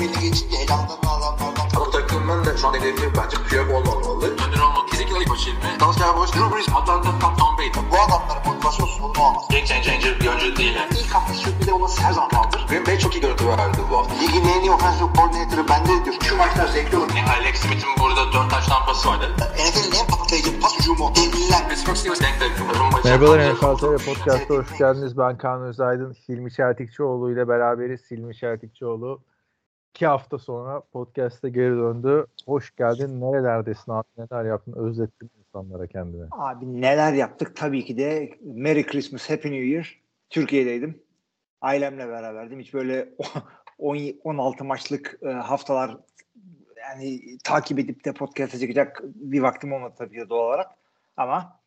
belli geçince ele alanlardan. Bu takımın da şu an hedefi bence QB olmamalı. Önder olmalı. Kesinlikle ilk başı elime. Dallas Cowboys, Drew Brees, Atlanta, Tom Brady. Bu adamların motivasyon sorunu olmaz. Game changer bir oyuncu değil. İlk hafta sürprizde olması her zaman vardır. Green Bay çok iyi görüntü verdi bu hafta. Ligin en iyi offensive coordinator'ı bende diyor. Şu maçlar zevkli olur. Alex Smith'in burada 4 taş tampası vardı. NFL'in en patlayıcı pas ucumu. Merhabalar NFL TV Podcast'a hoş geldiniz. Ben Kaan Özaydın. Hilmi Çeltikçioğlu ile beraberiz. Hilmi Çeltikçioğlu 2 hafta sonra podcast'a geri döndü. Hoş geldin. Nerelerdesin abi? Neler yaptın? Özlettin insanlara kendine. Abi neler yaptık? Tabii ki de Merry Christmas, Happy New Year. Türkiye'deydim. Ailemle beraberdim. Hiç böyle 16 maçlık haftalar yani takip edip de podcast'a çıkacak bir vaktim olmadı tabii ki doğal olarak. Ama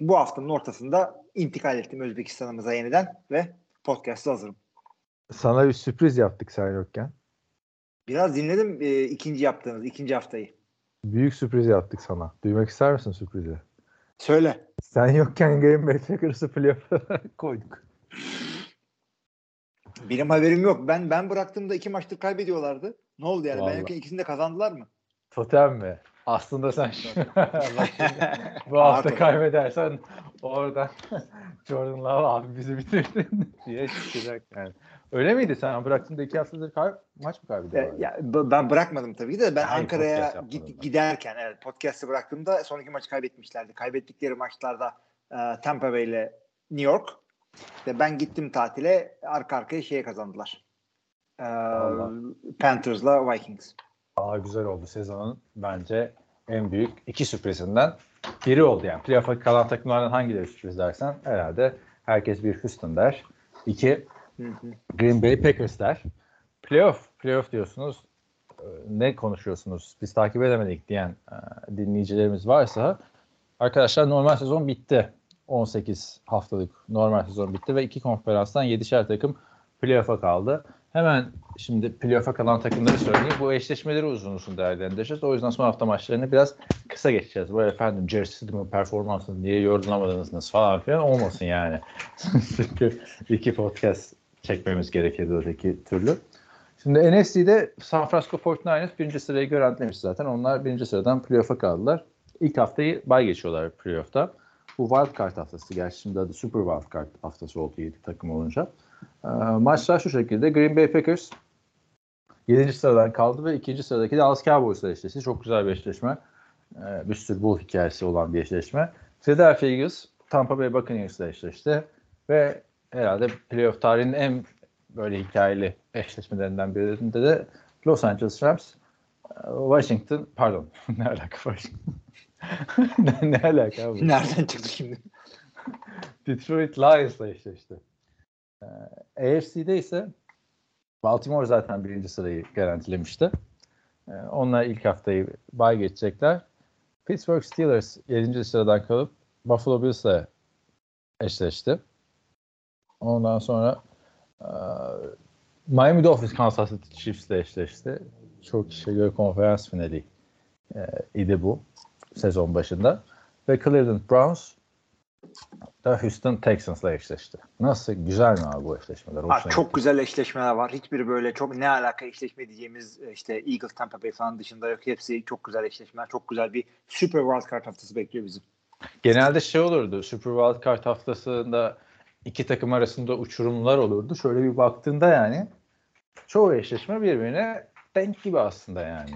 bu haftanın ortasında intikal ettim Özbekistan'ımıza yeniden ve podcast'a hazırım. Sana bir sürpriz yaptık sen yokken. Biraz dinledim ikinci haftayı. Büyük sürpriz yaptık sana. Duymak ister misin sürprizi? Söyle. Sen yokken Green Bay Packers'ı playoff'a koyduk. Benim haberim yok. Ben bıraktığımda 2 maçtır kaybediyorlardı. Ne oldu yani? Vallahi. Ben yokken ikisini de kazandılar mı? Totem mi? Aslında sen bu hafta kaybedersen oradan Jordan Love abi bizi bitirdin diye çıkacak yani. Öyle miydi? Sen bıraktığında 2 haftadır maç mı kaybediyorlar? Ya, ben bırakmadım tabii ki de ben yani Ankara'ya giderken evet, podcast'ı bıraktığımda son 2 maçı kaybetmişlerdi. Kaybettikleri maçlarda Tampa Bay ile New York. İşte ben gittim tatile arka arkaya kazandılar. Panthers'la Vikings. Aa, güzel oldu. Sezonun bence en büyük 2 sürprizinden biri oldu yani. Playoff'a kalan takımlardan hangileri sürpriz dersen herhalde herkes bir Houston der. 2 Green Bay Packers der. Playoff diyorsunuz. Ne konuşuyorsunuz? Biz takip edemedik diyen dinleyicilerimiz varsa arkadaşlar normal sezon bitti. 18 haftalık normal sezon bitti ve 2 konferanstan 7'şer takım playoff'a kaldı. Hemen şimdi playoff'a kalan takımları söyleyeyim. Bu eşleşmeleri uzun uzun değerlendireceğiz. O yüzden son hafta maçlarını biraz kısa geçeceğiz. Böyle efendim Jerry Stidham'ın performansını diye yorumlamadınız falan filan olmasın yani. Çünkü 2 podcast çekmemiz gerekirdi öteki türlü. Şimdi NFC'de San Francisco 49ers 1. sırayı garantilemiş zaten. Onlar 1. sıradan playoff'a kaldılar. İlk haftayı bay geçiyorlar playoff'ta. Bu wild card haftası. Gerçi şimdi adı Super Wild Card haftası oldu 7 takım olunca. Maçlar şu şekilde. Green Bay Packers 7. sıradan kaldı ve 2. sıradaki de Dallas Cowboys'la eşleşti. Çok güzel bir eşleşme. Bir sürü bol hikayesi olan bir eşleşme. Philadelphia Eagles Tampa Bay Buccaneers'la eşleşti. Ve herhalde playoff tarihinin en böyle hikayeli eşleşmelerinden birinde de Los Angeles Rams ne alaka bu? Nereden çıktı şimdi? Detroit Lions'la eşleşti. AFC'de ise Baltimore zaten 1. sırayı garantilemişti. Onlar ilk haftayı bay geçecekler. Pittsburgh Steelers 7. sıradan kalıp Buffalo Bills'la eşleşti. Ondan sonra Miami Dolphins Kansas City Chiefs'la eşleşti. Çok kişiye göre konferans finali idi bu sezon başında. Ve Cleveland Browns da Houston Texans'la eşleşti. Nasıl? Güzel mi abi bu eşleşmeler? Çok güzel eşleşmeler var. Hiçbiri böyle çok ne alaka eşleşme diyeceğimiz işte Eagles, Tampa Bay falan dışında yok. Hepsi çok güzel eşleşmeler. Çok güzel bir Super Wild Card haftası bekliyor bizim. Genelde şey olurdu. Super Wild Card haftasında 2 takım arasında uçurumlar olurdu. Şöyle bir baktığında yani çoğu eşleşme birbirine denk gibi aslında yani.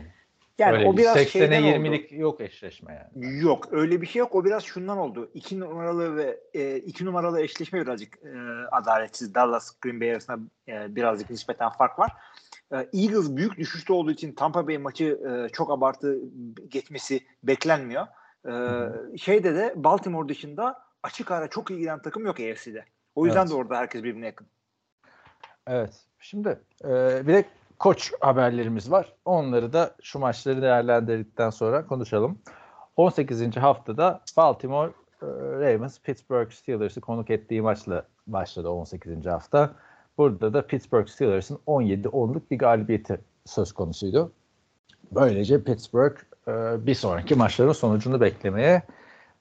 Yani o biraz 80'e 20'lik yok eşleşme yani. Yok öyle bir şey yok. O biraz şundan oldu. 2 numaralı ve 2 numaralı eşleşme birazcık adaletsiz. Dallas Green Bay arasında birazcık nispeten fark var. Eagles büyük düşüşte olduğu için Tampa Bay maçı çok abartı geçmesi beklenmiyor. Şeyde de Baltimore dışında açık ara çok iyi giden takım yok AFC'de. O yüzden evet. De orada herkes birbirine yakın. Evet. Şimdi bir de koç haberlerimiz var. Onları da şu maçları değerlendirdikten sonra konuşalım. 18. haftada Baltimore Ravens Pittsburgh Steelers'ı konuk ettiği maçla başladı 18. hafta. Burada da Pittsburgh Steelers'ın 17-10'luk bir galibiyeti söz konusuydu. Böylece Pittsburgh bir sonraki maçların sonucunu beklemeye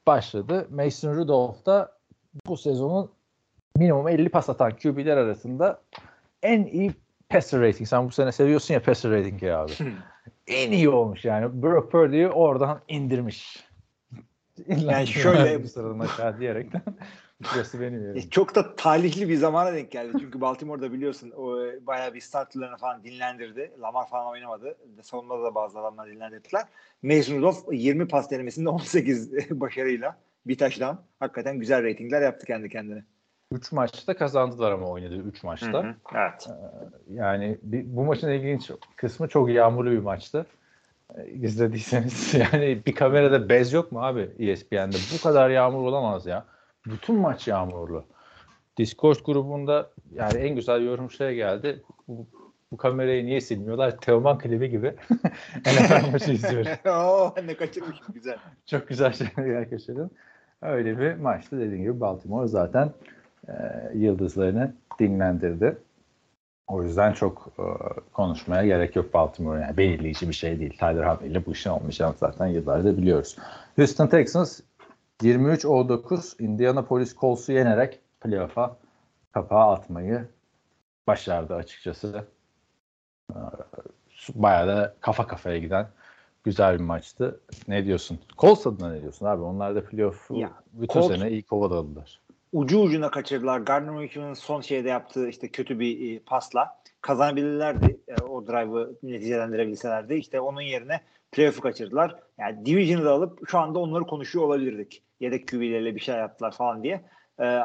başladı. Mason Rudolph da bu sezonun minimum 50 pas atan QB'ler arasında en iyi passer rating. Sen bu sene seviyorsun ya passer rating ya abi. En iyi olmuş yani. Brock Purdy'yi oradan indirmiş. Yani şöyle bu sıradan aşağı diyerekten. Çok da talihli bir zamana denk geldi. Çünkü Baltimore'da biliyorsun bayağı bir startlarını falan dinlendirdi. Lamar falan oynamadı. Savunmada da bazı adamlar dinlendirdiler. Mason Rudolph 20 pas denemesinde 18 başarıyla bir taştan hakikaten güzel reytingler yaptı kendi kendine. 3 maçta kazandılar ama oynadı 3 maçta. Hı hı, evet. Yani bu maçın ilginç kısmı çok yağmurlu bir maçtı. İzlediyseniz yani bir kamerada bez yok mu abi ESPN'de? Bu kadar yağmur olamaz ya. Bütün maç yağmurlu. Discord grubunda yani en güzel yorum şey geldi. Bu kamerayı niye silmiyorlar? Teoman klibi gibi. NFL maçı izliyorum. Ne kaçırmışım güzel. Çok güzel şeyler kaçırdım. Öyle bir maçtı. Dediğim gibi Baltimore zaten yıldızlarını dinlendirdi. O yüzden çok konuşmaya gerek yok Baltimore'un. Yani belirleyici bir şey değil. Tyler Hamil'le bu işin olmayacağını zaten yıllardır biliyoruz. Houston Texans 23-19 Indianapolis Colts'u yenerek playoff'a kapağı atmayı başardı açıkçası. Bayağı da kafa kafaya giden güzel bir maçtı. Ne diyorsun? Colts adına ne diyorsun abi? Onlar da playoff'u bütün sene iyi kovaladılar. Ucu ucuna kaçırdılar. Gardner Minshew son şeyde yaptığı işte kötü bir pasla kazanabilirlerdi. O drive'ı neticelendirebilselerdi. İşte onun yerine playoff'u kaçırdılar. Yani division'ı da alıp şu anda onları konuşuyor olabilirdik. Yedek QB'leriyle bir şey yaptılar falan diye.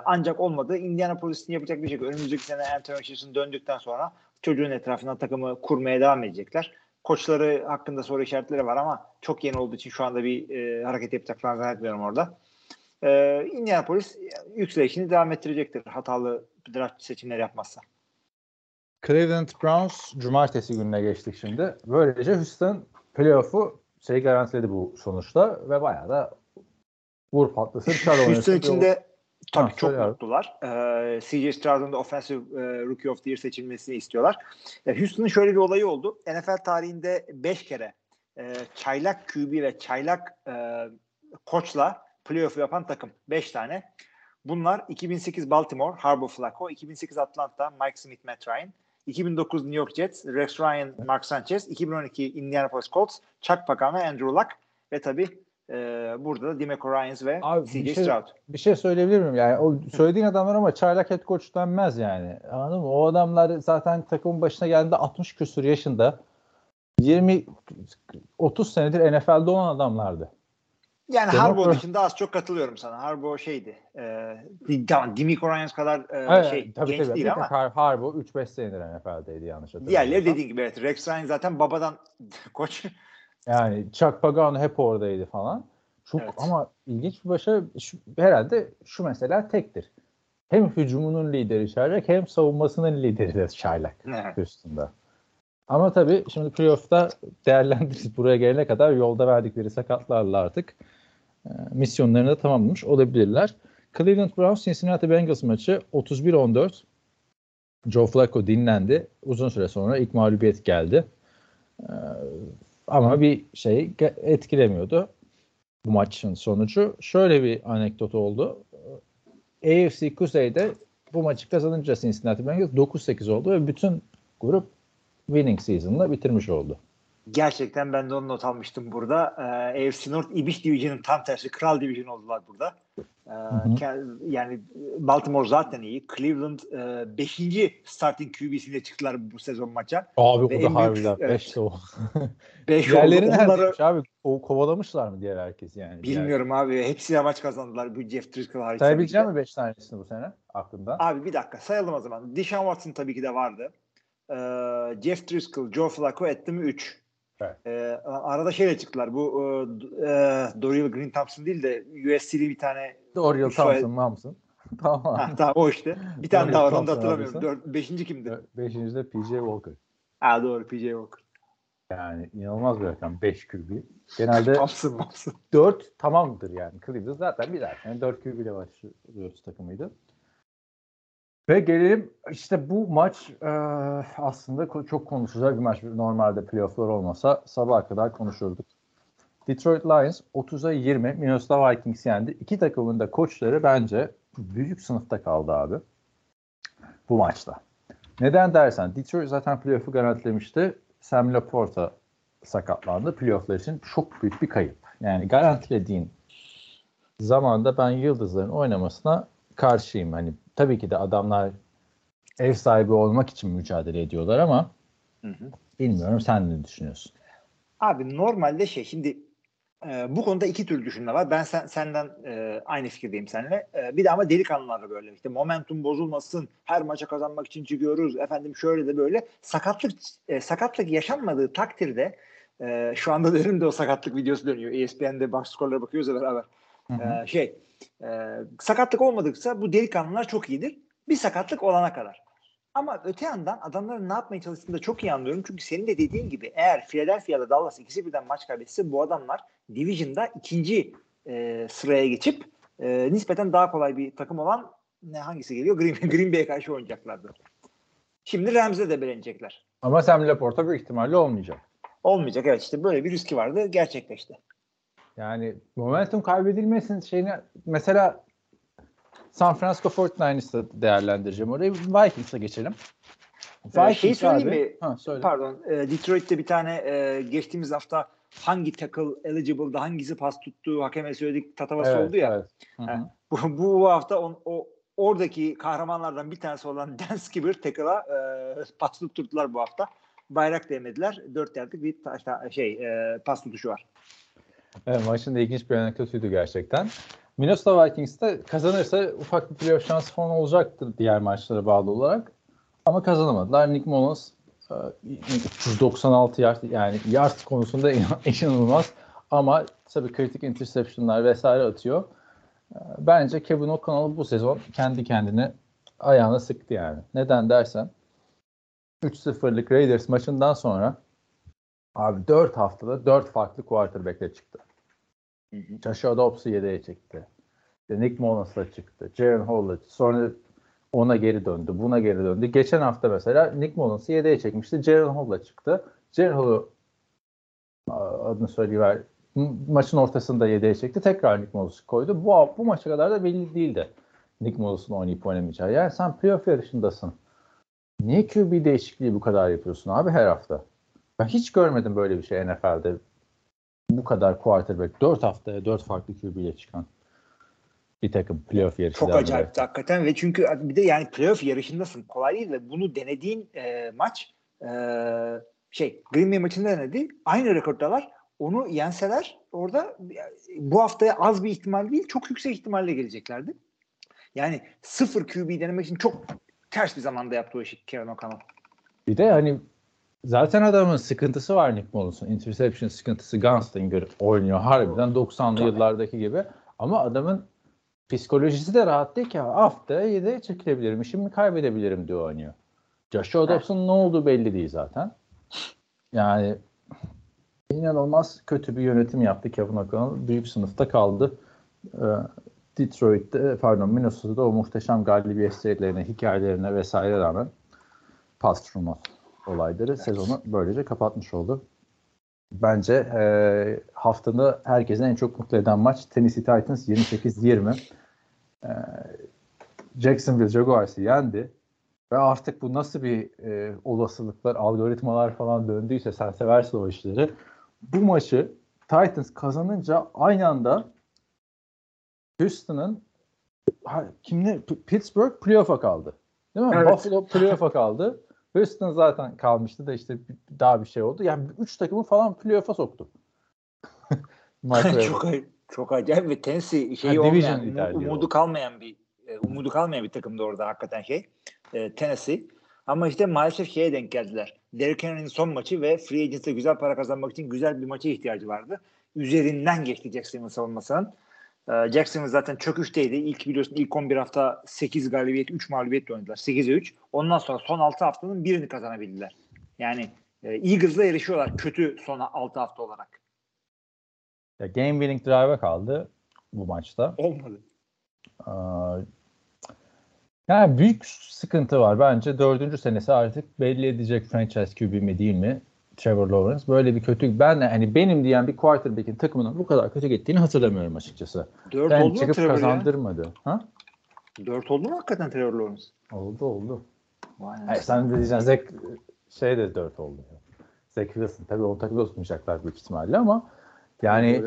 Ancak olmadı. Indianapolis'in yapacak bir şey yok. Önümüzdeki sene Anthony Richardson döndükten sonra çocuğun etrafına takımı kurmaya devam edecekler. Koçları hakkında soru işaretleri var ama çok yeni olduğu için şu anda bir hareket yapacaklarını zannetmiyorum orada. Indianapolis yükselişini devam ettirecektir hatalı draft seçimleri yapmazsa. Cleveland Browns cumartesi gününe geçtik şimdi. Böylece Houston playoff'u garantiledi bu sonuçta ve bayağı da vur patlasın. Houston için de tabii çok mutlular. CJ Stroud'un da Offensive Rookie of the Year seçilmesini istiyorlar. Houston'ın şöyle bir olayı oldu. NFL tarihinde 5 kere çaylak QB ve çaylak koçla playoff yapan takım. 5 tane. Bunlar 2008 Baltimore, Harbaugh Flacco, 2008 Atlanta, Mike Smith, Matt Ryan, 2009 New York Jets, Rex Ryan, Mark Sanchez, 2012 Indianapolis Colts, Chuck Pagano, Andrew Luck ve tabii burada da DeMeco Ryans ve CJ Stroud. Bir şey söyleyebilir miyim? Yani o söylediğin adamlar ama çaylak head coach denmez yani. Anladın mı? O adamlar zaten takımın başına geldiğinde 60 küsur yaşında 20-30 senedir NFL'de olan adamlardı. Yani Harbaugh dışında az çok katılıyorum sana. Harbaugh şeydi. DeMeco Ryans kadar genç değil ama. Harbaugh 3-5 senedir NFL'deydi yanlış hatırlamıyorum. Diğerleri dediğin gibi evet. Rex Ryan zaten babadan koç. Yani Chuck Pagano hep oradaydı falan. Çok evet. Ama ilginç bir başarı. Herhalde şu mesela tektir. Hem hücumunun lideri çaylak hem savunmasının lideri de çaylak üstünde. Ama tabii şimdi playoff'ta değerlendiririz. Buraya gelene kadar yolda verdikleri sakatlarla artık misyonlarını da tamamlamış olabilirler. Cleveland Browns Cincinnati Bengals maçı 31-14. Joe Flacco dinlendi. Uzun süre sonra ilk mağlubiyet geldi. Ama bir şey etkilemiyordu bu maçın sonucu. Şöyle bir anekdot oldu. AFC Kuzey'de bu maçı kazanınca Cincinnati Bengals 9-8 oldu ve bütün grup winning season'la bitirmiş oldu. Gerçekten ben de onu not almıştım burada. AFC North İbiş Division'ın tam tersi Kral Division oldular burada. Yani Baltimore zaten iyi. Cleveland 5. starting QB'siyle çıktılar bu sezon maça. Abi ve o da harbiden 5 oldu. 5 oldu. Onları... Abi kovalamışlar mı diğer herkes yani? Bilmiyorum abi. Hepsiyle maç kazandılar. Bu Jeff Triscoll hariç. Sayabilecek mi 5 tanesini bu sene aklında? Abi bir dakika sayalım o zaman. Deshaun Watson tabii ki de vardı. Jeff Triscoll, Joe Flacco etti mi 3. Evet. Arada şeyle çıktılar. Bu Dorial Green Thompson değil de USC'li bir tane Dorial Thompson. Tamam. Tamam o işte. Bir tane daha adamı da hatırlamıyorum. 5. kimdi? 5. de PJ Walker. Ha doğru PJ Walker. Yani inanılmaz bir rakam 5 QB. Genelde 4 tamamdır yani. Cleveland zaten bir daha. Yani 4 QB ile başlıyoruz takımıydı. Ve gelelim işte bu maç aslında çok konuşulacak bir maç. Normalde playofflar olmasa sabaha kadar konuşurduk. Detroit Lions 30-20 Minnesota Vikings yendi. İki takımın da koçları bence büyük sınıfta kaldı abi bu maçta. Neden dersen Detroit zaten playoff'u garantilemişti. Sam LaPorta sakatlandı. Playoff'lar için çok büyük bir kayıp. Yani garantilediğin zamanda ben yıldızların oynamasına karşıyım. Hani tabii ki de adamlar ev sahibi olmak için mücadele ediyorlar ama bilmiyorum, sen ne düşünüyorsun? Abi normalde şimdi bu konuda iki türlü düşünme var. Ben senden aynı fikirdeyim seninle. Bir de ama delikanlılar böyle. İşte momentum bozulmasın, her maça kazanmak için çıkıyoruz. Efendim şöyle de böyle. Sakatlık yaşanmadığı takdirde şu anda da önümde o sakatlık videosu dönüyor. ESPN'de box skorlara bakıyoruz ya beraber. Sakatlık olmadıkça bu delikanlılar çok iyidir. Bir sakatlık olana kadar. Ama öte yandan adamların ne yapmaya çalıştığını da çok iyi anlıyorum. Çünkü senin de dediğin gibi eğer Philadelphia'da Dallas ikisi birden maç kaybetse bu adamlar Division'da ikinci sıraya geçip nispeten daha kolay bir takım olan hangisi geliyor? Green Bay'e karşı oynayacaklardı. Şimdi Rams'e de belenecekler. Ama Sam LaPorta büyük ihtimalle olmayacak. Olmayacak, evet, işte böyle bir riski vardı, gerçekleşti. Yani momentum kaybedilmesin şeyine mesela San Francisco 49ers'ı değerlendireceğim orayı. Vikings'a geçelim. Şey söyleyeyim mi? Ha, söyle. Pardon. Detroit'te bir tane geçtiğimiz hafta hangi tackle eligible'da hangisi pas tuttu hakeme söyledik tatavası oldu ya. Evet. Bu hafta oradaki kahramanlardan bir tanesi olan Dan Skipper tackle'a pas tutturdular bu hafta. Bayrak değmediler. 4 yardlık bir pas tutuşu var. Evet, maçın da ilginç bir anekdotuydu gerçekten. Minnesota Vikings'te kazanırsa ufak bir playoff şansı falan olacaktı diğer maçlara bağlı olarak. Ama kazanamadılar. Nick Mullins 396 yard, yani yard konusunda inanılmaz. Ama tabii kritik interception'lar vesaire atıyor. Bence Kevin O'Connell bu sezon kendi kendine ayağına sıktı yani. Neden dersen 3-0'lık Raiders maçından sonra abi 4 haftada 4 farklı quarterback'le çıktı. Joshua Dobbs'u yedeğe çekti. Nick Mullins'la çıktı. Jaren Hall'la çıktı. Sonra ona geri döndü. Buna geri döndü. Geçen hafta mesela Nick Mullins'ı yedeğe çekmişti. Jaren Hall'la çıktı. Jaren Hall'u adını söyleyiver. Maçın ortasında yedeğe çekti. Tekrar Nick Mullins'ı koydu. Bu maça kadar da belli değildi Nick Mullins'ın oynayıp oynamayacağı. Yani sen playoff yarışındasın. Niye QB değişikliği bu kadar yapıyorsun abi her hafta? Ben hiç görmedim böyle bir şey NFL'de. Bu kadar quarterback 4 haftaya 4 farklı QB ile çıkan bir takım playoff yarışı. Çok acayipti hakikaten ve çünkü bir de yani playoff yarışındasın, kolay değil ve bunu denediğin maç Green Bay maçında denedi. Aynı rekordalar, onu yenseler orada bu haftaya az bir ihtimal değil, çok yüksek ihtimalle geleceklerdi. Yani 0 QB denemek için çok ters bir zamanda yaptı o işi Kevin O'Connell. Bir de hani zaten adamın sıkıntısı var Nick Mullins'ın. Interception sıkıntısı, Gunslinger oynuyor harbiden 90'lı yıllardaki gibi. Ama adamın psikolojisi de rahat değil ki. Haftaya yedeğe çekilebilirim, işimi kaybedebilirim diye oynuyor. Joshua Dobbs'un ne olduğu belli değil zaten. Yani inanılmaz kötü bir yönetim yaptı Kevin O'Connell. Büyük sınıfta kaldı. Minnesota'da o muhteşem galibiyet serilerine, hikayelerine vesaire rağmen pastruma olayları sezonu böylece kapatmış oldu. Bence haftada herkesin en çok mutlu eden maç Tennessee Titans 28-20. Jacksonville Jaguars'ı yendi. Ve artık bu nasıl bir olasılıklar, algoritmalar falan döndüyse, sen seversin o işleri. Bu maçı Titans kazanınca aynı anda Houston'ın Pittsburgh playoff'a kaldı. Değil mi? Evet. Buffalo playoff'a kaldı. Houston zaten kalmıştı da işte daha bir şey oldu. Yani 3 takımı falan playoff'a soktu. Çok acayip ve Tennessee olmayan, umudu kalmayan bir takımdı orada hakikaten Tennessee. Ama işte maalesef denk geldiler. Derrick Henry'nin son maçı ve free agents'te güzel para kazanmak için güzel bir maça ihtiyacı vardı. Üzerinden geçti Jacksonville'ın savunmasının. Jacksonville zaten çöküşteydi. İlk biliyorsun ilk 11 hafta 8 galibiyet 3 mağlubiyetle oynadılar. 8'e 3. Ondan sonra son 6 haftanın birini kazanabildiler. Yani Eagles'la yarışıyorlar kötü son 6 hafta olarak. Ya, game winning drive'a kaldı bu maçta. Olmadı. Yani büyük sıkıntı var. Bence 4. senesi artık belli edecek franchise QB mi değil mi Trevor Lawrence. Böyle bir kötü, benim diyen bir quarterback'in takımının bu kadar kötü gittiğini hatırlamıyorum açıkçası. 4 oldu mu Trevor? Kazandırmadı. Ha? 4 oldu mu hakikaten Trevor Lawrence? Oldu. Hayır, sen de diyeceksin Zek şey de 4 oldu. Zek Wilson tabii onu takılacaklar büyük ihtimalle ama yani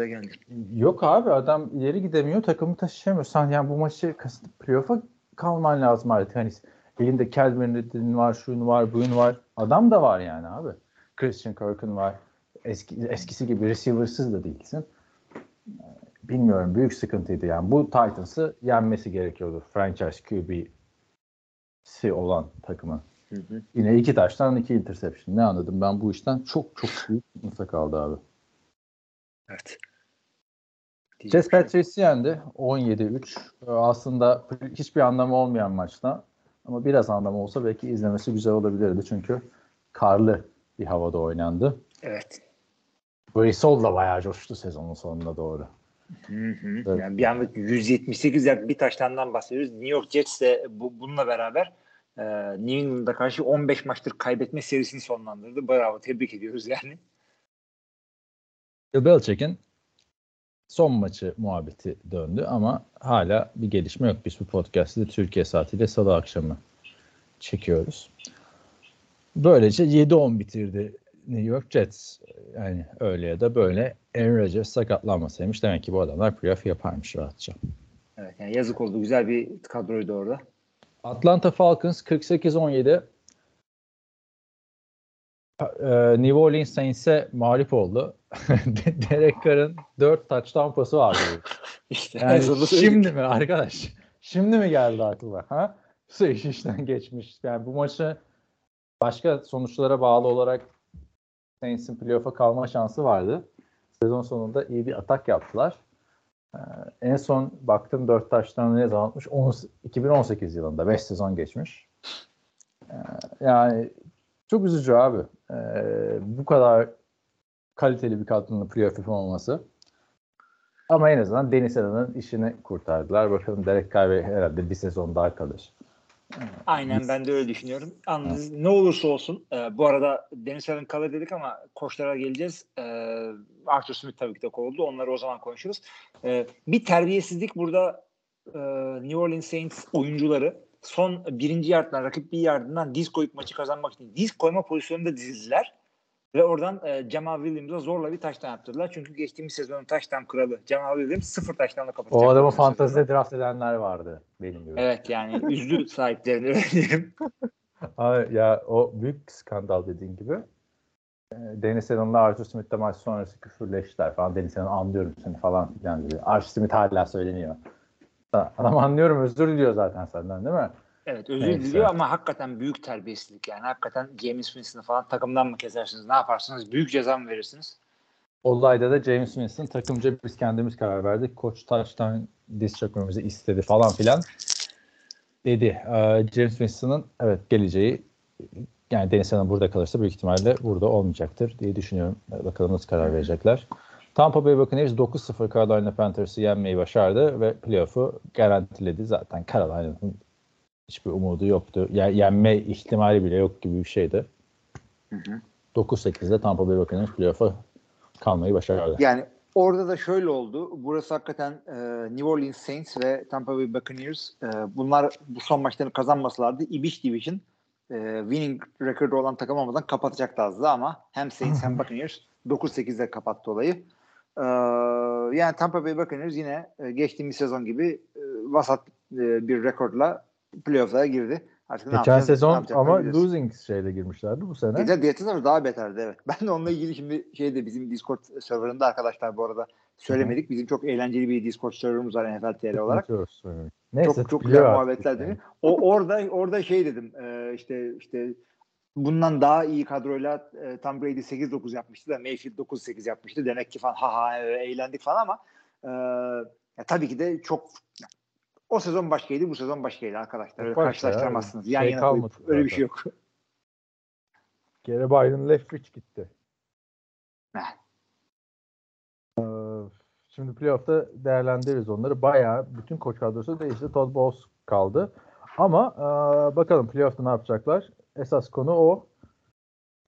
yok abi adam ileri gidemiyor, takımı taşıyamıyor. Sen yani bu maçı playoff'a kalman lazım artık. Hani elinde Calvin var, şuyun var, buyun var. Adam da var yani abi. Christian Kirk'un var. Eskisi gibi receiver'sız da değilsin. Bilmiyorum, büyük sıkıntıydı yani. Bu Titans'ı yenmesi gerekiyordu. Franchise QB'si olan takımın. Yine 2 taştan 2 interception. Ne anladım ben bu işten? Çok çok büyük mutlu kaldı abi. Evet. Jets Patrice'i yendi. 17-3. Aslında hiçbir anlamı olmayan maçta. Ama biraz anlamı olsa belki izlemesi güzel olabilirdi. Çünkü karlı bir havada oynandı. Evet. Brissol da bayağı coştu sezonun sonuna doğru. Evet. Yani bir anda 178 yard bir taştandan bahsediyoruz. New York Jets de bununla beraber New England'a karşı 15 maçtır kaybetme serisini sonlandırdı. Bravo, tebrik ediyoruz yani. Bill Belichick'in son maçı muhabbeti döndü ama hala bir gelişme yok. Biz bu podcast'ı Türkiye saatiyle salı akşamı çekiyoruz. Böylece 7-10 bitirdi New York Jets. Yani öyle ya da böyle Aaron Rodgers sakatlanmasaymış. Demek ki bu adamlar playoff yaparmış rahatça. Evet yani yazık oldu. Güzel bir kadroydu orada. Atlanta Falcons 48-17 New Orleans Saints'e mağlup oldu. Derek Carr'ın 4 touchdown pası vardı. İşte yani şimdi mi arkadaş? Şimdi mi geldi aklıma? Ha? Su iş işten geçmiş. Yani bu maçı başka sonuçlara bağlı olarak Saints'in playoff'a kalma şansı vardı. Sezon sonunda iyi bir atak yaptılar. En son baktım 4 touchdown ne zaman atmış? 2018 yılında 5 sezon geçmiş. Yani çok üzücü abi. Bu kadar kaliteli bir kadronun playoff olması. Ama en azından Deniz Alan'ın işini kurtardılar. Bakalım Derek Carr herhalde bir sezon daha kalır. Aynen ben de öyle düşünüyorum. Anladınız, ne olursa olsun. Bu arada Deniz Alan kalır dedik ama koçlara geleceğiz. Arthur Smith tabii ki de kovuldu. Onları o zaman konuşuruz. Bir terbiyesizlik burada New Orleans Saints oyuncuları son birinci yardından, rakip bir yardından diz koyup maçı kazanmak için diz koyma pozisyonunda dizildiler. Ve oradan Jamal Williams'a zorla bir taştan yaptırdılar. Çünkü geçtiğimiz sezonun taştan kralı Jamal Williams 0 taştanla kapatacak. O adamı fantazide draft edenler vardı benim gibi. Evet yani üzdü sahiplerini benim. Abi ya o büyük skandal dediğin gibi. Deniz Allen'la Arthur Smith'le maç sonrası küfürleştiler falan. Deniz Allen anlıyorum seni falan filan dedi. Arthur Smith hala söyleniyor. Adam anlıyorum özür diliyor zaten senden değil mi? Evet özür diliyor ama hakikaten büyük terbiyesizlik yani. Hakikaten James Winston'ı falan takımdan mı kesersiniz? Ne yaparsınız? Büyük ceza mı verirsiniz? Olayda da James Winston takımca biz kendimiz karar verdik. Koç taştan diz çökmemizi istedi falan filan dedi. James Winston'ın evet geleceği yani Deniz Hanım burada kalırsa büyük ihtimalle burada olmayacaktır diye düşünüyorum. Bakalım nasıl karar verecekler. Tampa Bay Buccaneers 9-0 Carolina Panthers'ı yenmeyi başardı ve playoff'u garantiledi. Zaten Carolina'nın hiçbir umudu yoktu. Yani yenme ihtimali bile yok gibi bir şeydi. 9-8'de Tampa Bay Buccaneers playoff'a kalmayı başardı. Yani orada da şöyle oldu. Burası hakikaten New Orleans Saints ve Tampa Bay Buccaneers bunlar bu son maçlarını kazanmasalardı İbiş Division winning rekordu olan takım olmadan kapatacaktı ama hem Saints hem Buccaneers 9-8'de kapattı olayı. Yani Tampa Bay Buccaneers yine geçtiğimiz sezon gibi vasat bir rekorla playoff'lara girdi. Artık geçen sezon ama losing şeyle girmişlerdi bu sene. Geçen sezon daha beterdi evet. Ben de onunla ilgili şimdi şeyde bizim Discord serverında arkadaşlar bu arada söylemedik. Bizim çok eğlenceli bir Discord serverımız var NFL.tr olarak. Neyse, çok güzel muhabbetler dönüyor. Orada şey dedim işte bundan daha iyi kadroyla Tom Brady 8-9 yapmıştı da Mayfield 9-8 yapmıştı. Demek ki falan eğlendik falan ama tabii ki de çok o sezon başkaydı bu sezon başkaydı arkadaşlar. Öyle karşılaştıramazsınız. Yan yana koyup zaten. Öyle bir şey yok. Geri Byron Leftwich gitti. Şimdi playoff'ta değerlendiririz onları. Bayağı bütün koç kadrosu değişti. Todd Bowles kaldı. Ama bakalım playoff'ta ne yapacaklar? Esas konu o.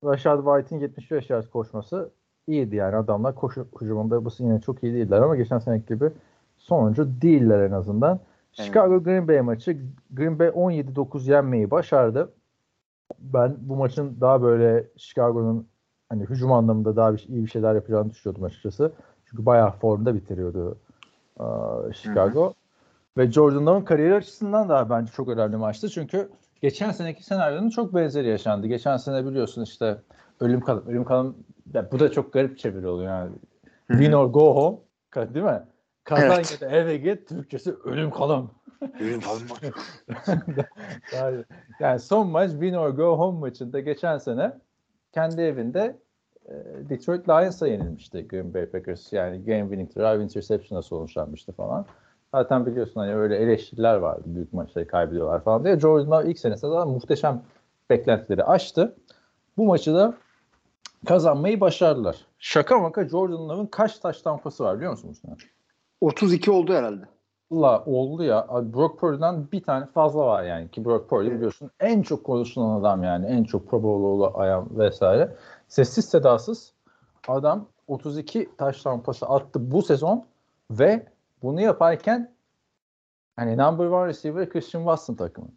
Rashad White'in 75 yard koşması iyiydi yani adamlar koşu hücumunda bu yine çok iyi değiller ama geçen seneki gibi sonuncu değiller en azından. Evet. Chicago Green Bay maçı Green Bay 17-9 yenmeyi başardı. Ben bu maçın daha böyle Chicago'nun hani hücum anlamında daha iyi bir şeyler yapacağını düşünüyordum açıkçası. Çünkü bayağı formda bitiriyordu Chicago. Hı-hı. Ve Jordan Love'ın kariyeri açısından da bence çok önemli maçtı. Çünkü geçen seneki senaryonun çok benzeri yaşandı. Geçen sene biliyorsun işte ölüm kalım bu da çok garip çeviri oluyor yani. Hı-hı. Win or go home, değil mi? Kazan evet. Ya da eve git, Türkçesi ölüm kalım. Ölüm kalım maçı. Yani son maç win or go home maçında geçen sene kendi evinde Detroit Lions'a yenilmişti Green Bay Packers. Yani game winning drive interception'a sonuçlanmıştı falan. Zaten biliyorsun hani öyle eleştiriler vardı. Büyük maçları kaybediyorlar falan diye. Jordan Love ilk senesinde zaten muhteşem beklentileri aştı. Bu maçı da kazanmayı başardılar. Şaka maka Jordan Love'ın kaç taş tampası var biliyor musunuz? 32 oldu herhalde. Allah oldu ya. Brock Purdy'den bir tane fazla var yani. Ki Brock Purdy biliyorsun en çok konuşulan adam yani. En çok Pro Bowl'lu ayağım vesaire. Sessiz sedasız adam 32 taş tampası attı bu sezon ve bunu yaparken hani number one receiver Christian Watson takımı.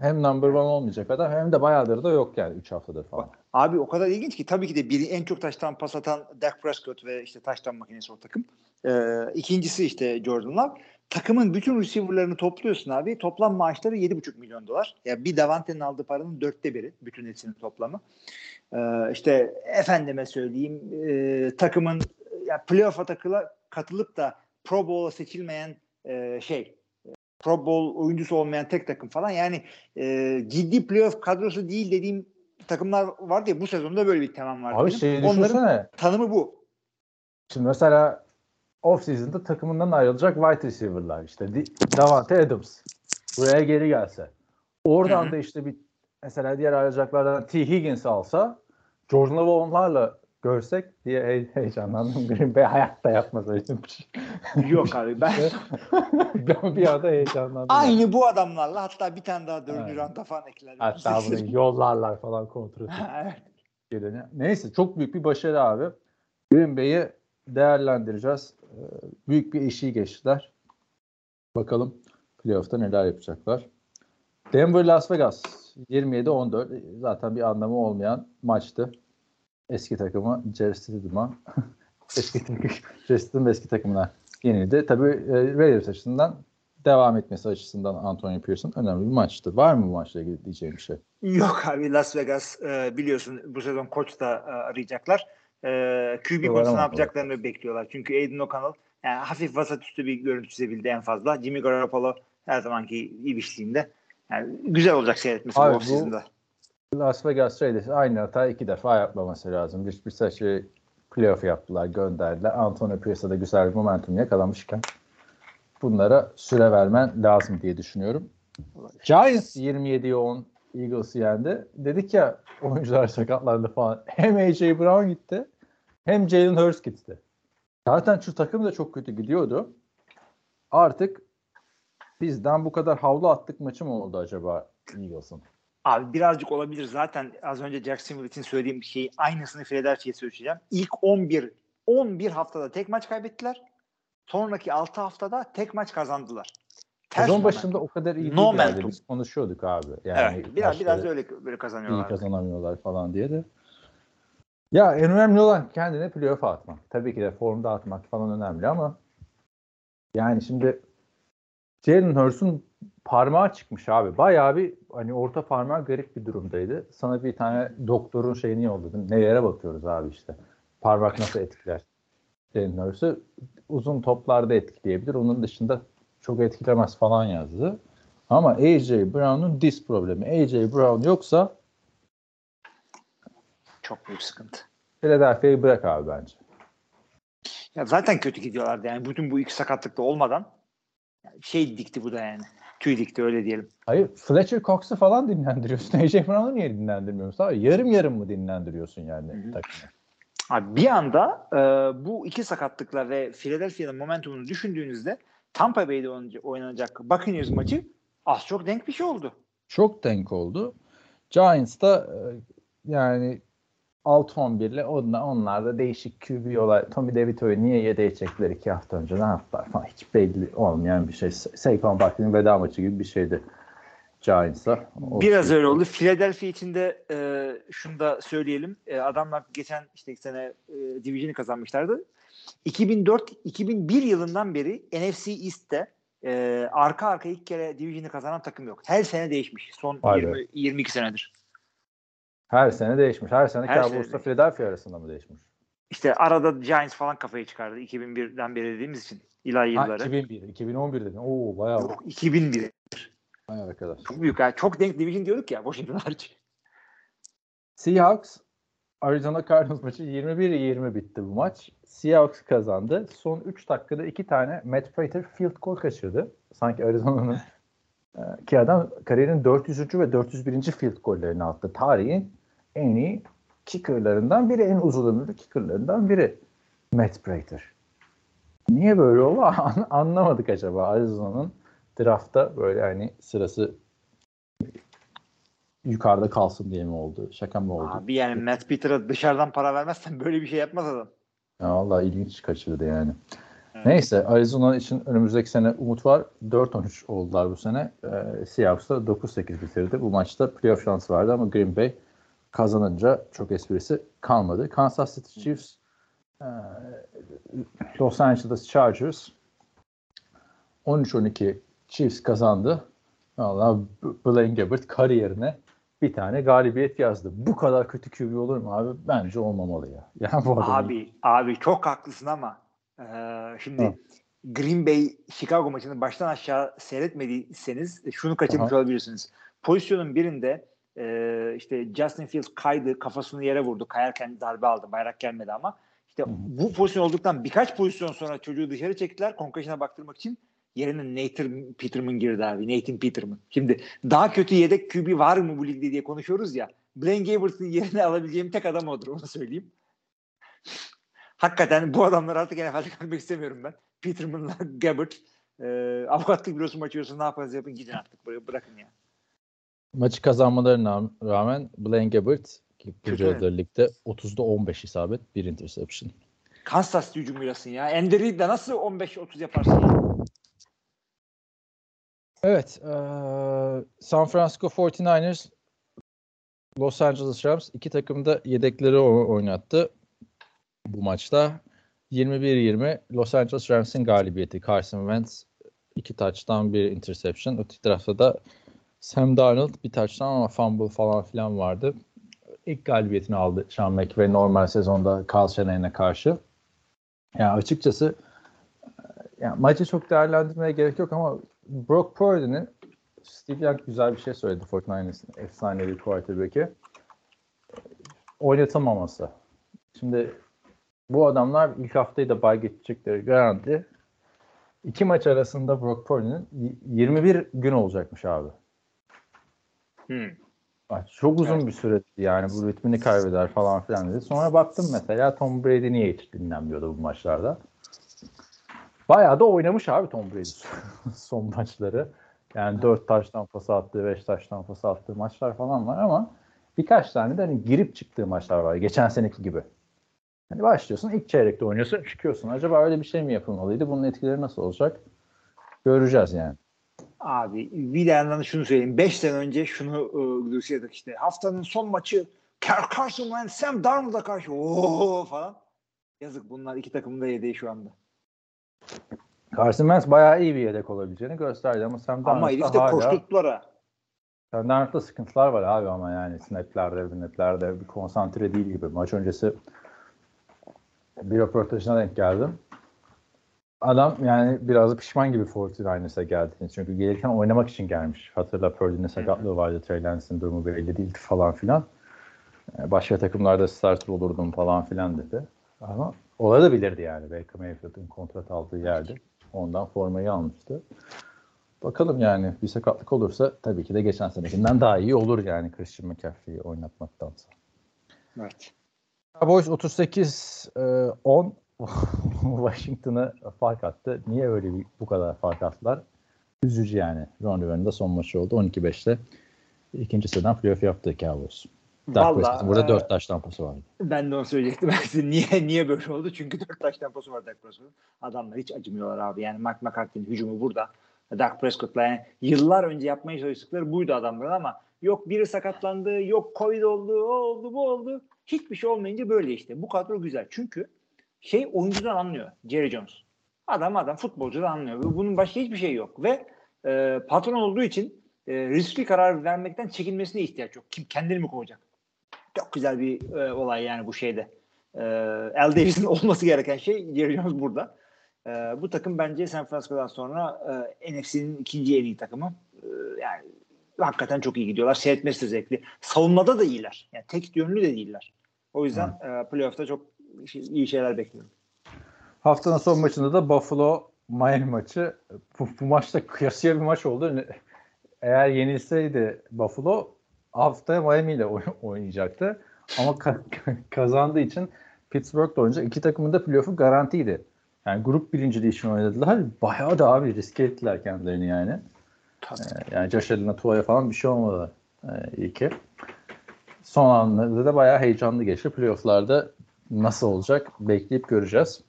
Hem number one olmayacak adam hem de bayağıdır da yok yani 3 haftadır falan. Abi o kadar ilginç ki tabii ki de biri en çok taştan pas atan Dak Prescott ve işte taştan makinesi o takım. İkincisi işte Jordan Love. Takımın bütün receiver'larını topluyorsun abi. Toplam maaşları $7,5 milyon. Yani bir Davante'nin aldığı paranın 1/4 bütün hepsinin toplamı. İşte efendime söyleyeyim takımın ya playoff'a katılıp da Pro Bowl'a seçilmeyen Pro Bowl oyuncusu olmayan tek takım falan. Yani ciddi playoff kadrosu değil dediğim takımlar vardı ya bu sezonda böyle bir temam vardı. Abi şeyi düşünsene. Tanımı bu. Şimdi mesela off-season'da takımından ayrılacak wide receiver'lar işte. Davante Adams. Buraya geri gelse. Oradan da işte bir mesela diğer ayrılacaklardan T. Higgins alsa Jordan Love onlarla görsek diye heyecanlandım. Green Bay hayatta yapmaz öyle bir şey. Yok abi ben bir anda heyecanlandım. Aynı yani. Bu adamlarla hatta bir tane daha 4. randa falan ekler. Hatta bunu yollarlar falan kontrol. Evet. Neyse çok büyük bir başarı abi. Green Bay'i değerlendireceğiz. Büyük bir eşiği geçtiler. Bakalım playoff'ta neler yapacaklar. Denver Las Vegas 27-14 zaten bir anlamı olmayan maçtı. Eski takımı eski takımına yenildi. Tabii Raiders açısından devam etmesi açısından Antonio Pierce'ın önemli bir maçtı. Var mı bu maçla ilgili diyeceğim bir şey? Yok abi Las Vegas biliyorsun bu sezon koç da arayacaklar. QB konusunda ne yapacaklarını bekliyorlar. Çünkü Aiden O'Connell yani hafif vasat üstü bir görüntü çizebildi en fazla. Jimmy Garoppolo her zamanki ibişliğinde. Yani güzel olacak seyretmesi bu off-season'da. Las Vegas Raiders aynı hata 2 defa yapmaması lazım. Bir saçı playoff yaptılar, gönderdiler. Antonio Pierce'a da güzel bir momentum yakalamışken bunlara süre vermen lazım diye düşünüyorum. Giants 27-10 Eagles'ı yendi. Dedik ya oyuncular sakatlandı falan. Hem AJ Brown gitti hem Jalen Hurts gitti. Zaten şu takım da çok kötü gidiyordu. Artık bizden bu kadar havlu attık maçı mı oldu acaba Eagles'ın? Abi birazcık olabilir zaten az önce Jacksonville için söylediğim bir şeyi aynısını Philadelphia'ya söyleyeceğim. İlk 11 haftada tek maç kaybettiler. Sonraki 6 haftada tek maç kazandılar. Sezon başında o kadar iyi değildi. Biz konuşuyorduk abi. Yani evet, biraz öyle böyle kazanıyorlar. İyi kazanamıyorlar falan diye de. Ya en önemli olan kendine playoff'a atmak. Tabii ki de formda atmak falan önemli ama yani şimdi Jalen Hurts'un parmağı çıkmış abi. Bayağı bir hani orta parmağı garip bir durumdaydı. Sana bir tane doktorun şeyini yolladım. Nelere bakıyoruz abi işte. Parmak nasıl etkiler? Jalen Hurts'u uzun toplarda etkileyebilir. Onun dışında çok etkilemez falan yazdı. Ama AJ Brown'un diz problemi. AJ Brown yoksa çok büyük sıkıntı. Philadelphia'yı bırak abi bence. Ya zaten kötü gidiyorlardı yani. Bütün bu iki sakatlıkta olmadan dikti bu da yani. Tüy dikti öyle diyelim. Hayır Fletcher Cox'u falan dinlendiriyorsun. AJ Brown'u niye dinlendirmiyorsun? Abi, yarım mı dinlendiriyorsun yani? Abi, bir anda bu iki sakatlıklar ve Philadelphia'nın momentumunu düşündüğünüzde Tampa Bay'de oynanacak Buccaneers maçı az çok denk bir şey oldu. Çok denk oldu. Giants'ta yani 6-11 ile onlar da değişik QB olay. Tommy DeVito'yu niye yedeğe çektiler 2 hafta önce ne yaptılar falan. Hiç belli olmayan bir şey. Saquon Barkley'nin veda maçı gibi bir şeydi. Giants'a. Biraz öyle oldu. Philadelphia için de şunu da söyleyelim. Adamlar geçen sene division'ı kazanmışlardı. 2004-2001 yılından beri NFC East'te arka arka ilk kere division'ı kazanan takım yok. Her sene değişmiş. Son 22 senedir. Her sene değişmiş. Her sene Cowboys'la Philadelphia arasında mı değişmiş? İşte arada Giants falan kafayı çıkardı 2001'den beri dediğimiz için. İlahi yılları. 2001, 2011 dedin. Oo bayağı. Yok, 2001. Aynen arkadaşlar. Çok büyük ya. Çok denk division diyorduk ya. Washington hariç. Seahawks Arizona Cardinals maçı 21-20 bitti bu maç. Seahawks kazandı. Son 3 dakikada 2 tane Matt Prater field goal kaçırdı. Sanki Arizona'nın ki adam kariyerin 400. ve 401. field gollerini attı. Tarihin en iyi kicker'larından biri. En uzun ömürlü kicker'larından biri. Matt Prater. Niye böyle oldu? Anlamadık acaba. Arizona'nın draftta böyle hani sırası yukarıda kalsın diye mi oldu? Şaka mı oldu? Abi yani Matt Peter'a dışarıdan para vermezsen böyle bir şey yapmaz adam. Ya vallahi ilginç kaçırdı yani. Evet. Neyse Arizona için önümüzdeki sene umut var. 4-13 oldular bu sene. Seahawks'da 9-8 bitirdi. Bu maçta playoff şansı vardı ama Green Bay kazanınca çok esprisi kalmadı. Kansas City Chiefs Los Angeles Chargers 13-12 Chiefs kazandı. Vallahi Blaine Gabbert kariyerine bir tane galibiyet yazdı. Bu kadar kötü QB olur mu abi? Bence olmamalı ya. Yani bu abi çok haklısın ama şimdi Green Bay Chicago maçını baştan aşağı seyretmediyseniz şunu kaçırmış olabilirsiniz. Pozisyonun birinde Justin Fields kaydı, kafasını yere vurdu. Kayarken darbe aldı. Bayrak gelmedi ama bu pozisyon olduktan birkaç pozisyon sonra çocuğu dışarı çektiler. Konkaşına baktırmak için. Yerine Nathan Peterman girdi abi. Nathan Peterman. Şimdi daha kötü yedek QB var mı bu ligde diye konuşuyoruz ya. Blaine Gabbert'ın yerine alabileceğim tek adam odur. Onu söyleyeyim. Hakikaten bu adamları artık NFL'de görmek istemiyorum ben. Peterman'la Gabbert. Avukatlık bürosu maçı olsun ne yaparız yapın gidin artık. Buraya bırakın ya. Maçı kazanmalarına rağmen Blaine Gabbert ligde 30'da 15 isabet 1 interception. Kansas City hücumuylasın ya. Ender'i de nasıl 15-30 yaparsın ya? Evet, San Francisco 49ers, Los Angeles Rams iki takım da yedekleri oynattı bu maçta. 21-20 Los Angeles Rams'in galibiyeti. Carson Wentz 2 touchdown 1 interception. Öteki tarafta da Sam Darnold bir touchdown ama fumble falan filan vardı. İlk galibiyetini aldı Sean McVay normal sezonda Kyle Shanahan'a karşı. Yani açıkçası yani maçı çok değerlendirmeye gerek yok ama Brock Purdy'nin Steve Young güzel bir şey söyledi 49ers'ın efsanevi quarterback'i oynatılmaması. Şimdi bu adamlar ilk haftayı da bay geçecekleri garanti. 2 maç arasında Brock Purdy'nin 21 gün olacakmış abi. Çok uzun bir süredir yani bu ritmini kaybeder falan filan dedi. Sonra baktım mesela Tom Brady niye hiç dinlenmiyordu bu maçlarda. Bayağı da oynamış abi Tom Brady son maçları. Yani 4 taştan pas attığı, 5 taştan pas attığı maçlar falan var ama birkaç tane de hani girip çıktığı maçlar var. Geçen seneki gibi. Hani başlıyorsun ilk çeyrekte oynuyorsun çıkıyorsun. Acaba öyle bir şey mi yapılmalıydı? Bunun etkileri nasıl olacak? Göreceğiz yani. Abi bir yandan şunu söyleyeyim. 5 sene önce şunu duysaydık haftanın son maçı Carson Wentz Sam Darnold'a karşı ooo falan. Yazık bunlar iki takımın da yedeği şu anda. Carson Wentz bayağı iyi bir yedek olabileceğini gösterdi ama Sam Darnold'da Sam Darnold'da sıkıntılar var abi ama yani snaplerde bir konsantre değil gibi. Maç öncesi bir röportajına denk geldim. Adam yani biraz pişman gibi 49ers'a geldiğini. Çünkü gelirken oynamak için gelmiş. Hatırla Purdy'nin sakatlığı vardı. Trey Lance'in durumu belli değildi falan filan. Başka takımlarda starter olurdum falan filan dedi. Ama olabilirdi yani. Baker Mayfield'in kontrat aldığı yerde. Ondan formayı almıştı. Bakalım yani bir sakatlık olursa tabii ki de geçen senekinden daha iyi olur yani Christian McCaffrey'i oynatmaktansa. Evet. Cowboys 38-10 Washington'a fark attı. Niye öyle bu kadar fark attılar? Üzücü yani. Ron Riviera'nın da son maçı oldu. 12-5'te ikinci sıradan playoff yaptı Cowboys. Dak Prescott'ın burada 4 taş tampası vardı. Ben de onu söyleyecektim. Niye böyle oldu? Çünkü 4 taş tampası var Dak Prescott'ın. Adamlar hiç acımıyorlar abi. Yani Mike McCarthy'nin hücumu burada. Dak Prescott'la. Yani yıllar önce yapmaya çalıştıkları buydu adamların ama yok biri sakatlandı, yok Covid oldu, o oldu, bu oldu. Hiçbir şey olmayınca böyle işte. Bu kadro güzel. Çünkü oyuncudan anlıyor Jerry Jones. Adam futbolcudan anlıyor. Bunun başka hiçbir şey yok. Ve patron olduğu için riskli karar vermekten çekinmesine ihtiyaç yok. Kim kendini mi kovacak? Çok güzel bir olay yani bu şeyde. Al Davis'in olması gereken şey Jerry Jones burada. Bu takım bence San Francisco'dan sonra NFC'nin ikinci en iyi takımı. Yani hakikaten çok iyi gidiyorlar. Seyretmesi de zevkli. Savunmada da iyiler. Yani tek yönlü de değiller. O yüzden playoff'ta çok iyi şeyler bekliyorum. Haftanın son maçında da Buffalo-Miami maçı. Bu maçta kıyasıya bir maç oldu. Eğer yenilseydi Buffalo haftaya Miami ile oynayacaktı. Ama kazandığı için Pittsburgh'da oynayacak. İki takımın da playoff'u garantiydi. Yani grup birinciliği için oynadılar. Bayağı da abi riske ettiler kendilerini yani. Yani Josh Allen'a, Tua'ya falan bir şey olmadı iyi ki. Son anlarda da bayağı heyecanlı geçti. Playoff'larda nasıl olacak bekleyip göreceğiz.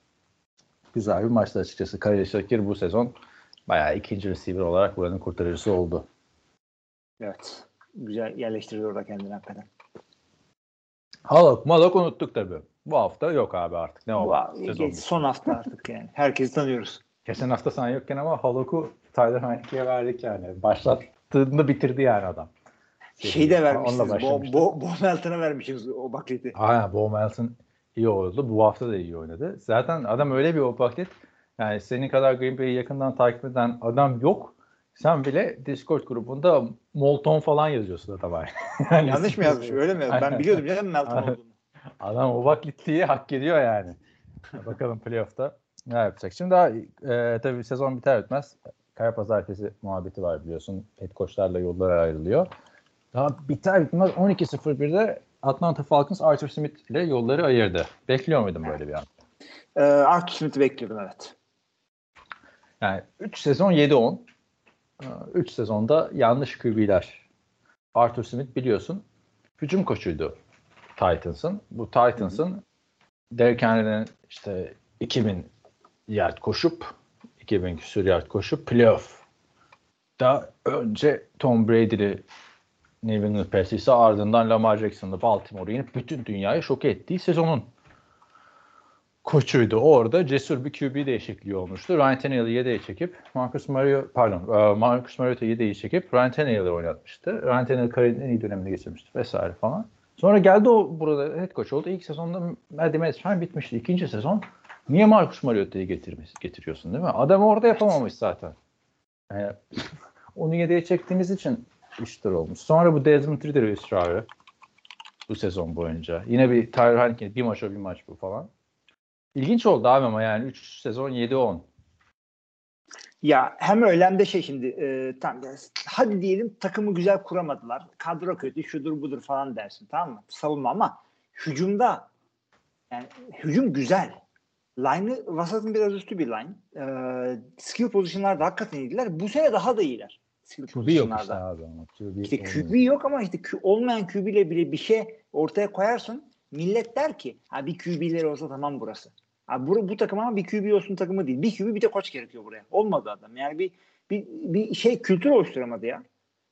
Güzel bir maçtı açıkçası. Khalil Shakir bu sezon bayağı ikinci receiver olarak buranın kurtarıcısı oldu. Evet. Güzel yerleştiriyor orada kendini hakikaten. Halok malok unuttuk tabii. Bu hafta yok abi artık. Ne oldu? Son hafta artık yani. Herkesi tanıyoruz. Geçen hafta sen yokken ama Halok'u Tyler Heineke'ye verdik yani. Başlattığında bitirdi yani adam. Şeyi de vermişsiniz. Bo Melton'a vermişsiniz o bakleti. Aynen. Bo Melton iyi oldu. Bu hafta da iyi oynadı. Zaten adam öyle bir o baklet. Yani senin kadar Green Bay'i yakından takip eden adam yok. Sen bile Discord grubunda Molton falan yazıyorsun adama. Yani yanlış mı yazmış? Öyle mi? Ben biliyordum ya Melton olduğunu. Adam o baklitliği hak ediyor yani. Bakalım playoff'ta ne yapacak. Şimdi daha tabii sezon biter bitmez. Kara pazartesi muhabbeti var biliyorsun. Head coachlarla yollar ayrılıyor. Daha biter bitmez 12.01'de Atlanta Falcons Arthur Smith ile yolları ayırdı. Bekliyor muydun böyle bir an? Arthur Smith'i bekliyordum evet. Yani 3 sezon 7-10. 3 sezonda yanlış QB'ler. Arthur Smith biliyorsun hücum koçuydu Titans'ın. Bu Titans'ın Derrick Henry'nin işte 2000 küsur yard koşup playoff. Daha önce Tom Brady'li New England Patriots'ı ardından Lamar Jackson'la Baltimore'u yenip bütün dünyayı şok ettiği sezonun koçuydu. Orada cesur bir QB değişikliği olmuştu. Ryan Tannehill'i yedeğe çekip Marcus Mariota'yı yedeğe çekip Ryan Tannehill'i oynatmıştı. Ryan Tannehill kariyerinin en iyi dönemini geçirmişti vesaire falan. Sonra geldi o burada head coach oldu. İlk sezonda Matt Ryan bitmişti. İkinci sezon niye Marcus Mariota'yı getiriyorsun değil mi? Adam orada yapamamış zaten. Yani onu yedeğe çektiğiniz için işler olmuş. Sonra bu Desmond Ridder ısrarı bu sezon boyunca. Yine bir Tyler Heineke bir maç o bir maç bu falan. İlginç oldu abi ama yani 3 sezon 7-10. Ya hem öyle hem de şimdi tam yani, hadi diyelim takımı güzel kuramadılar. Kadro kötü şudur budur falan dersin tamam mı? Savunma ama hücumda yani hücum güzel. Line'ı vasatın biraz üstü bir line. Skill pozisyonlarda hakikaten iyiler. Bu sene daha da iyiler. QB yok işte abi ama. İşte QB yok ama işte olmayan QB ile bile bir şey ortaya koyarsın. Millet der ki ha bir QB'leri olsa tamam burası. Abi bu takım ama bir QB olsun takımı değil. Bir QB bir de koç gerekiyor buraya. Olmadı adam. Yani bir şey kültür oluşturamadı ya.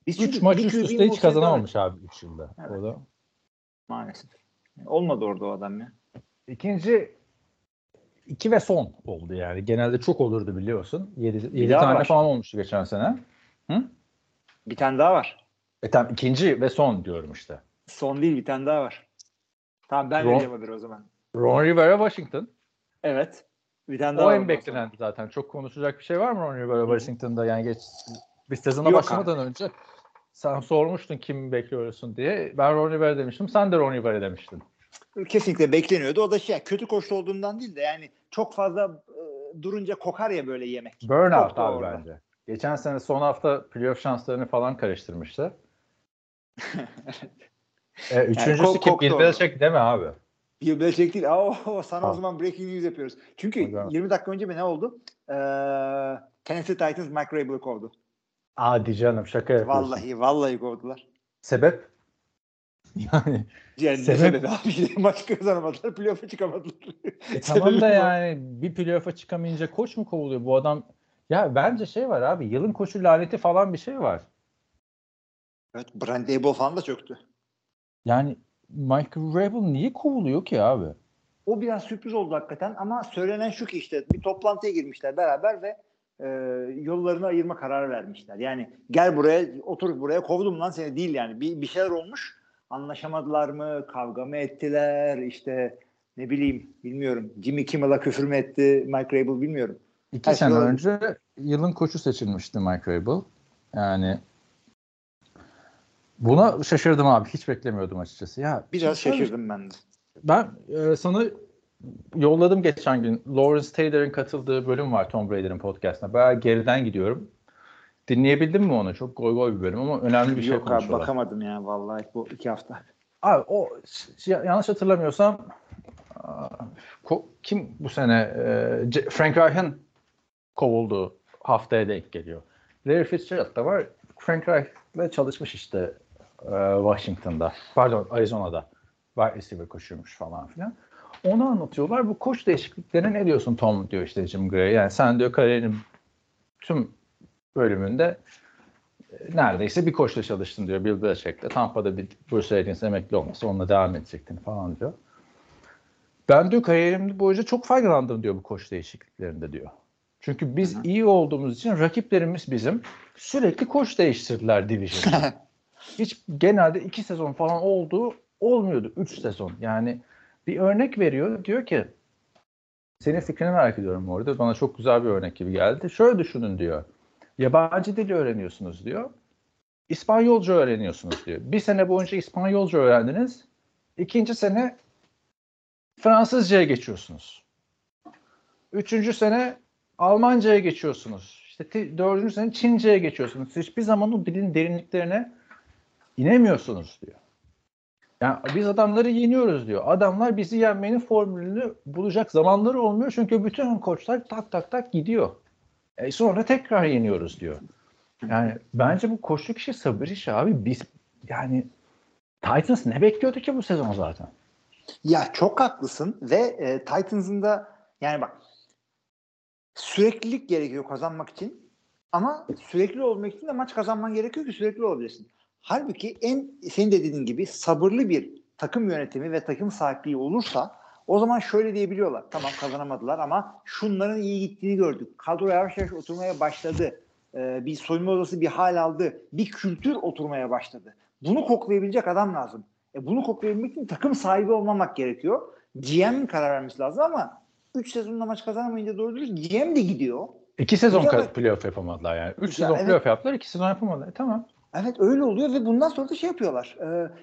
Biz 3 maç üst üste hiç kazanamamış abi 3 yılda. Evet. O da. Maalesef. Yani olmadı orada o adam ya. İki ve son oldu yani. Genelde çok olurdu biliyorsun. 7 tane var. Falan olmuştu geçen sene. Hı? Bir tane daha var. Tamam ikinci ve son diyorum işte. Son değil bir tane daha var. Tamam ben vereyim haberi o zaman. Ron Rivera Washington. Evet. Bir tane daha. O en beklenen zaten. Çok konuşacak bir şey var mı Ron Rivera Washington'da? Yani biz sezona başlamadan önce sen sormuştun kim bekliyorsun diye. Ben Ron Rivera demiştim. Sen de Ron Rivera demiştin. Kesinlikle bekleniyordu. O da kötü koçlu olduğundan değil de yani çok fazla durunca kokar ya böyle yemek. Burnout abi orada. Bence. Geçen sene son hafta playoff şanslarını falan karıştırmıştı. Üçüncüsü yani ki Bill Belichick deme abi. Bill Belichick değil. Sana o zaman breaking news yapıyoruz. Çünkü 20 dakika önce ne oldu? Tennessee Titans Mike Vrabel'ı kovdu. Hadi canım şaka yapıyorsun. Vallahi kovdular. Sebep? Yani sebep abi maç kazanamadılar, playoff'a çıkamadılar. Tamam da yani bir playoff'a çıkamayınca koç mu kovuluyor? Bu adam Ya bence şey var abi, yılın koşu laneti falan bir şey var. Evet, Brent Ebo falan da çöktü. Yani Mike Vrabel niye kovuluyor ki abi? O biraz sürpriz oldu hakikaten ama söylenen şu ki işte bir toplantıya girmişler beraber ve yollarını ayırma kararı vermişler. Yani gel buraya, otur buraya, kovdum lan seni değil yani. Bir şeyler olmuş. Anlaşamadılar mı? Kavga mı ettiler? İşte ne bileyim, bilmiyorum. Jimmy Kimmel'a küfür mü etti Mike Vrabel, bilmiyorum. İki sene önce yılın koçu seçilmişti Mike Vrabel. Yani buna şaşırdım abi. Hiç beklemiyordum açıkçası. Ya biraz şaşırdım ben de. Ben sana yolladım geçen gün. Lawrence Taylor'ın katıldığı bölüm var Tom Brady'nin podcast'ına. Bayağı geriden gidiyorum. Dinleyebildin mi onu? Çok goy goy bir bölüm ama önemli bir şey konuşuyorlar. Yok abi, bakamadım ya vallahi bu iki hafta. Abi o yanlış hatırlamıyorsam kim bu sene Frank Reich'ın kovulduğu haftaya denk geliyor. Larry Fitzgerald da var. Frank Reich'le çalışmış işte Washington'da. Pardon, Arizona'da. Wide receiver koşuyormuş falan filan. Onu anlatıyorlar. Bu koç değişikliklerine ne diyorsun Tom diyor işte Jim Gray. Yani sen diyor kariyerinin tüm bölümünde neredeyse bir koçla çalıştın diyor. Bill Belichick'le. Tampa'da bir Bruce Arians emekli olması, onunla devam edecektin falan diyor. Ben diyor kariyerimde boyunca çok faydalandım diyor bu koç değişikliklerinde diyor. Çünkü biz iyi olduğumuz için rakiplerimiz bizim sürekli koç değiştirdiler division'da. Hiç genelde 2 sezon falan oldu, olmuyordu 3 sezon. Yani bir örnek veriyor, diyor ki senin fikrini merak ediyorum orada. Bana çok güzel bir örnek gibi geldi. Şöyle düşünün diyor. Yabancı dili öğreniyorsunuz diyor. İspanyolca öğreniyorsunuz diyor. Bir sene boyunca İspanyolca öğrendiniz. 2. sene Fransızca'ya geçiyorsunuz. 3. sene Almanca'ya geçiyorsunuz. İşte 4. sene Çince'ye geçiyorsunuz. Hiçbir zaman o dilin derinliklerine inemiyorsunuz diyor. Yani biz adamları yeniyoruz diyor. Adamlar bizi yenmenin formülünü bulacak zamanları olmuyor. Çünkü bütün koçlar tak tak tak gidiyor. Sonra tekrar yeniyoruz diyor. Yani bence bu koçluk işi sabır işi abi. Biz yani Titans ne bekliyordu ki bu sezon zaten? Ya çok haklısın ve Titans'ın da yani bak süreklilik gerekiyor kazanmak için ama sürekli olmak için de maç kazanman gerekiyor ki sürekli olabilirsin. Halbuki senin de dediğin gibi sabırlı bir takım yönetimi ve takım sahipliği olursa o zaman şöyle diyebiliyorlar. Tamam kazanamadılar ama şunların iyi gittiğini gördük. Kadro yavaş yavaş oturmaya başladı. Bir soyunma odası bir hal aldı. Bir kültür oturmaya başladı. Bunu koklayabilecek adam lazım. Bunu koklayabilmek için takım sahibi olmamak gerekiyor. GM'in karar vermesi lazım ama 3 sezonla maç kazanamayınca doğru dürüst GM de gidiyor. 2 sezon playoff yapamadılar yani. 3 sezon evet. Playoff yaptılar, 2 sezon yapamadılar. Tamam. Evet öyle oluyor ve bundan sonra da şey yapıyorlar.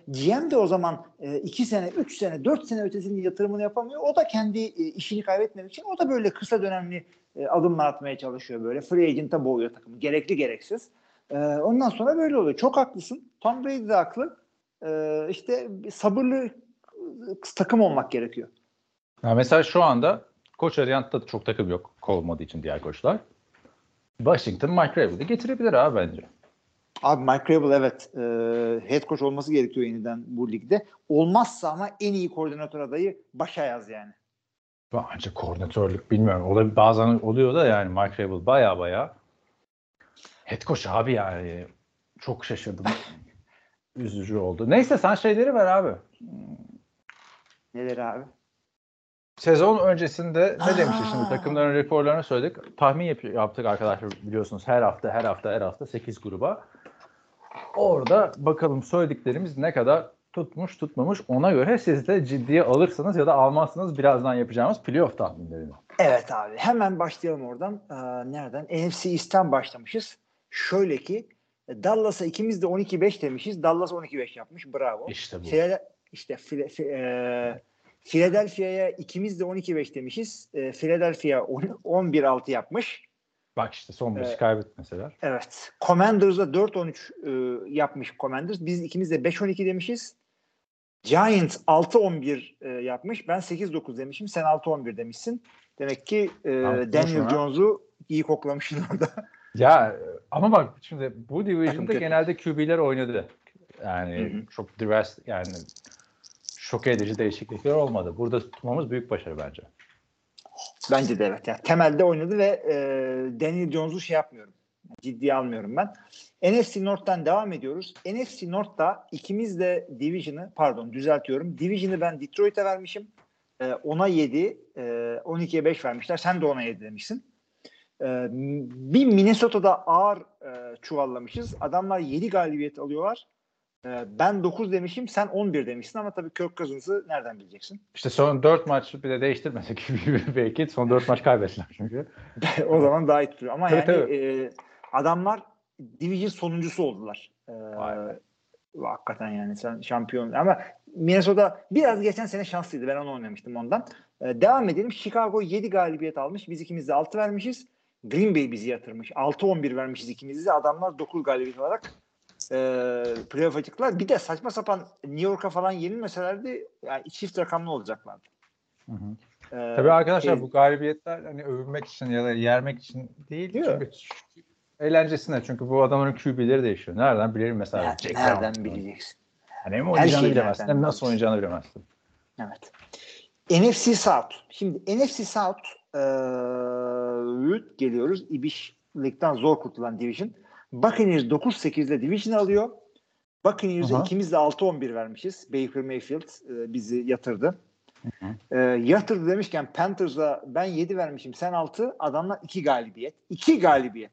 GM de o zaman 2 sene, 3 sene, 4 sene ötesinin yatırımını yapamıyor. O da kendi işini kaybetmemek için o da böyle kısa dönemli adımlar atmaya çalışıyor böyle. Free agent'a boğuyor takımı. Gerekli gereksiz. Ondan sonra böyle oluyor. Çok haklısın. Tom Brady de haklı. İşte sabırlı takım olmak gerekiyor. Ya mesela şu anda koç Ariant'ta çok takım yok. Kovulmadığı için diğer koçlar. Washington Mike Vrabel'i getirebilir abi bence. Abi Mike Vrabel evet head coach olması gerekiyor yeniden bu ligde. Olmazsa ama en iyi koordinatör adayı başa yaz yani. Bence koordinatörlük bilmiyorum. O da bazen oluyor da yani Mike Vrabel baya head coach abi yani. Çok şaşırdım. Üzücü oldu. Neyse sen şeyleri ver abi. Neleri abi? Sezon öncesinde ne demiştik şimdi? Takımların raporlarını söyledik. Tahmin yaptık arkadaşlar biliyorsunuz her hafta 8 gruba. Orada bakalım söylediklerimiz ne kadar tutmuş tutmamış, ona göre siz de ciddiye alırsanız ya da almazsınız birazdan yapacağımız playoff tahminlerini. Evet abi hemen başlayalım oradan. Nereden? NFC East'ten başlamışız. Şöyle ki Dallas'a ikimiz de 12-5 demişiz. Dallas 12-5 yapmış. Bravo. İşte bu. Philadelphia'ya ikimiz de 12-5 demişiz. Philadelphia 11-6 yapmış. Bak işte son 5'i kaybetmeseler. Evet. Commanders'a 4-13 yapmış Commanders. Biz ikimiz de 5-12 demişiz. Giants 6-11 yapmış. Ben 8-9 demişim. Sen 6-11 demişsin. Demek ki Daniel Jones'u iyi koklamışsın orada. Ya ama bak şimdi bu division'da genelde QB'ler oynadı. Yani çok diverse yani şok edici değişiklikler olmadı. Burada tutmamız büyük başarı bence. Bence de evet. Yani temelde oynadı ve Daniel Jones'u şey yapmıyorum. Ciddiye almıyorum ben. NFC North'tan devam ediyoruz. NFC North'ta ikimiz de Division'ı ben Detroit'e vermişim. 10'a 7, 12'ye 5 vermişler. Sen de 10'a 7 demişsin. Bir Minnesota'da ağır çuvallamışız. Adamlar 7 galibiyet alıyorlar. Ben 9 demişim, sen 11 demişsin ama tabii Kirk Cousins'ı nereden bileceksin? İşte son 4 maç bir de değiştirmesek belki son 4 maç kaybettiler çünkü. O zaman daha iyi tutuyor. Ama tabii, yani adamlar division sonuncusu oldular. Hakikaten yani sen şampiyon. Ama Minnesota biraz geçen sene şanslıydı. Ben onu oynamıştım ondan. Devam edelim. Chicago 7 galibiyet almış. Biz ikimiz de 6 vermişiz. Green Bay bizi yatırmış. 6-11 vermişiz ikimiz de. Adamlar 9 galibiyet olarak playoff'a çıktılar. Bir de saçma sapan New York'a falan yenilmeselerdi yani çift rakamlı olacaklardı. Hı hı. Tabii arkadaşlar bu galibiyetler hani övünmek için ya da yermek için değil. Çünkü eğlencesine. Çünkü bu adamların QB'leri değişiyor. Nereden bilelim mesela? Yani, nereden bileceksin? Yani hem oynayacağını bilemezsin hem nasıl oynayacağını bilemezsin. Evet. NFC South. Şimdi NFC South geliyoruz. İbişlikten zor kurtulan division. Buccaneers 9-8'le division alıyor. Buccaneers'e ikimiz de 6-11 vermişiz. Baker Mayfield bizi yatırdı. Yatırdı demişken Panthers'a ben 7 vermişim. Sen 6. Adamlar 2 galibiyet. 2 galibiyet.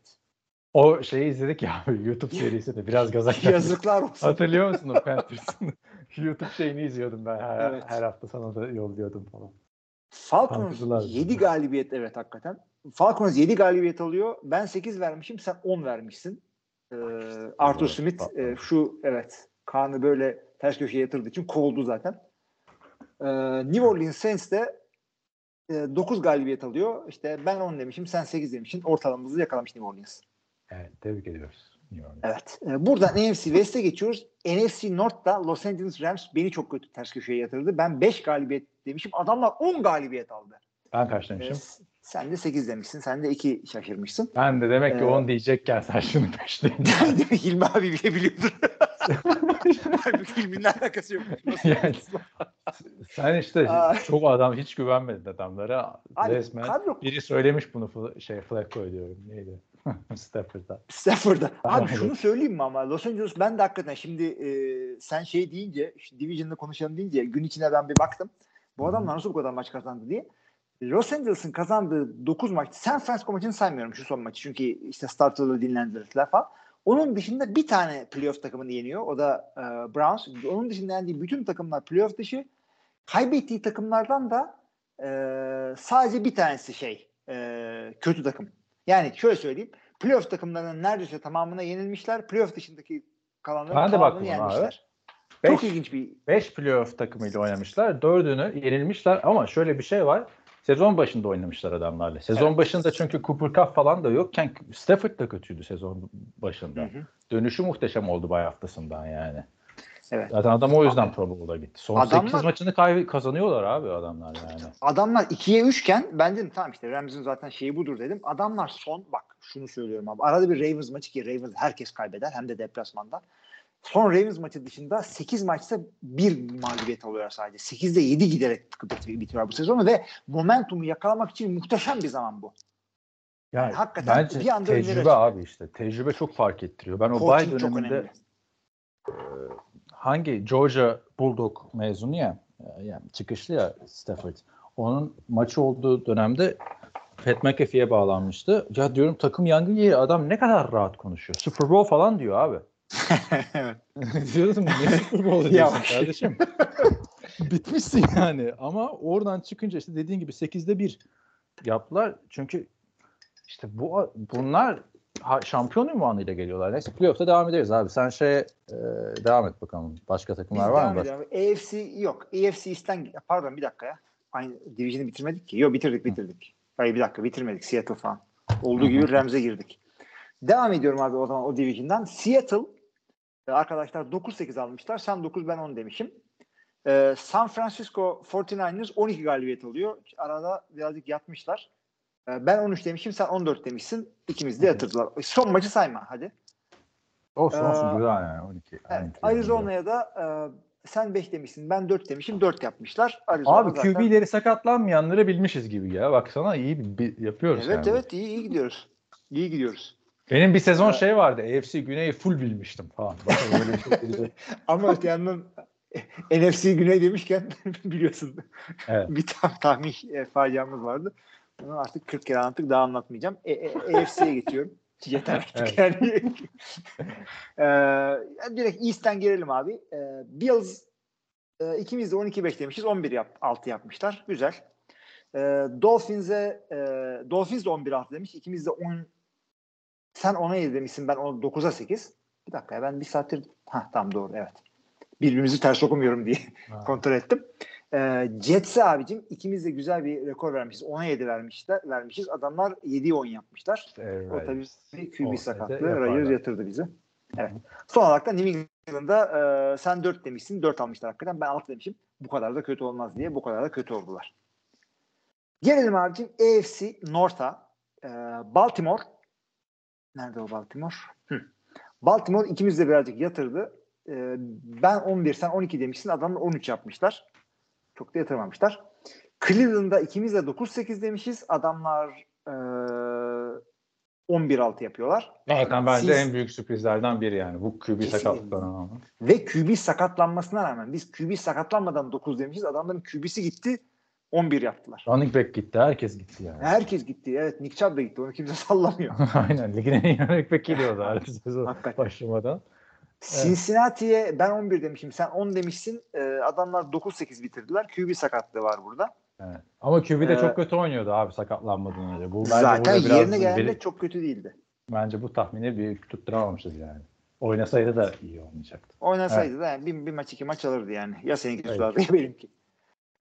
O şeyi izledik ya YouTube serisi de biraz gazak. Yazıklar olsun. Hatırlıyor musun o Panthers'ın? YouTube şeyini izliyordum ben her hafta sana da yolluyordum falan. Falcons 7 galibiyet evet hakikaten. Falcons 7 galibiyet alıyor. Ben 8 vermişim sen 10 vermişsin. Arthur Smith şu Kaan'ı böyle ters köşeye yatırdığı için kovuldu zaten. New Orleans Saints de 9 galibiyet alıyor. İşte ben 10 demişim sen 8 demişsin. Ortalamamızı yakalamış New Orleans. Evet, tebrik ediyoruz. Evet. Buradan NFC West'e geçiyoruz. NFC North'ta Los Angeles Rams beni çok kötü ters köşeye yatırdı. Ben 5 galibiyet demişim. Adamlar 10 galibiyet aldı. Ben kaç demişim? Sen de 8 demişsin. Sen de 2 şaşırmışsın. Ben de demek ki 10 diyecekken sen şunu 5 demişsin. Demek Hilmi abi bile biliyordur. Hilmi'nin alakası yok. Yani, sen işte çok adam hiç güvenmedin adamlara. Abi, resmen biri söylemiş bunu Flacco diyorum. Neydi? Stafford'da. Abi şunu söyleyeyim mi ama Los Angeles ben de hakikaten şimdi sen şey deyince Division'da konuşalım deyince gün içine ben bir baktım. Bu adamlar nasıl bu kadar maç kazandı diye. Los Angeles'ın kazandığı 9 maç San Francisco maçını saymıyorum şu son maçı. Çünkü işte starterları dinlendirdiler falan. Onun dışında bir tane playoff takımını yeniyor. O da Browns. Onun dışında yendiği bütün takımlar playoff dışı. Kaybettiği takımlardan da sadece bir tanesi kötü takım. Yani şöyle söyleyeyim. Playoff takımlarının neredeyse tamamına yenilmişler. Playoff dışındaki kalanların tamamını yenmişler. Abi. Çok ilginç bir... 5 playoff takımıyla oynamışlar. 4'ünü yenilmişler. Ama şöyle bir şey var. Sezon başında oynamışlar adamlarla. Sezon başında çünkü Cooper Kupp falan da yokken Stafford da kötüydü sezon başında. Dönüşü muhteşem oldu bay haftasından yani. Evet. Zaten adam o yüzden Pro Bowl'a gitti. Son adamlar, 8 maçını kazanıyorlar abi adamlar yani. Adamlar 2'ye 3 iken ben dedim tamam işte Rams'in zaten şeyi budur dedim. Adamlar son bak şunu söylüyorum abi. Arada bir Ravens maçı ki Ravens herkes kaybeder hem de deplasmanda. Son Ravens maçı dışında 8 maçta 1 mağlubiyet alıyorlar sadece. 8'de 7 giderek bitiriyorlar bu sezonu ve momentumu yakalamak için muhteşem bir zaman bu. Yani hakikaten bir anda tecrübe abi işte. Tecrübe çok fark ettiriyor. Ben o bay döneminde hangi Georgia Bulldog mezunu ya yani çıkışlı ya Stafford. Onun maçı olduğu dönemde Pat McAfee'ye bağlanmıştı. Ya diyorum takım yangın yeri adam ne kadar rahat konuşuyor. Super Bowl falan diyor abi. Evet. Diyorsun niye Super Bowl diyorsun kardeşim? Bitmişsin yani ama oradan çıkınca işte dediğin gibi 8'de 1 yaptılar. Çünkü işte bunlar şampiyon unvanıyla geliyorlar. Neyse playoff'ta devam ederiz abi. Sen devam et bakalım. Başka takımlar var mı? AFC yok. AFC East'ten pardon bir dakika ya. Aynı division'ı bitirmedik ki. Yok bitirdik. Hayır bir dakika bitirmedik. Seattle falan. Olduğu gibi Rams'e girdik. Devam ediyorum abi o zaman o division'dan. Seattle arkadaşlar 9-8 almışlar. Sen 9 ben 10 demişim. San Francisco 49ers 12 galibiyet alıyor. Arada birazcık yatmışlar. Ben 13 demişim, sen 14 demişsin. İkimiz de yatırdılar. Son maçı sayma hadi. Olsun güzel yani 12. Evet, Arizona'ya da sen 5 demişsin, ben 4 demişim, 4 yapmışlar. Arizona abi zaten... QB'leri sakatlanmayanları bilmişiz gibi ya. Baksana iyi yapıyoruz. Evet yani. Evet iyi gidiyoruz. İyi gidiyoruz. Benim bir sezon şey vardı. AFC Güney'i full bilmiştim falan. Şey ama öte yandan NFC Güney demişken biliyorsun. Evet. Bir tahmin faciamız vardı. Bunu artık 40 kere anlattık, daha anlatmayacağım. AFC'ye geçiyorum. Yeter artık yani. Direkt East'ten girelim abi. Bills ikimiz de 12 beklemişiz. 11-6 yapmışlar. Güzel. Dolphins de 11-6 demiş. İkimiz de 10. Sen 10'a 7 demişsin. Ben 9'a 8. Bir dakika ya, ben bir saattir. Ha tamam, doğru, evet. Birbirimizi ters okumuyorum diye kontrol ettim. Jets'e abicim ikimiz de güzel bir rekor vermişiz. 10'a 7 vermişiz. Adamlar 7'ye 10 yapmışlar. Evet. O tabii QB sakatlığı rayır yatırdı bizi. Evet. Son olarak da New England'da sen 4 demişsin. 4 almışlar hakikaten. Ben 6 demişim. Bu kadar da kötü olmaz diye. Bu kadar da kötü oldular. Gelelim abicim AFC North'a. Baltimore. Nerede o Baltimore? Baltimore ikimiz de birazcık yatırdı. Ben 11, sen 12 demişsin. Adamlar 13 yapmışlar. Çok da yatırmamışlar. Cleveland'da ikimiz de 9-8 demişiz. Adamlar 11-6 yapıyorlar. Zaten bence en büyük sürprizlerden biri yani. Bu QB sakatlanmasına rağmen. Ve QB sakatlanmasına rağmen. Biz QB sakatlanmadan 9 demişiz. Adamların QB'si gitti. 11 yaptılar. Running back gitti. Herkes gitti yani. Herkes gitti. Evet. Nick Chubb da gitti. Onu kimse sallamıyor. Aynen. Ligin en iyi running back geliyordu. Başlamadan. Cincinnati'ye ben 11 demişim. Sen 10 demişsin. Adamlar 9-8 bitirdiler. QB sakatlığı var burada. Evet. Ama QB de çok kötü oynuyordu abi sakatlanmadan önce. Bu, zaten yerine geldiğinde çok kötü değildi. Bence bu tahmini bir tutturamamışız yani. Oynasaydı da iyi olmayacaktı. Oynasaydı da yani bir maç iki maç alırdı yani. Ya seninki tutardı ya benimki.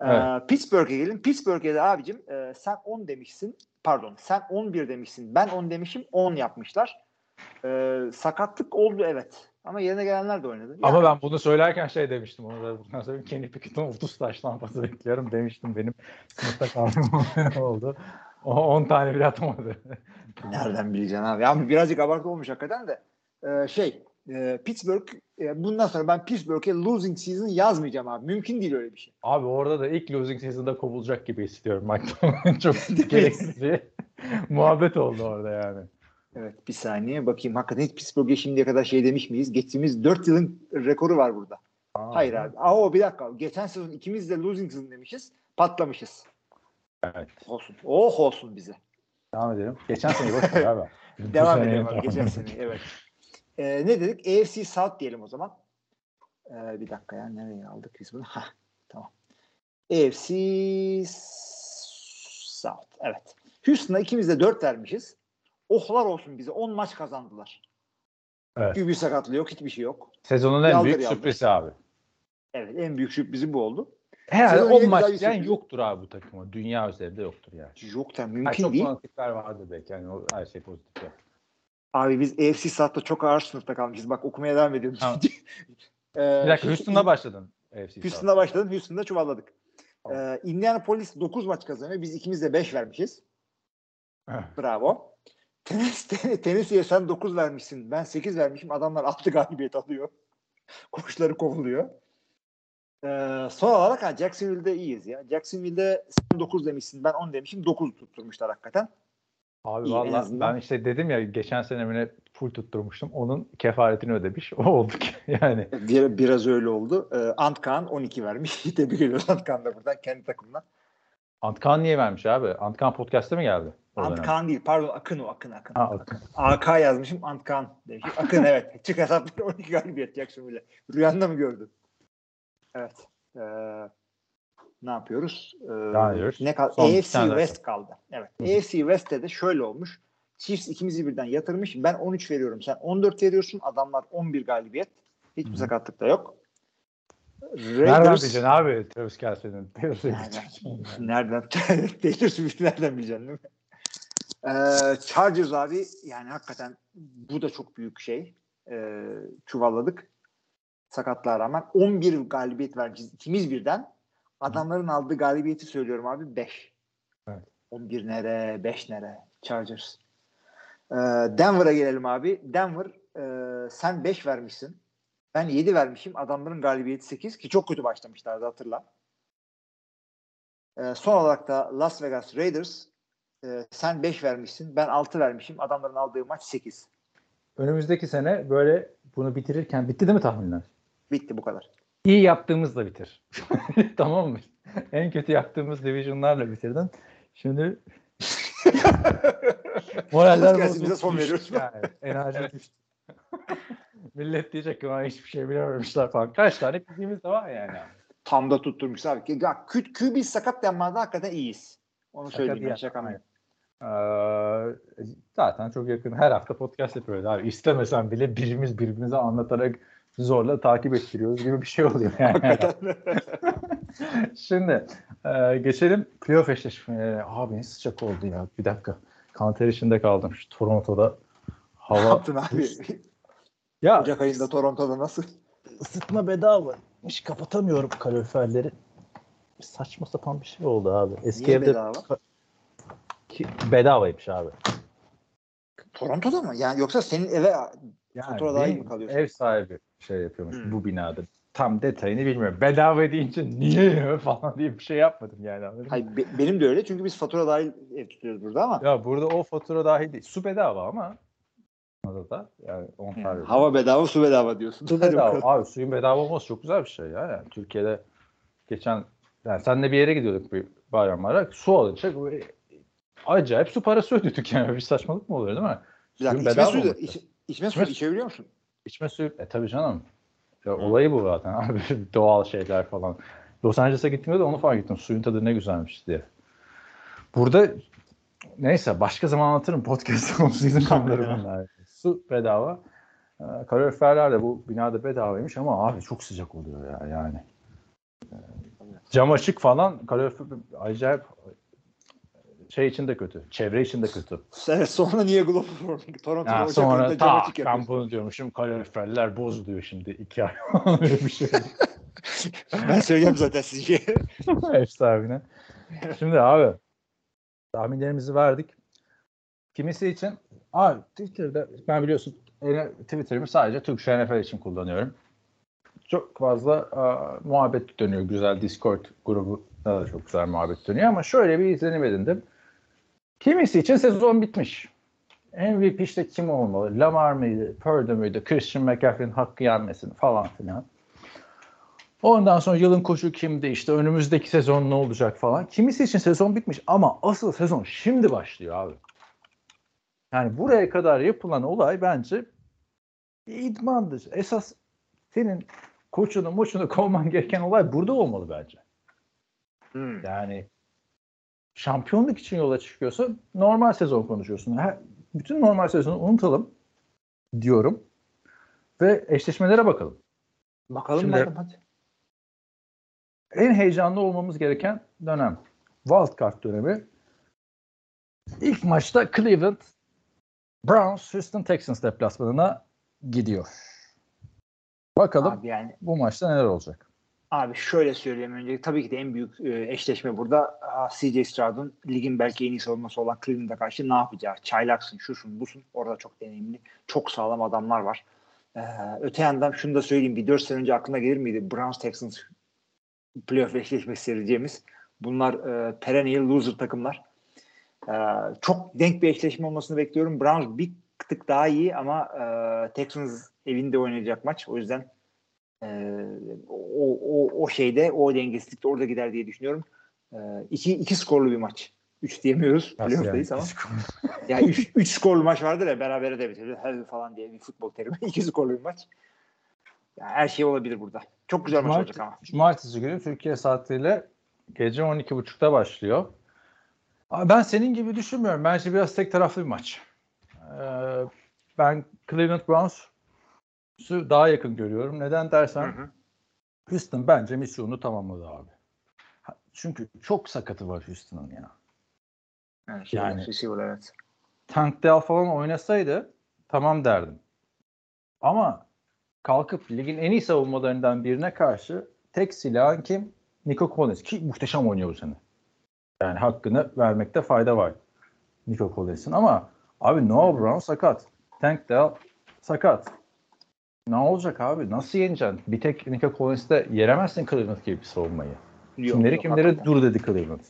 Evet. Pittsburgh'e gelin. Pittsburgh'e de abicim sen 10 demişsin. Pardon, sen 11 demişsin. Ben 10 demişim. 10 yapmışlar. Sakatlık oldu evet. Ama yerine gelenler de oynadı. Ama yani. Ben bunu söylerken şey demiştim. Onu da bundan sonra Kenny Pickett'in 30 taş lampası bekliyorum demiştim. Benim sınıfta kalmam oldu. O 10 tane bile atamadı. Nereden bileceksin abi? Ya birazcık abartı olmuş hakikaten de. Pittsburgh bundan sonra ben Pittsburgh'e losing season yazmayacağım abi. Mümkün değil öyle bir şey. Abi orada da ilk losing season'da kovulacak gibi hissediyorum. Çok gereksiz bir muhabbet oldu orada yani. Evet bir saniye bakayım. Hakikaten hiç Pittsburgh'e şimdiye kadar şey demiş miyiz? Geçtiğimiz 4 yılın rekoru var burada. Hayır abi. Bir dakika. Geçen sezon ikimiz de losing season demişiz. Patlamışız. Evet. Olsun. Olsun bize. Devam edelim. Geçen sene boş ver abi. Devam edelim abi. Geçen sene. Evet. Ne dedik? AFC South diyelim o zaman. Bir dakika ya. Nereye aldık biz bunu? Tamam. AFC South. Evet. Houston'a ikimiz de 4 vermişiz. Ohlar olsun bize. 10 maç kazandılar. Evet. QB sakatlığı yok. Hiçbir şey yok. Sezonun en büyük sürprizi abi. Evet. En büyük sürprizi bu oldu. Herhalde 10 maç yani yoktur abi bu takıma. Dünya üzerinde yoktur yani. Yok da mümkün çok değil. Çok pozitifler vardı belki. Yani o, her şey pozitif. Yani. Abi biz AFC South'ta çok ağır sınıfta kalmışız. Bak okumaya devam ediyorum. Tamam. Bir dakika. Houston'da başladın. Houston'da başladın. Houston'da çuvalladık. Tamam. Indianapolis 9 maç kazanıyor. Biz ikimiz de 5 vermişiz. Bravo. Tennessee'ye sen 9 vermişsin. Ben 8 vermişim. Adamlar 6 galibiyet alıyor. Koçları kovuluyor. Son olarak Jacksonville'de iyiyiz ya. Jacksonville'de sen 9 demişsin. Ben 10 demişim. 9 tutturmuşlar hakikaten. Abi vallahi ben işte dedim ya geçen sene bile full tutturmuştum. Onun kefaretini ödemiş. O olduk yani. Biraz öyle oldu. Antkan 12 vermiş. Tebrik ediyoruz Antkan da buradan. Kendi takımdan. Antkan niye vermiş abi? Antkan podcast'te mi geldi? Antkan değil. Pardon Akın. AK yazmışım Antkan demiş. Akın evet. Çık hesapları 12 galibiyet Jacksonville'e. Rüyanda mı gördün? Evet. Ne yapıyoruz? AFC West kaldı. Evet. AFC West'te de şöyle olmuş. Chiefs ikimizi birden yatırmış. Ben 13 veriyorum. Sen 14 veriyorsun. Adamlar 11 galibiyet. Hiçbir sakatlık da yok. Nereden bileceksin abi? Travis Kelsey'den. Nereden? Taylor Swift'i nereden bileceksin değil mi? Chargers abi yani hakikaten bu da çok büyük şey. Çuvalladık. Sakatlığa rağmen 11 galibiyet vermişiz. İkimiz birden. Adamların aldığı galibiyeti söylüyorum abi 5. Evet. 11 nere? 5 nere? Chargers. Denver'a gelelim abi. Denver sen 5 vermişsin. Ben 7 vermişim. Adamların galibiyeti 8 ki çok kötü başlamışlardı, hatırla. Son olarak da Las Vegas Raiders, sen 5 vermişsin. Ben 6 vermişim. Adamların aldığı maç 8. Önümüzdeki sene böyle bunu bitirirken, bitti değil mi tahminler? Bitti, bu kadar. İyi yaptığımızla bitir. Tamam mı? En kötü yaptığımız divisionlarla bitirdin. Şimdi moraller bozuldu. Son veriyoruz. Yani, enerji düştü. Millet diyecek ki hiçbir şey bilememişler falan. Kaç tane bildiğimiz de var yani. Tam da tutturmuş abi. Ya, QB sakat denmezde hakikaten iyiyiz. Onu söyleyeyim. Şakamayın. Zaten çok yakın. Her hafta podcast yapıyoruz abi. İstemesen bile birimiz birbirimize anlatarak zorla takip ettiriyoruz gibi bir şey oluyor. Yani. Şimdi geçelim playoff eşleşmelerine. Abi ne sıcak oldu ya. Bir dakika. Kanter içinde kaldım. Şu Toronto'da hava. Ne yaptın abi? Ya, Ocak ayında Toronto'da nasıl? Isıtma bedavaymış. Kapatamıyorum kaloriferleri. Saçma sapan bir şey oldu abi. Eski niye evde bedava? Bedavaymış abi. Toronto'da mı? Yani yoksa senin eve yani mı kalıyorsun? Ev sahibi şey yapıyormuş bu binada. Tam detayını bilmiyorum. Bedava deyince niye falan diye bir şey yapmadım yani. Hayır, benim de öyle çünkü biz fatura dahil ev tutuyoruz burada ama. Ya burada o fatura dahil değil. Su bedava ama. Da yani hava bedava, su bedava diyorsun. Su bedava. Abi suyun bedava olması çok güzel bir şey ya. Yani Türkiye'de geçen yani senle bir yere gidiyorduk bir bayramlara. Su alınacak. Acayip su parası ödedik yani. Bir saçmalık mı oluyor değil mi? Suyun bedava suyu, içme suyu içebiliyor musun? İçme suyu. Tabii canım. Ya, olayı bu zaten abi. Doğal şeyler falan. Los Angeles'a gittiğimde de onu fark ettim. Suyun tadı ne güzelmiş diye. Burada neyse başka zaman anlatırım. Podcast konusuydu kanlarımın. Su bedava. Kaloriferler de bu binada bedavaymış ama abi çok sıcak oluyor ya yani. Cam açık falan kalorifer acayip şey için de kötü. Çevre için de kötü. Sonra niye global warming? Toronto'da sonra cam açık yapıyor. Ben bunu diyormuşum. Kaloriferler bozuluyor şimdi. 2 ay bir şey. Ben söyleyeyim zaten sizce. Efsane. Şimdi abi tahminlerimizi verdik. Kimisi için abi Twitter'da ben biliyorsun Twitter'ımı sadece Türkçe NFL için kullanıyorum. Çok fazla muhabbet dönüyor. Güzel Discord grubunda da çok güzel muhabbet dönüyor ama şöyle bir izlenim edindim. Kimisi için sezon bitmiş. MVP işte kim olmalı? Lamar mıydı? Purdy müydü? Christian McCaffrey'in hakkı yenmesin falan filan. Ondan sonra yılın koçu kimdi? İşte önümüzdeki sezon ne olacak falan. Kimisi için sezon bitmiş ama asıl sezon şimdi başlıyor abi. Yani buraya kadar yapılan olay bence bir idmandır. Esas senin koçunu moçunu kovman gereken olay burada olmalı bence. Yani şampiyonluk için yola çıkıyorsa normal sezon konuşuyorsun. Bütün normal sezonu unutalım diyorum ve eşleşmelere bakalım. Bakalım hadi. En heyecanlı olmamız gereken dönem. Wildcard dönemi. İlk maçta Cleveland Browns, Houston Texans deplasmanına gidiyor. Bakalım abi yani, bu maçta neler olacak? Abi şöyle söyleyeyim öncelikle. Tabii ki de en büyük eşleşme burada CJ Stroud'un ligin belki en iyi savunması olan Cleveland'a karşı ne yapacağı? Çaylaksın, şusun, busun. Orada çok deneyimli, çok sağlam adamlar var. Öte yandan şunu da söyleyeyim. Bir 4 sene önce aklına gelir miydi? Browns Texans playoff eşleşmesi seyredeceğimiz. Bunlar perennial loser takımlar. Çok denk bir eşleşme olmasını bekliyorum. Browns bir tık daha iyi ama Texans evinde oynayacak maç. O yüzden o dengesizlik de orada gider diye düşünüyorum. İki skorlu bir maç. 3 diyemiyoruz. Playoff'tayız yani, ama. Ya 3 skorlu maç vardır ya, berabere de bitirir. Her falan diye bir futbol terimi. 2 skorlu bir maç. Yani her şey olabilir burada. Çok güzel maç olacak ama. Cumartesi günü Türkiye saatiyle gece 12.30'da başlıyor. Ben senin gibi düşünmüyorum. Bence biraz tek taraflı bir maç. Ben Cleveland Browns'u daha yakın görüyorum. Neden dersen Houston bence misyonunu tamamladı abi. Çünkü çok sakatı var Houston'ın ya. Evet. Tank Dell falan oynasaydı tamam derdim. Ama kalkıp ligin en iyi savunmalarından birine karşı tek silahın kim? Nico Collins ki muhteşem oynuyor bu sene. Yani hakkını vermekte fayda var Nico Collins'in ama abi Noah Brown sakat. Tank Dell sakat. Ne olacak abi? Nasıl yeneceksin? Bir tek Nico Collins'ta yeremezsin Cleveland gibi bir savunmayı. Kimleri dur dedi Cleveland.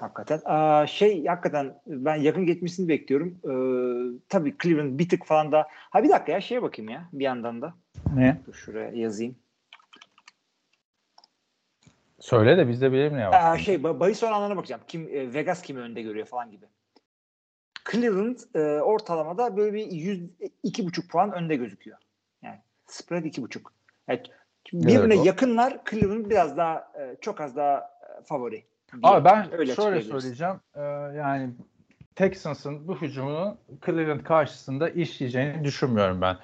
Hakikaten. Hakikaten ben yakın geçmesini bekliyorum. Tabii Cleveland bir tık falan da. Ha bir dakika ya şeye bakayım ya bir yandan da. Ne? Dur şuraya yazayım. Söyle de biz de bilelim ne var. Bahis oranlarına bakacağım. Kim Vegas kimi önde görüyor falan gibi. Cleveland ortalamada böyle bir 2,5 puan önde gözüküyor. Yani spread 2,5. Evet. Birbirine yakınlar. Cleveland biraz daha çok az daha favori. Abi ben öyle şöyle söyleyeceğim. Yani Texans'ın bu hücumunu Cleveland karşısında işleyeceğini düşünmüyorum ben.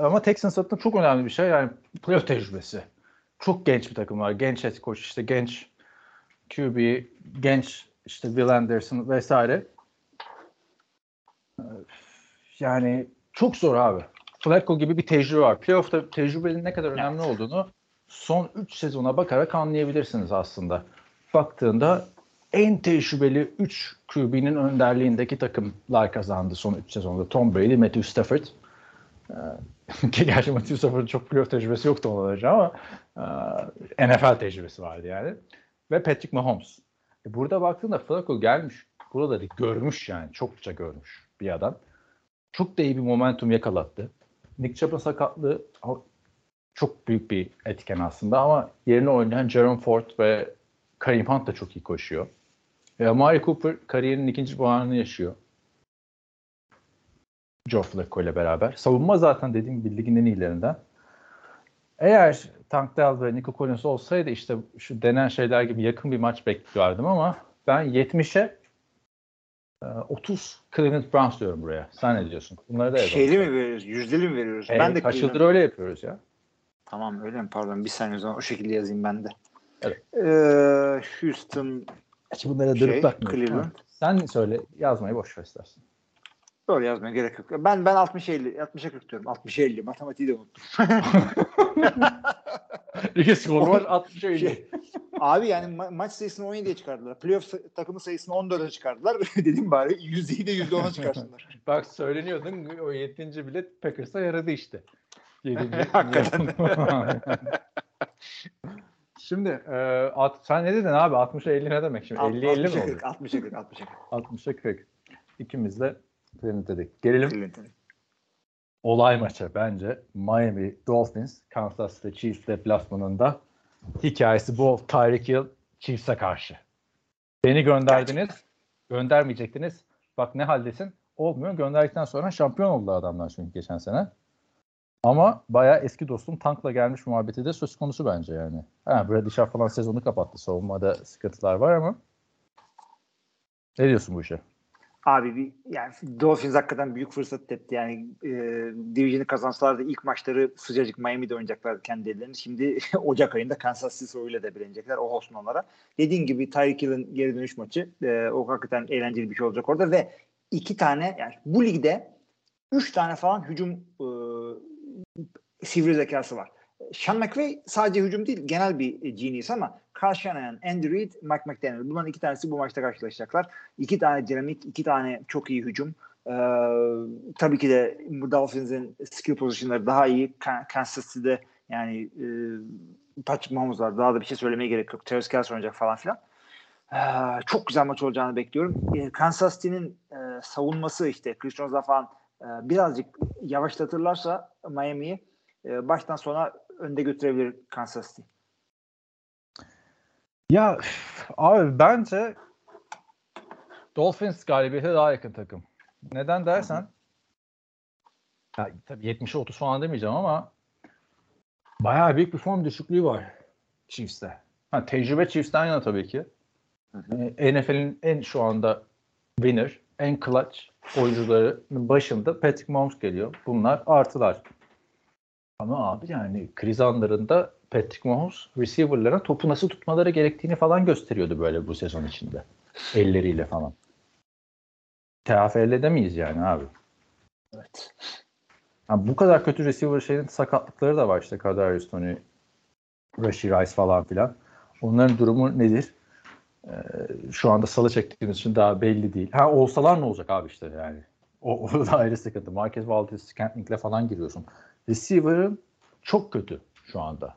Ama Texans adına çok önemli bir şey. Yani playoff tecrübesi. Çok genç bir takım var. Genç head coach, işte genç QB, genç işte Will Anderson vesaire. Yani çok zor abi. Flacco gibi bir tecrübe var. Playoff'ta tecrübenin ne kadar önemli olduğunu son 3 sezona bakarak anlayabilirsiniz aslında. Baktığında en tecrübeli 3 QB'nin önderliğindeki takımlar kazandı son 3 sezonda. Tom Brady, Matthew Stafford. Gerçi Matthew Stafford'ın çok playoff tecrübesi yoktu olarak ama NFL tecrübesi vardı yani. Ve Patrick Mahomes. Burada baktığında Flacco gelmiş. Buraları görmüş yani. Çokça görmüş bir adam. Çok da iyi bir momentum yakalattı. Nick Chubb'ın sakatlığı çok büyük bir etken aslında ama yerine oynayan Jerome Ford ve Kareem Hunt da çok iyi koşuyor. Amari Cooper kariyerinin ikinci baharını yaşıyor. Joe Flacco ile beraber. Savunma zaten dediğim gibi ligin en iyilerinden. Eğer Tank Dell ve Nico Collins olsaydı işte şu denen şeyler gibi yakın bir maç bekliyordum ama ben 70'e 30 Cleveland Browns diyorum buraya. Sen ne diyorsun? Bunları da mi veriyoruz? Yüzdeli mi veriyoruz? Ben de kaç yıldır öyle yapıyoruz ya. Tamam öyle mi? Pardon bir saniye o zaman o şekilde yazayım ben de. Evet. Houston bunlara dönüp bakmıyorum. Sen söyle yazmayı boş ver istersen. Doğru yazmaya gerek yok. Ben 60'a 40 diyorum. 60'a 50. Matematiği de unuttum. İki skor var 60'a 50. Abi yani maç sayısını 17'ye çıkardılar. Playoff takımı sayısını 14'e çıkardılar. Dedim bari %7'yi de %10'a çıkarsınlar. Bak söyleniyordun o 7. bilet Packers'a yaradı işte. Hakikaten. Şimdi sen ne dedin abi? 60'a 50 ne demek şimdi? 50-50 mi oldu? 60'a 40. 60'a 40. İkimiz de dedik. Gelelim olay maça bence. Miami Dolphins Kansas City Chiefs deplasmanında hikayesi bol Tyreek Hill Chiefs'e karşı. Beni gönderdiniz. Göndermeyecektiniz. Bak ne haldesin. Olmuyor. Gönderdikten sonra şampiyon oldu adamlar çünkü geçen sene. Ama bayağı eski dostum Tank'la gelmiş muhabbeti de söz konusu bence yani. Brady Shaw falan sezonu kapattı. Savunmada sıkıntılar var ama. Ne diyorsun bu işe? Abi yani Dolphins hakikaten büyük fırsat tepti. Yani division'ı kazansalardı ilk maçları sıcacık Miami'de oynayacaklardı kendi ellerini. Şimdi Ocak ayında Kansas City oyuyla da bilenecekler. O olsun onlara. Dediğin gibi Tyreek Hill'in geri dönüş maçı o hakikaten eğlenceli bir şey olacak orada ve 2 tane yani bu ligde 3 tane falan hücum sivri zekası var. Sean McVay sadece hücum değil genel bir genius ama Kyle Shanahan, Andy Reid, Mike McDaniel. Bunların 2 tanesi bu maçta karşılaşacaklar. 2 tane dinamik, 2 tane çok iyi hücum. Tabii ki de Dolphins'in skill pozisyonları daha iyi. Kansas City'de yani Patrick Mahomes var. Daha da bir şey söylemeye gerek yok. Travis Kelce oynayacak falan filan. Çok güzel maç olacağını bekliyorum. Kansas City'nin savunması işte Chris Jones'la falan birazcık yavaşlatırlarsa Miami'yi baştan sona önde götürebilir Kansas City. Ya abi bence Dolphins galibiyete daha yakın takım. Neden dersen ya, tabii 70'e 30 falan demeyeceğim ama bayağı büyük bir form düşüklüğü var Chiefs'te. Tecrübe Chiefs'ten yana tabii ki. NFL'in en şu anda winner, en clutch oyuncularının başında Patrick Mahomes geliyor. Bunlar artılar. Ama abi yani kriz anlarında Patrick Mahomes receiver'lara topu nasıl tutmaları gerektiğini falan gösteriyordu böyle bu sezon içinde. Elleriyle falan. Telafi edemeyiz yani abi. Evet. Yani bu kadar kötü receiver şeyin sakatlıkları da var işte Kadarius Toney, Rashee Rice falan filan. Onların durumu nedir? Şu anda salı çektiğimiz için daha belli değil. Olsalar ne olacak abi işte yani. O da ayrı sıkıntı. Marquez Valdez-Scantlink'le falan giriyorsun. Receiver'ın çok kötü şu anda.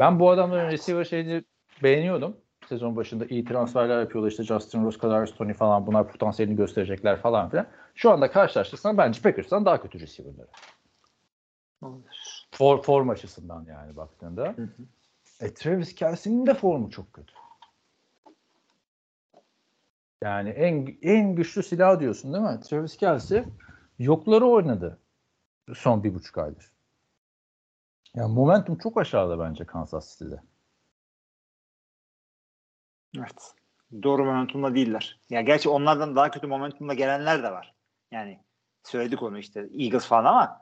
Ben bu adamların receiver şeyini beğeniyordum. Sezon başında iyi transferler yapıyorlar. İşte Justin Rose, Kadarius Toney falan, bunlar potansiyelini gösterecekler falan filan. Şu anda karşılaştırsan bence Packers'tan daha kötü receiver'ları. Form açısından yani baktığında. Hı hı. Travis Kelce'nin de formu çok kötü. Yani en güçlü silah diyorsun değil mi? Travis Kelce yokları oynadı son 1,5 aydır. Yani momentum çok aşağıda bence Kansas City'de. Evet. Doğru momentumla değiller. Ya gerçi onlardan daha kötü momentumla gelenler de var. Yani söyledik onu işte Eagles falan ama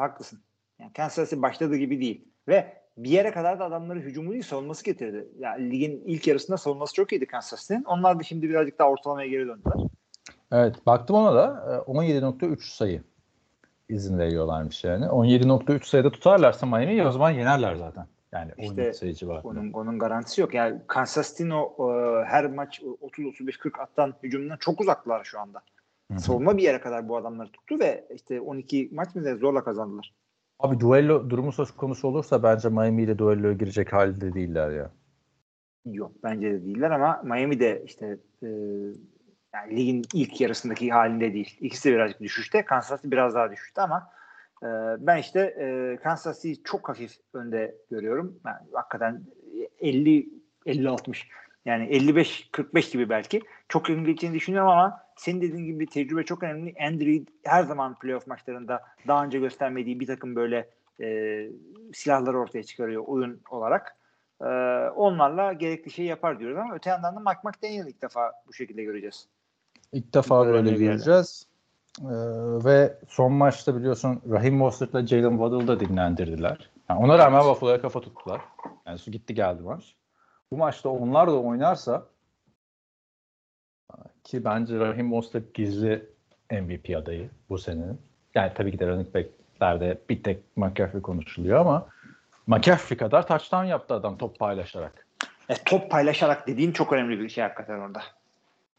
haklısın. Yani Kansas City başladığı gibi değil. Ve bir yere kadar da adamları hücumu değil savunması getirdi. Yani ligin ilk yarısında savunması çok iyiydi Kansas City'nin. Onlar da şimdi birazcık daha ortalamaya geri döndüler. Evet, baktım ona da 17.3 sayı izin veriyorlarmış yani. 17.3 sayıda tutarlarsa Miami'yi o zaman yenerler zaten. Yani işte onun garantisi yok. Yani Kansas City'nin her maç 30-35-40 attan hücumundan çok uzaklar şu anda. Hı-hı. Savunma bir yere kadar bu adamları tuttu ve işte 12 maç mı zorla kazandılar. Abi duello durumu söz konusu olursa bence Miami ile duelloya girecek halde değiller ya. Yok bence de değiller ama Miami de işte yani ligin ilk yarısındaki halinde değil. İkisi de birazcık düşüşte. Kansas City biraz daha düşüşte ama ben işte Kansas City'yi çok hafif önde görüyorum. Yani hakikaten 50-60 yani 55-45 gibi belki. Çok yakın geçeceğini düşünüyorum ama senin dediğin gibi tecrübe çok önemli. Andrew her zaman playoff maçlarında daha önce göstermediği bir takım böyle silahları ortaya çıkarıyor oyun olarak. Onlarla gerekli şeyi yapar diyoruz ama öte yandan da Mike McDaniel'i ilk defa bu şekilde göreceğiz. İlk defa böyle göreceğiz. Ve son maçta biliyorsun Raheem Mostert'la Jalen Waddle'ı da dinlendirdiler. Yani ona rağmen Buffalo'ya kafa tuttular. Yani su gitti geldi maç. Bu maçta onlar da oynarsa ki bence Raheem Mostert gizli MVP adayı bu senenin. Yani tabii ki de running back'lerde bir tek McCaffrey konuşuluyor ama McCaffrey kadar touchdown yaptı adam top paylaşarak. Top paylaşarak dediğin çok önemli bir şey hakikaten orada.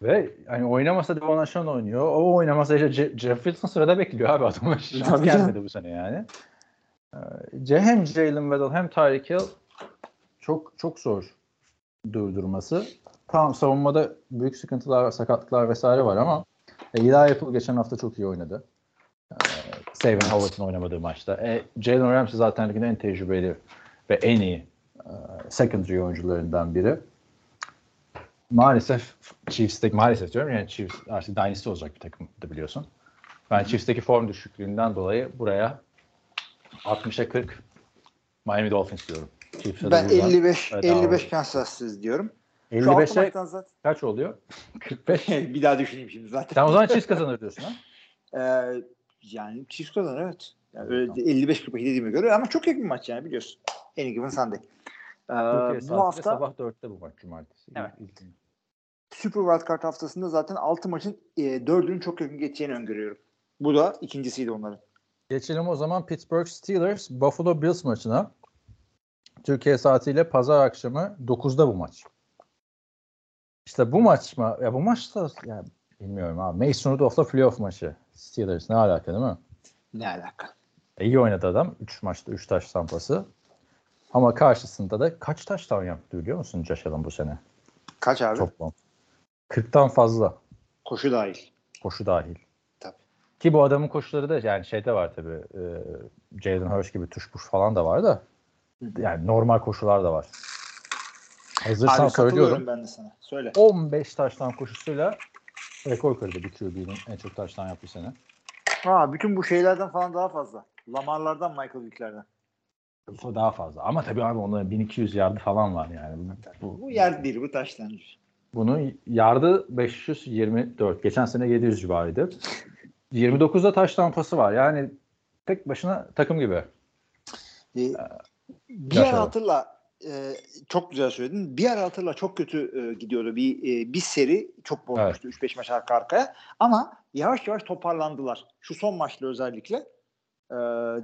Ve hani oynamasa Devon Ashon oynuyor. O oynamasa işte Jeff Wilson sırada bekliyor abi adamın. Şans gelmedi bu sene yani. Hem Jalen Waddle hem Tyreek Hill çok çok zor durdurması. Tamam savunmada büyük sıkıntılar, sakatlıklar vesaire var ama Eli Apple geçen hafta çok iyi oynadı. Saban Howard'ın oynamadığı maçta. Jalen Ramsey zaten ligin en tecrübeli ve en iyi secondary oyuncularından biri. Maalesef Chiefs'teki maalesef diyorum yani Chiefs artık dynasty olacak bir takım da biliyorsun. Ben Chiefs'teki form düşüklüğünden dolayı buraya 60'a 40 Miami Dolphins diyorum. Chiefs'e ben 55 Kansas'sız diyorum. 55'e kaç oluyor? 45. Bir daha düşüneyim şimdi zaten. Sen o zaman Chiefs kazanır diyorsun ha? Yani Chiefs kazanır evet. Yani öyle tamam. 55-45 dediğime göre ama çok yakın bir maç yani biliyorsun. Any given Sunday. Bu hafta sabah 4'te bu maç cumartesi. Evet. Super Wildcard haftasında zaten 6 maçın 4'ünün çok yakın geçeceğini öngörüyorum. Bu da ikincisiydi onların. Geçelim o zaman Pittsburgh Steelers Buffalo Bills maçına. Türkiye saatiyle pazar akşamı 9'da bu maç. İşte bu maç mı? Ya bu maçta yani bilmiyorum abi. Mason Rudolph'la playoff maçı. Steelers ne alaka değil mi? Ne alaka? İyi oynadı adam. 3 maçta 3 taş tampası. Ama karşısında da kaç taş tam yaptı biliyor musun Josh Allen bu sene? Kaç abi? Toplam. 40'tan fazla. Koşu dahil. Koşu dahil. Tabii. Ki bu adamın koşuları da yani şeyde var tabii. Jalen Hurts gibi tuş puş falan da var da. Yani normal koşular da var. Hazırsan abi, söylüyorum. Ben de sana. Söyle. 15 taştan koşusuyla rekor kırdı bir QB'nin en çok taştan yaptığı sene. Bütün bu şeylerden falan daha fazla. Lamar'lardan, Michael Vick'lerden. Daha fazla. Ama tabii abi onların 1200 yardı falan var yani. Bu yard değil, bu taştan. Bunun yardı 524. Geçen sene 700 civarıydı. 29'da taştan pası var. Yani tek başına takım gibi. Bir ara hatırla. Çok güzel söyledin. Bir ara hatırla çok kötü gidiyordu. Bir seri çok bozmuştu. Evet. 3-5 maç arka arkaya. Ama yavaş yavaş toparlandılar. Şu son maçla özellikle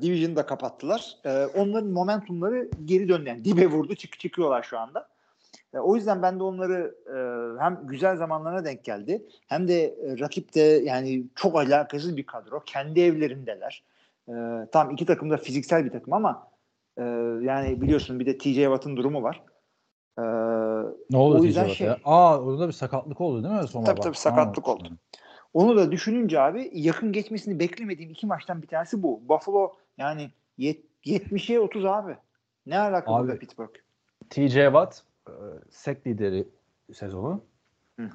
Division'ı da kapattılar. Onların momentumları geri döndü. Yani dibe vurdu. Çıkıyorlar şu anda. O yüzden ben de onları hem güzel zamanlarına denk geldi hem de rakip de yani çok alakasız bir kadro. Kendi evlerindeler. Tam iki takım da fiziksel bir takım ama yani biliyorsun bir de TJ Watt'ın durumu var. Ne oldu TJ Watt'a? Şey, orada bir sakatlık oldu değil mi? Tabii sakatlık oldu. Onu da düşününce abi yakın geçmesini beklemediğim iki maçtan bir tanesi bu. Buffalo yani 70'e 30 abi. Ne alakalı abi, Pittsburgh? TJ Watt sek lideri sezonu. Hı.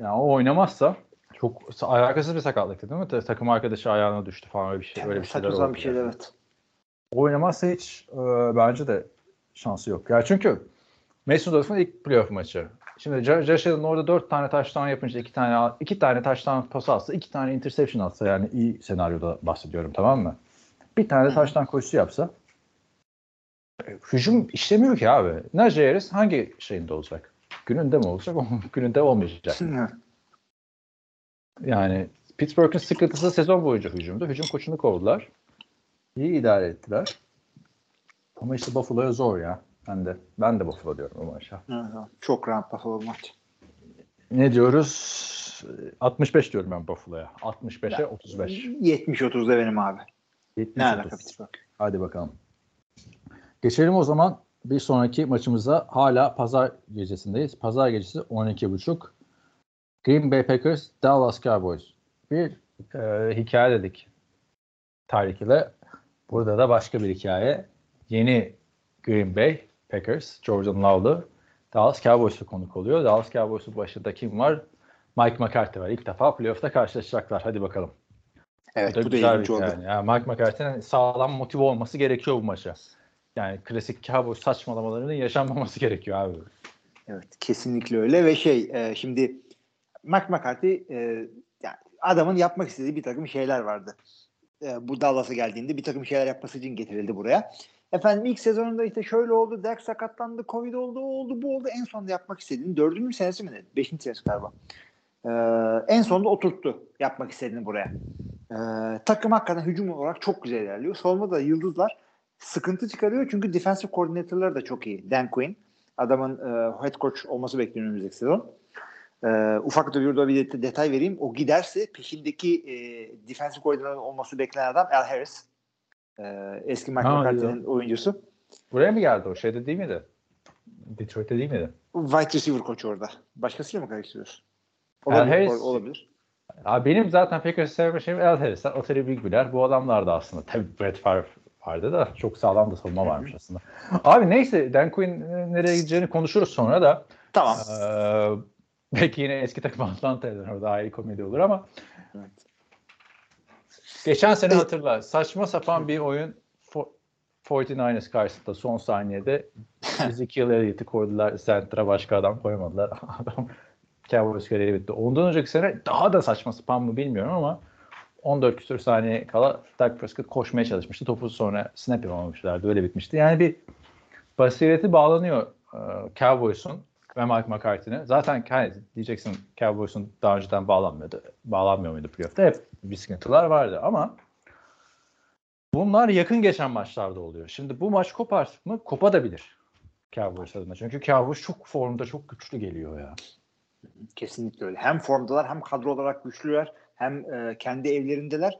Yani o oynamazsa çok alakasız bir sakatlıktı değil mi? Takım arkadaşı ayağına düştü falan öyle bir şey. Öyle bir şeyler oldu. Bir şeyler, yani. Evet. Oynamazsa hiç bence de şansı yok. Yani çünkü Mason Rudolph'un ilk playoff maçı. Şimdi Josh Allen orada 4 tane touchdown yapınca 2 tane touchdown pası atsa, 2 tane interception atsa, yani iyi senaryoda bahsediyorum, tamam mı? Bir tane de touchdown koşusu yapsa hücum işlemiyor ki abi. Najee Harris hangi şeyinde olacak? Gününde mi olacak? Gününde olmayacak. Yani Pittsburgh'ın sıkıntısı sezon boyunca hücumdu. Hücum koçunu kovdular. İyi idare ettiler. Ama işte Buffalo'ya zor ya. Ben de Buffalo diyorum ama aşağı. Evet, çok rahat Buffalo maç. Ne diyoruz? 65 diyorum ben Buffalo'ya. 65'e 35. 70-30'da benim abi. 70, ne alaka Pittsburgh? Hadi bakalım. Geçelim o zaman bir sonraki maçımıza. Hala pazar gecesindeyiz. Pazar gecesi 12.30. Green Bay Packers, Dallas Cowboys. Bir hikaye dedik Tyreek ile. Burada da başka bir hikaye. Yeni Green Bay Packers, Jordan Love'lı Dallas Cowboys'u konuk oluyor. Dallas Cowboys'un başında kim var? Mike McCarthy var. İlk defa playoff'ta karşılaşacaklar. Hadi bakalım. Evet, bu da güzel bir hikaye. Yani Mike McCarthy'nin sağlam motive olması gerekiyor bu maça. Yani klasik Cowboys saçmalamalarının yaşanmaması gerekiyor abi. Evet, kesinlikle öyle ve şimdi Mike McCarthy yani adamın yapmak istediği bir takım şeyler vardı. Bu Dallas'a geldiğinde bir takım şeyler yapması için getirildi buraya. Efendim ilk sezonunda işte şöyle oldu, Dak sakatlandı, Covid oldu, o oldu, bu oldu. En sonunda yapmak istediğini 4. senesi mi dedi? 5. senesi galiba. En sonunda oturttu yapmak istediğini buraya. Takım hakikaten hücum olarak çok güzel ilerliyor. Solma da yıldızlar sıkıntı çıkarıyor çünkü defensive koordinatörler de çok iyi. Dan Quinn, adamın head coach olması bekleniyor önümüzdeki sezon. Ufak bir detay vereyim. O giderse peşindeki defensive koordinatör olması beklenen adam Al Harris. Eski Mike McCarthy'nin oyuncusu. Buraya mı geldi o? Şeyde değil miydi? Detroit'te değil miydi? Wide receiver koçu orada. Başkasıyla mı karıştırıyorsun? Olabilir. Abi benim zaten Packers sevme şeyim Al Harris'ler. Oteri Bigbiler. Bu adamlar da aslında. Tabii Brett Favre vardı da çok sağlam da savunma varmış aslında. Abi neyse Dan Quinn nereye gideceğini konuşuruz sonra da. Tamam. Belki yine eski takım Atlanta'ya döner. Daha iyi komedi olur ama. Evet. Geçen sene hatırla. Saçma sapan bir oyun 49ers karşısında son saniyede Ezekiel Elliott'i koydular. Center'a başka adam koymadılar. Adam Cowboys görevi bitti. Ondan önceki sene daha da saçma sapan mı bilmiyorum ama 14 küsur saniye kala Dak Prescott koşmaya çalışmıştı. Topu sonra snap yapamamışlardı. Öyle bitmişti. Yani bir basireti bağlanıyor Cowboys'un ve Mike McCarthy'nin. Zaten diyeceksin Cowboys'un daha önceden bağlanmıyor muydu playoff'ta? Hep bir sıkıntılar vardı ama bunlar yakın geçen maçlarda oluyor. Şimdi bu maç kopar mı? Kopabilir Cowboys adına. Çünkü Cowboys çok formda, çok güçlü geliyor ya. Kesinlikle öyle. Hem formdalar, hem kadro olarak güçlüler, hem kendi evlerindeler.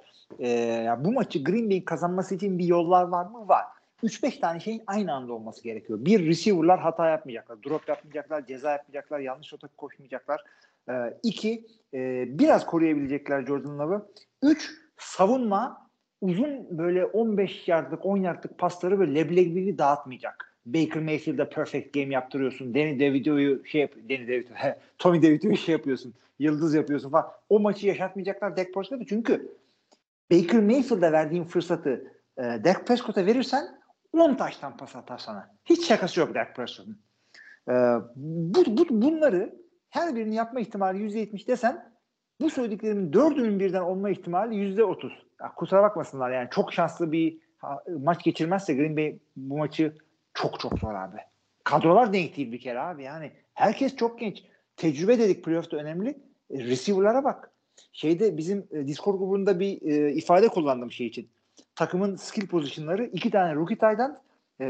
Bu maçı Green Bay'in kazanması için bir yollar var mı? Var. 3-5 tane şeyin aynı anda olması gerekiyor. Bir, receiver'lar hata yapmayacaklar. Drop yapmayacaklar, ceza yapmayacaklar, yanlış otak koşmayacaklar. 2, biraz koruyabilecekler Jordan Love'ı. 3, savunma uzun böyle 15 yardlık, 10 yardlık pasları böyle leblebi dağıtmayacak. Baker Mayfield'a perfect game yaptırıyorsun. Tommy DeVito'yu şey yapıyorsun. Yıldız yapıyorsun falan. O maçı yaşatmayacaklar Dak Prescott'a. Çünkü Baker Mayfield'a verdiğin fırsatı Dak Prescott'a verirsen 10 taştan pas atar sana. Hiç şakası yok Dak Prescott'ın. Bunları her birini yapma ihtimali %70 desen bu söylediklerimin 4'ünün birden olma ihtimali %30. Ya kusura bakmasınlar yani çok şanslı bir maç geçirmezse Green Bay bu maçı çok zor abi. Kadrolar denk değil bir kere abi yani. Herkes çok genç. Tecrübe dedik playoff'ta önemli. Receiver'lara bak. Bizim Discord grubunda bir ifade kullandım için. Takımın skill pozisyonları 2 tane rookie tight end,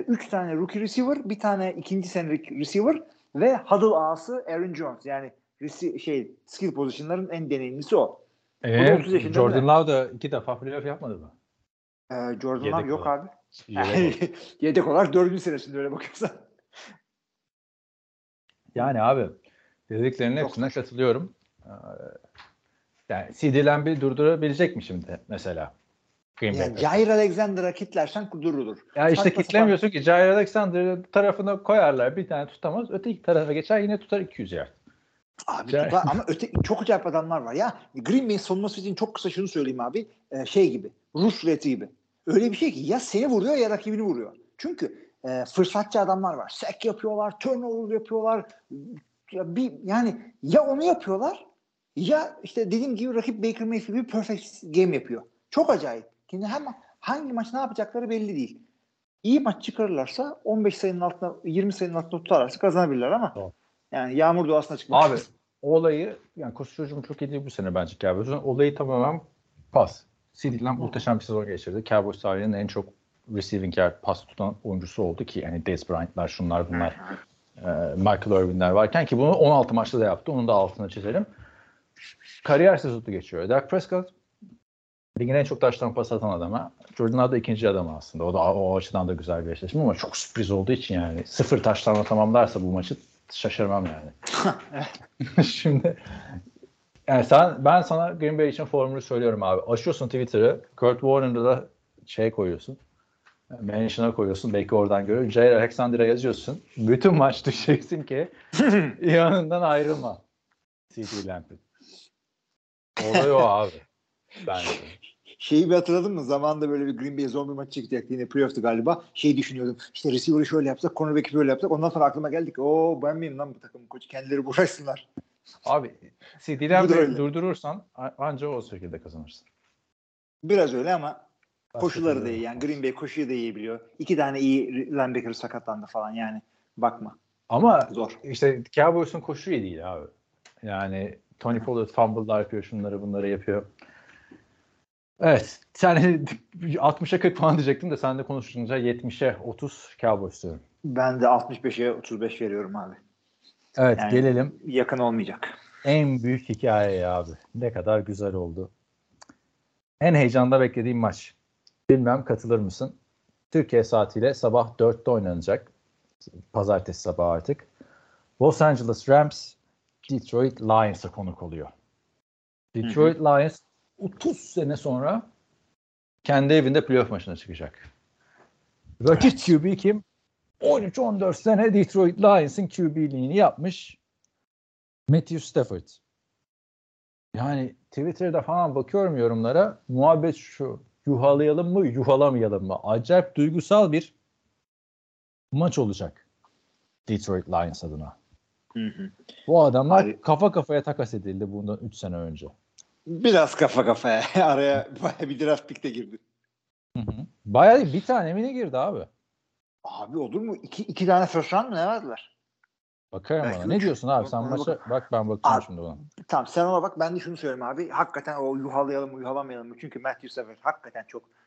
3 tane rookie receiver, 1 tane 2. senelik receiver, Ve huddle ağası Aaron Jones. Yani skill pozisyonların en deneyimlisi o. Jordan Love da 2 defa playoff yapmadı mı? Jordan Love yok abi. Yedek olarak 4. senesinde öyle bakıyorsan. Yani abi dediklerinin hepsine katılıyorum. Yani CD Lamb'i durdurabilecek mi şimdi mesela? Yani Jair Alexander'a kitlersen durulur. Ya işte kitlemiyorsun ki. Jair Alexander'ı tarafına koyarlar. Bir tane tutamaz. Öteki tarafa geçer. Yine tutar 200 yard. Abi ama çok acayip adamlar var ya. Green Bay'in savunması için çok kısa şunu söyleyeyim abi. Gibi. Rus sureti gibi. Öyle bir şey ki ya seni vuruyor ya rakibini vuruyor. Çünkü fırsatçı adamlar var. Sack yapıyorlar. Turnover yapıyorlar. Yani ya onu yapıyorlar ya işte dediğim gibi rakip Baker Mayfield bir perfect game yapıyor. Çok acayip. Şimdi hem hangi maç ne yapacakları belli değil. İyi maç çıkarırlarsa 15 sayının altına 20 sayının altına tutarlarsa kazanabilirler ama tamam. Yani yağmur duasına çıkmak. Abi olayı yani koşucuğum çok iyi bu sene bence Cowboys'un. Olayı tamamen pas. CD Lamb muhteşem bir sezon geçirdi. Cowboys tarihinin en çok receiving yard pas tutan oyuncusu oldu ki yani Dez Bryant'lar şunlar bunlar Michael Irvin'ler varken ki bunu 16 maçta da yaptı. Onun da altına çizelim. Kariyer sezonu geçiyor. Dak Prescott ligin en çok taştan pas atan adama. Jordan Love da 2. adamı aslında. O da o açıdan da güzel bir eşleşme ama çok sürpriz olduğu için yani 0 taştanla tamamlarsa bu maçı şaşırmam yani. Şimdi yani ben sana Green Bay için formülü söylüyorum abi. Açıyorsun Twitter'ı. Kurt Warner'da da koyuyorsun. Mention'a koyuyorsun. Belki oradan görür. Jair Alexander'a yazıyorsun. Bütün maç düşeceksin ki yanından ayrılma. CD Lamp'in. Olay o abi. Bence. Bir hatırladın mı? Zamanında böyle bir Green Bay zombi maçı çıkacaktı. Yine playoff'tu galiba. Düşünüyordum. İşte receiver'ı şöyle yapsak, cornerback'i böyle yapsak. Ondan sonra aklıma geldik. Ben miyim lan bu takımın koçu? Kendileri uğraşsınlar. Abi CD Lamp'i durdurursan ancak o şekilde kazanırsın. Biraz öyle ama koşuları da iyi. Yani Green Bay koşuyu da iyi biliyor. 2 tane iyi linebacker sakatlandı falan yani. Bakma. Ama zor. İşte Cowboys'un koşu iyi değil abi. Yani Tony Pollard fumble'lar yapıyor. Şunları bunları yapıyor. Evet. Sen 60'a 40 falan diyecektin de sen de konuşunca 70'e 30 Cowboys diyorum. Ben de 65'e 35 veriyorum abi. Evet yani gelelim. Yakın olmayacak. En büyük hikaye abi. Ne kadar güzel oldu. En heyecanda beklediğim maç. Bilmem katılır mısın? Türkiye saatiyle sabah 4'te oynanacak. Pazartesi sabahı artık. Los Angeles Rams Detroit Lions'a konuk oluyor. Detroit Lions 30 sene sonra kendi evinde playoff maçına çıkacak. Rakip QB kim? 13-14 sene Detroit Lions'ın QB'liğini yapmış Matthew Stafford. Yani Twitter'da falan bakıyorum yorumlara. Muhabbet şu. Yuhalayalım mı, yuhalamayalım mı? Acayip duygusal bir maç olacak Detroit Lions adına. Bu adamlar abi, kafa kafaya takas edildi bundan 3 sene önce. Biraz kafa kafaya. Araya bayağı bir draft pick de girdi. Bayağı bir tane mi ne girdi abi? Abi olur mu? 2 tane first round mı ne verdiler? Bakarım ona. Ne diyorsun abi? Sen maça bak ben bakıyorum abi, şimdi ona. Tamam sen ona bak. Ben de şunu söyleyeyim abi. Hakikaten o yuhalayalım mı yuhalamayalım mı? Çünkü Matthew Stafford hakikaten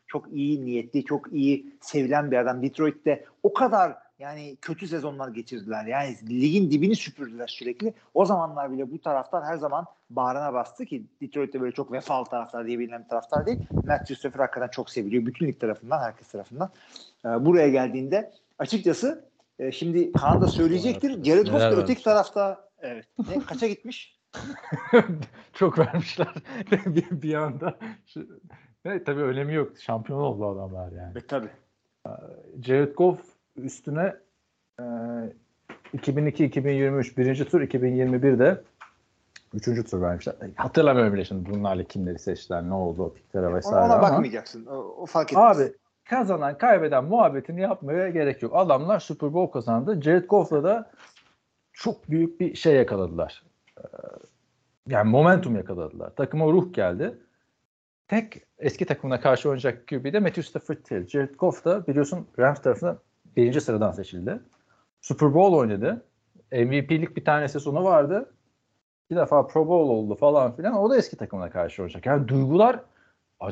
çok iyi niyetli, çok iyi sevilen bir adam. Detroit'te o kadar yani kötü sezonlar geçirdiler. Yani ligin dibini süpürdüler sürekli. O zamanlar bile bu taraftar her zaman bağrına bastı ki Detroit'te böyle çok vefalı taraftar diye bilinen bir taraftar değil. Matthew Stafford hakikaten çok seviliyor. Bütün lig tarafından, herkes tarafından. Buraya geldiğinde açıkçası şimdi Kaan da söyleyecektir. Jared Goff da öteki tarafta kaça gitmiş? Çok vermişler bir anda. Tabii önemi yok. Şampiyon oldu adamlar yani. Tabii. Jared Goff üstüne 2002-2023 birinci tur 2021'de 3. tur vermişler. Hatırlamıyorum bile şimdi bunlarla kimleri seçtiler, ne oldu o piklere vesaire. Ona bakmayacaksın. O fark etmez. Abi kazanan kaybeden muhabbetini yapmaya gerek yok. Adamlar Super Bowl kazandı. Jared Goff'la da çok büyük bir şey yakaladılar. Yani momentum yakaladılar. Takıma ruh geldi. Tek eski takımına karşı oynayacak QB'de Matthew Stafford. Jared Goff da biliyorsun Rams tarafından 1. sıradan seçildi. Super Bowl oynadı. MVP'lik bir tanesi sonu vardı. 2 defa Pro Bowl oldu falan filan. O da eski takımına karşı olacak. Yani duygular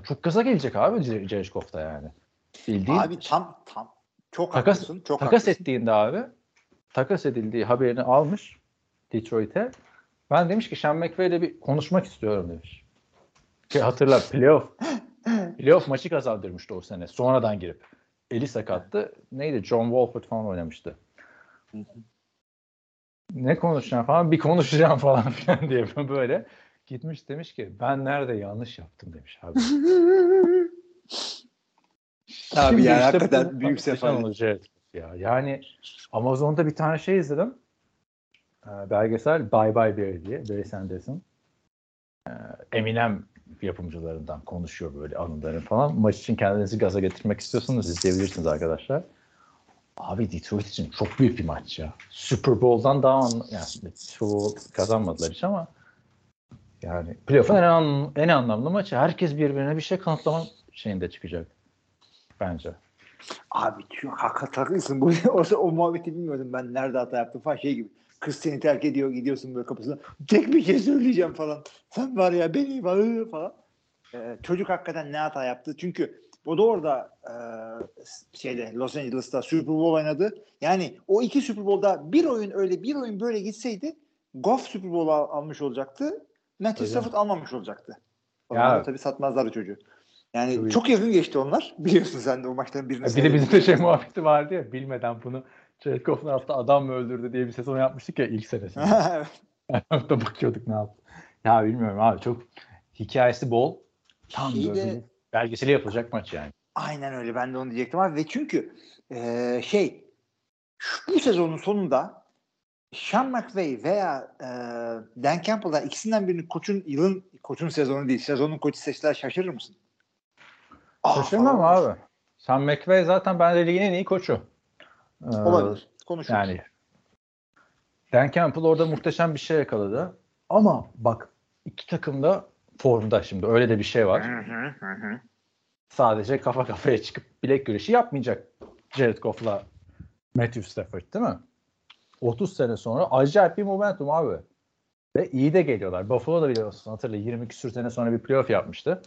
çok kısa gelecek abi Jared Goff'ta yani. Bildiğin. Abi tam. Çok haklısın. Takas ettiğinde abi takas edildiği haberini almış Detroit'e. Ben demiş ki Sean McVay'le bir konuşmak istiyorum demiş. Ki hatırla playoff maçı kazandırmıştı o sene. Sonradan girip. Eli sakattı. Neydi? John Wolford falan oynamıştı. Ne konuşacağım falan. Bir konuşacağım falan filan diye böyle. Gitmiş demiş ki ben nerede yanlış yaptım demiş abi. Abi yani işte hakikaten büyük sefalet. Ya. Yani Amazon'da bir tane şey izledim. Belgesel Bye Bye Barry diye. Barry Sanders'ın Eminem yapımcılarından konuşuyor böyle anıları falan. Maç için kendinizi gaza getirmek istiyorsanız izleyebilirsiniz arkadaşlar. Abi Detroit için çok büyük bir maç ya. Super Bowl'dan daha yani Super Bowl kazanmadılar hiç ama yani playoff'un en anlamlı maçı. Herkes birbirine bir şey kanıtlama şeyinde çıkacak. Bence. Abi hakikaten o muhabbeti bilmiyordum ben. Nerede hata yaptım falan şey gibi. Kız seni terk ediyor, gidiyorsun böyle kapısına. Tek bir şey söyleyeceğim falan. Sen var ya beni var falan. Çocuk hakikaten ne hata yaptı? Çünkü o da orada Los Angeles'ta Super Bowl oynadı. Yani o iki Super Bowl'da bir oyun öyle bir oyun böyle gitseydi Goff Super Bowl'u almış olacaktı. Matthew Stafford almamış olacaktı. Onlar da tabii satmazlar çocuğu. Yani tabii. Çok yakın geçti onlar. Biliyorsun sen de o maçların birini. Bir de bizim de şey muhabbeti vardı ya bilmeden bunu. Jared Goff'un hafta adam mı öldürdü diye bir sezon yapmıştık ya ilk senesinde. Hafta bakıyorduk ne yaptı. Ya bilmiyorum abi çok hikayesi bol. Tam böyle belgeseli yapılacak maç yani. Aynen öyle ben de onu diyecektim abi. Ve çünkü bu sezonun sonunda Sean McVay veya Dan Campbell'dan ikisinden birini koçun sezonu değil sezonun koçu seçtiler şaşırır mısın? Şaşırmam abi. Sean McVay zaten bence ligin en iyi koçu. Olabilir. Konuşuruz. Yani Dan Campbell orada muhteşem bir şey yakaladı. Ama bak iki takım da formda şimdi. Öyle de bir şey var. Sadece kafa kafaya çıkıp bilek güreşi yapmayacak Jared Goff'la Matthew Stafford değil mi? 30 sene sonra acayip bir momentum abi. Ve iyi de geliyorlar. Buffalo'da biliyorsun hatırla 20 küsür sene sonra bir playoff yapmıştı.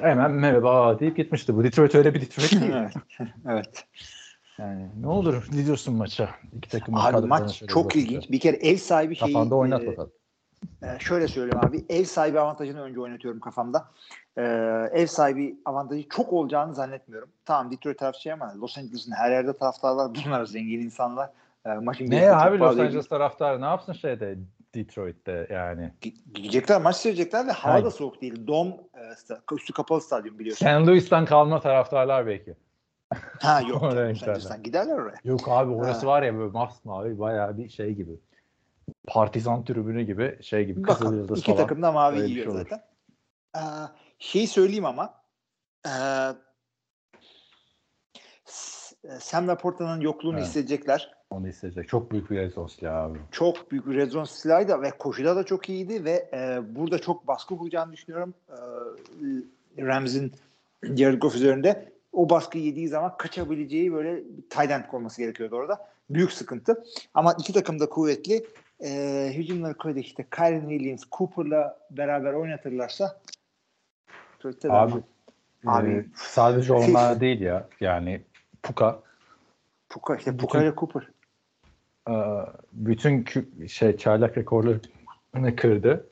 Hemen merhaba deyip gitmişti. Bu Detroit öyle bir Detroit değil. Evet. Yani ne olur ne diyorsun maça? İki takım abi maç çok ilginç. Bir kere ev sahibi şeyi kafanda oynat bakalım. Şöyle söyleyeyim abi. Ev sahibi avantajını önce oynatıyorum kafamda. Ev sahibi avantajı çok olacağını zannetmiyorum. Tamam Detroit tarafı şey ama Los Angeles'ın her yerde taraftarlar. Bunlar zengin insanlar. Maçın ne abi Los Angeles taraftarı ne yapsın şeyde? Detroit'te yani. Gidecekler, maç seyredecekler ve hava da soğuk değil. Dom üstü kapalı stadyum biliyorsun. San Luis'ten kalma taraftarlar belki. Ha yok. San giderler oraya. Yok abi orası var ya böyle masmavi bayağı bir şey gibi. Partizan tribünü gibi şey gibi. Bakın, Kızıl Yıldız iki takım da mavi giyiyor zaten. Şeyi söyleyeyim ama Sam LaPorta'nın yokluğunu hissedecekler. Onu hissedecek. Çok büyük bir rezon silahı abi. Çok büyük bir rezon silahıydı ve koşuda da çok iyiydi ve burada çok baskı kuracağını düşünüyorum. Rams'in Jared Goff üzerinde o baskı yediği zaman kaçabileceği böyle tight end olması gerekiyordu orada. Büyük sıkıntı. Ama iki takım da kuvvetli. Hücumları koydu işte. Kyren Williams, Cooper'la beraber oynatırlarsa abi sadece onlar değil ya. Yani Puka işte Puka ile Cooper. Bütün çaylak rekorlarını kırdı.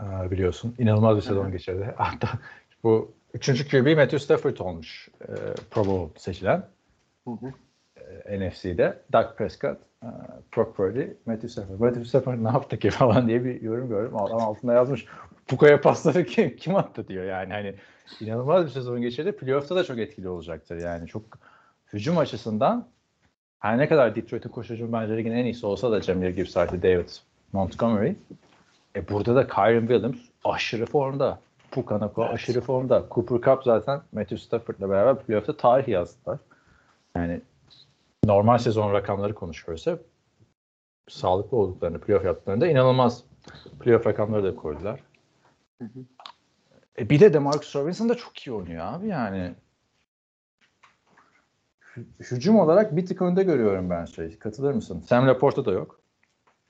Biliyorsun. İnanılmaz bir sezon geçirdi. Hatta bu 3. QB Matthew Stafford olmuş. Pro Bowl seçilen. NFC'de. Dak Prescott, Brock Purdy, Matthew Stafford. Matthew Stafford ne yaptı ki falan diye bir yorum gördüm. Adam altında yazmış. Puka'ya pasları kim attı diyor. Yani hani inanılmaz bir sezon geçirdi. Playoff'ta da çok etkili olacaktır. Yani çok hücum açısından her ne kadar Detroit'in koşu hücum bence ligin en iyisi olsa da Jameer Gibbs artı David Montgomery. Burada da Kyren Williams aşırı formda. Puka Nacua aşırı formda. Cooper Kupp zaten Matthew Stafford'la beraber playoff'ta tarih yazdılar. Yani normal sezon rakamları konuşuyorsa sağlıklı olduklarını, playoff yaptıklarında inanılmaz playoff rakamları da koydular. Bir de DeMarcus Robinson da çok iyi oynuyor abi yani. Hücum olarak bir tık önde görüyorum ben şey. Katılır mısın? Sam LaPorta da yok.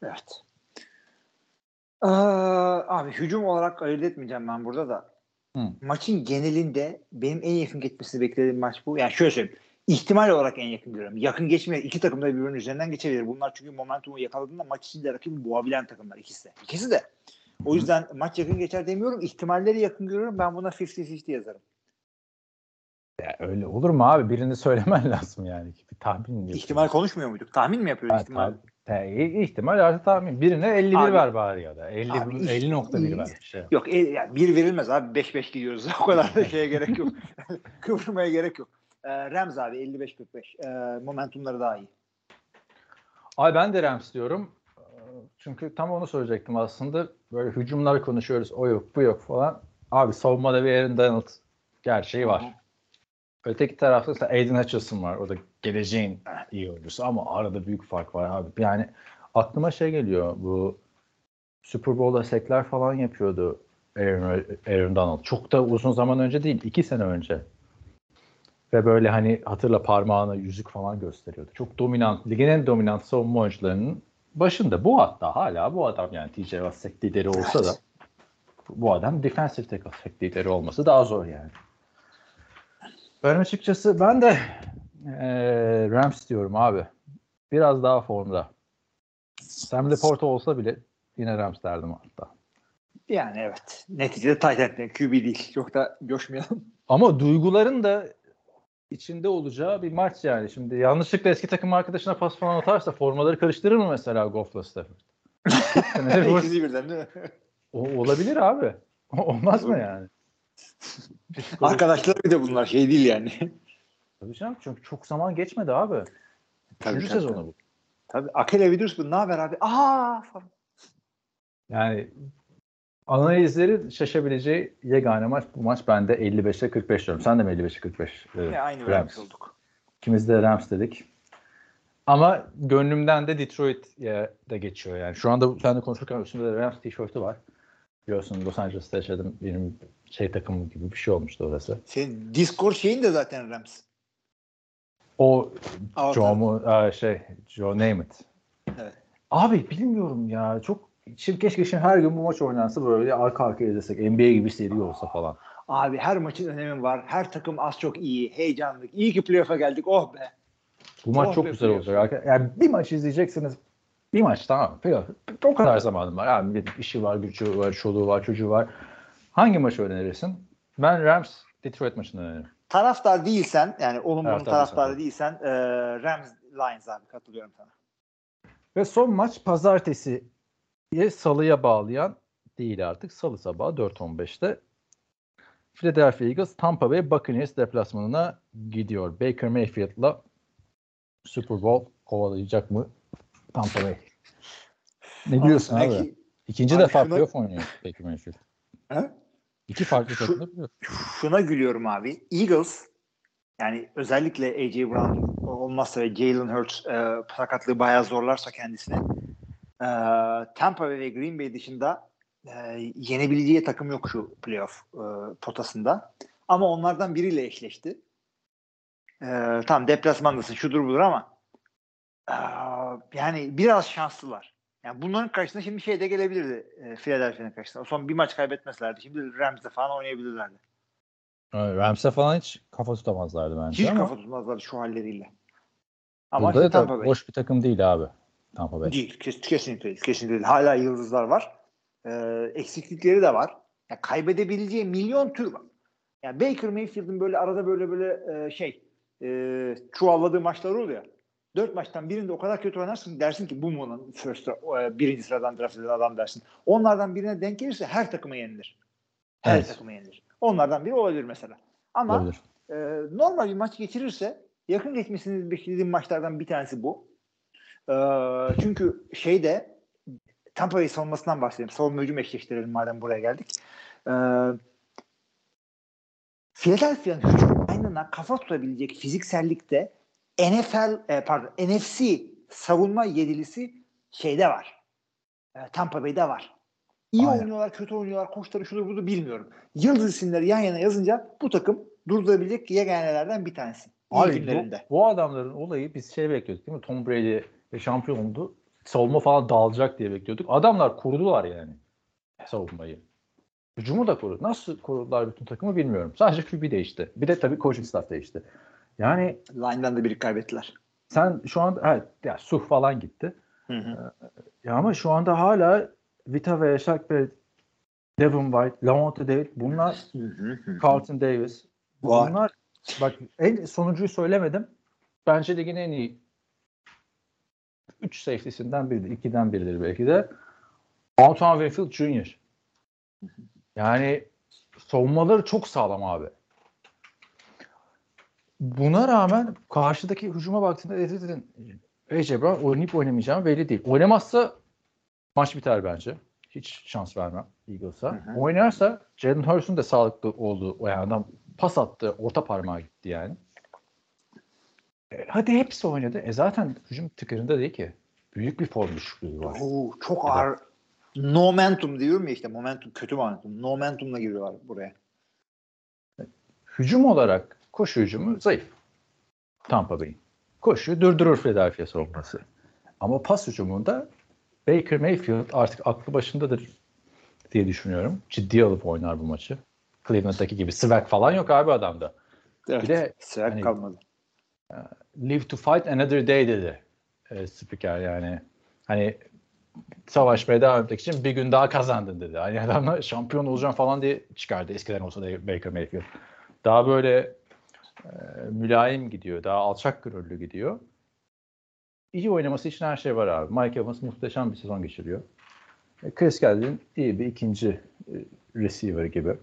Evet. Abi hücum olarak ayırt etmeyeceğim ben burada da. Maçın genelinde benim en yakın geçmesini beklediğim maç bu. Yani şöyle söyleyeyim. ihtimal olarak en yakın görüyorum. Yakın geçmiyor. İki takım da birbirinin üzerinden geçebilir. Bunlar çünkü momentumu yakaladığında maç içinde rakibi boğabilen takımlar ikisi de. İkisi de. O yüzden maç yakın geçer demiyorum. İhtimalleri yakın görüyorum. Ben buna 50-50 yazarım. Ya öyle olur mu abi? Birini söylemen lazım yani. Bir tahmin mi yapıyorsun? İhtimal konuşmuyor muyduk? Tahmin mi yapıyoruz ihtimal? İhtimal artı tahmin. Birine 51 abi, ver bari ya da. 50.1 ver. Şey. Yok 1 verilmez abi. 5-5 gidiyoruz. O kadar da şeye gerek yok. Kıvırmaya gerek yok. Rams abi 55-45. Momentumları daha iyi. Abi ben de Rams diyorum. Çünkü tam onu söyleyecektim aslında. Böyle hücumlar konuşuyoruz. O yok bu yok falan. Abi savunmada bir Aaron Donald gerçeği var. Hı-hı. Öteki tarafta işte Aiden Hutchinson var. O da geleceğin iyi oyuncusu ama arada büyük fark var abi. Yani aklıma şey geliyor. Bu Super Bowl'da sekler falan yapıyordu Aaron Donald. Çok da uzun zaman önce değil. 2 sene önce. Ve böyle hani hatırla parmağına yüzük falan gösteriyordu. Çok dominant, ligin en dominant savunma oyuncularının başında. Bu hatta hala bu adam yani TJ Watt sek lideri olsa da bu adam defensive tackle sek lideri olması daha zor yani. Ben açıkçası ben de Rams diyorum abi. Biraz daha formda. Sam LaPorta olsa bile yine Rams derdim hatta. Yani evet. Neticede Titan'den QB değil. Çok da coşmayalım. Ama duyguların da içinde olacağı bir maç yani. Şimdi yanlışlıkla eski takım arkadaşına pas falan atarsa formaları karıştırır mı mesela Goff'la Stafford? İkisi birden değil mi? Olabilir abi. Olmaz mı yani? Arkadaşlar bir de bunlar şey değil yani. Tabii canım çünkü çok zaman geçmedi abi. Üçüncü sezonu bu. Tabii Akele Vidurs bu ne haber abi? Aa! Yani analizleri şaşabileceği yegane maç bu maç bende 55'e 45 diyorum. Sen de mi 55'e 45? Aynı Rams olduk. İkimiz de Rams dedik. Ama gönlümden de Detroit'e de geçiyor yani. Şu anda sen de konuşurken üstümde de Rams tişörtü var. Biliyorsun Los Angeles'ta yaşadım. Benim şey takımı gibi bir şey olmuştu orası. Senin Discord şeyin de zaten Rams. O Joe Namath. Evet. Abi bilmiyorum ya. Çok keşke her gün bu maç oynansa böyle arka arkaya izlesek. NBA gibi seri olsa falan. Abi her maçın önemi var. Her takım az çok iyi. Heyecanlı. İyi ki playoff'a geldik. Oh be. Bu maç çok güzel olacak. Yani bir maç izleyeceksiniz. Bir maç tamam. O kadar zamanım var. Abi işi var, gücü var, çoluğu var, çocuğu var. Hangi maçı önerirsin? Ben Rams Detroit maçını öneririm. Taraftar değilsen yani olumlu taraftarı değilsen Rams Lions abi katılıyorum sana. Ve son maç pazartesiye salıya bağlayan değil artık. Salı sabahı 4:15'te Philadelphia Eagles Tampa Bay Buccaneers deplasmanına gidiyor. Baker Mayfield'la Super Bowl kovalayacak mı? Tampa Bay. Ne diyorsun abi? İkinci defa playoff oynuyor Baker Mayfield. He? 2 farklı takımda. Şuna gülüyorum abi. Eagles yani özellikle AJ Brown olmazsa ve Jalen Hurts sakatlığı bayağı zorlarsa kendisini Tampa Bay ve Green Bay dışında yenebileceği takım yok şu playoff potasında. Ama onlardan biriyle eşleşti. Tamam deplasmandasın şudur budur ama yani biraz şanslılar. Yani bunların karşısına şimdi şey de gelebilirdi Philadelphia'nın karşısına. O son bir maç kaybetmeselerdi. Şimdi Rams'e falan oynayabilirlerdi. Evet, Rams'e falan hiç kafa tutamazlardı bence. Hiç kafa tutmazlardı şu halleriyle. Ama burada işte da boş bir takım değil abi. Tampa Bay. Değil. Kesinlikle değil. Kesinlikle değil. Hala yıldızlar var. Eksiklikleri de var. Yani kaybedebileceği milyon tür var. Yani Baker Mayfield'in böyle arada böyle çuvalladığı maçlar oluyor. 4 maçtan birinde o kadar kötü oynarsın dersin ki bu mu lan birinci sıradan draft edilen adam dersin. Onlardan birine denk gelirse her takıma yenilir. Her takıma yenilir. Onlardan biri olabilir mesela. Ama olabilir. Normal bir maç geçirirse yakın geçmesini beklediğim maçlardan bir tanesi bu. Çünkü şeyde Tampa Bay savunmasından bahsedelim. Savunma hücum eşleştirelim madem buraya geldik. Philadelphia'nın hücum aynına kafa tutabilecek fiziksellikte NFC savunma yedilisi şeyde var. Tampa Bay'de var. İyi aynen. Oynuyorlar, kötü oynuyorlar, koçları şudur budur bilmiyorum. Yıldız isimleri yan yana yazınca bu takım durdurabilecek yeganelerden bir tanesi. Abi, bu adamların olayı biz şey bekliyorduk değil mi? Tom Brady şampiyondu. Savunma falan dağılacak diye bekliyorduk. Adamlar kurdular yani savunmayı. Hücumu da kurdu. Nasıl kurdular bütün takımı bilmiyorum. Sadece QB değişti. Bir de tabii coaching staff değişti. Yani line'den de biri kaybettiler. Sen şu anda evet, ya Suh falan gitti. Hı. Ya ama şu anda hala Vita ve Shaq ve Devin White, Lavonte David, bunlar Carlton Davis. Bunlar bak en sonuncuyu söylemedim. Bence ligin en iyi 3 safety'sinden biridir. 2'den biridir belki de. Antoine Winfield Jr. Yani savunmaları çok sağlam abi. Buna rağmen karşıdaki hücuma baktığında AJ Brown oynayıp oynamayacağım belli değil. Oynamazsa maç biter bence. Hiç şans vermem Eagles'a. Hı-hı. Oynarsa Jalen Hurts'un da sağlıklı olduğu o yandan pas attı. Orta parmağa gitti yani. Hadi hepsi oynadı. Zaten hücum tıkırında değil ki. Büyük bir form düşüklüğü var. Oo, çok evet. Ağır. Momentum diyorum ya işte. Momentum. Kötü momentum. Momentumla giriyorlar buraya. Hücum olarak koşu hücumu zayıf. Tampa Bay'in. Koşuyu durdurur Philadelphia savunması. Ama pas hücumunda Baker Mayfield artık aklı başındadır diye düşünüyorum. Ciddiye alıp oynar bu maçı. Cleveland'daki gibi. Swag falan yok abi adamda. Evet, bir de swag hani, kalmadı. Live to fight another day dedi spiker yani. Hani savaşmaya devam etmek için bir gün daha kazandın dedi. Hani adamla şampiyon olacağım falan diye çıkardı. Eskiden olsa da Baker Mayfield. Daha böyle mülayim gidiyor. Daha alçak gönüllü gidiyor. İyi oynaması için her şey var abi. Mike Evans muhteşem bir sezon geçiriyor. Chris Kelly'nin iyi bir ikinci receiver gibi.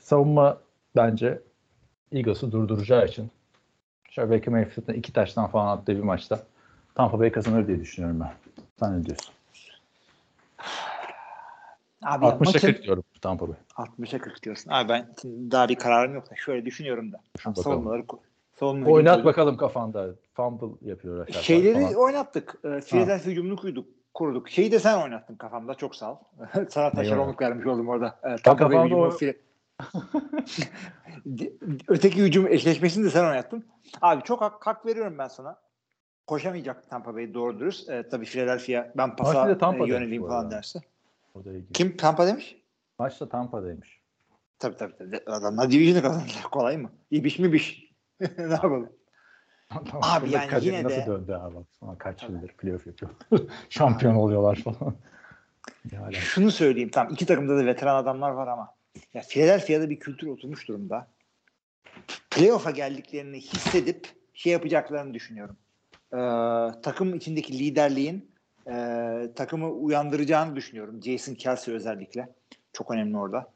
Savunma bence Eagles'ı durduracağı için şöyle belki Mayfield'ın 2 taştan falan attığı bir maçta Tampa Bay kazanır diye düşünüyorum ben. Sen ne diyorsun? Abi 60'a 40 diyorum Tampa Bay. 60'a 40 diyorsun. Abi ben daha bir kararım yok da şöyle düşünüyorum da. Düşün savunmaları oynat bakalım kafanda. Fumble yapıyorlar. Şeyleri falan. Oynattık. Philadelphia hücumunu kurduk. Şeyi de sen oynattın kafamda. Çok sağ ol. Sana taşeronluk vermiş oldum orada. Tampa Bay hücumunu öteki hücum eşleşmesini de sen oynattın. Abi çok hak veriyorum ben sana. Koşamayacak Tampa Bay'i doğru dürüst. Tabii Philadelphia ben pasa yöneleyim falan derse. Kim Tampa demiş? Maçta Tampa demiş. Tabii. Adamlar division'ı kazandılar. Kolay mı? İbiş mi biş? Ne yapalım? Tamam, abi yani yine nasıl de döndü abi? Sonra kaç yıldır playoff yapıyor. Şampiyon oluyorlar falan. Şunu söyleyeyim. Tamam, iki takımda da veteran adamlar var ama ya Philadelphia'da bir kültür oturmuş durumda. Playoff'a geldiklerini hissedip şey yapacaklarını düşünüyorum. Takım içindeki liderliğin takımı uyandıracağını düşünüyorum. Jason Kelsey özellikle. Çok önemli orada.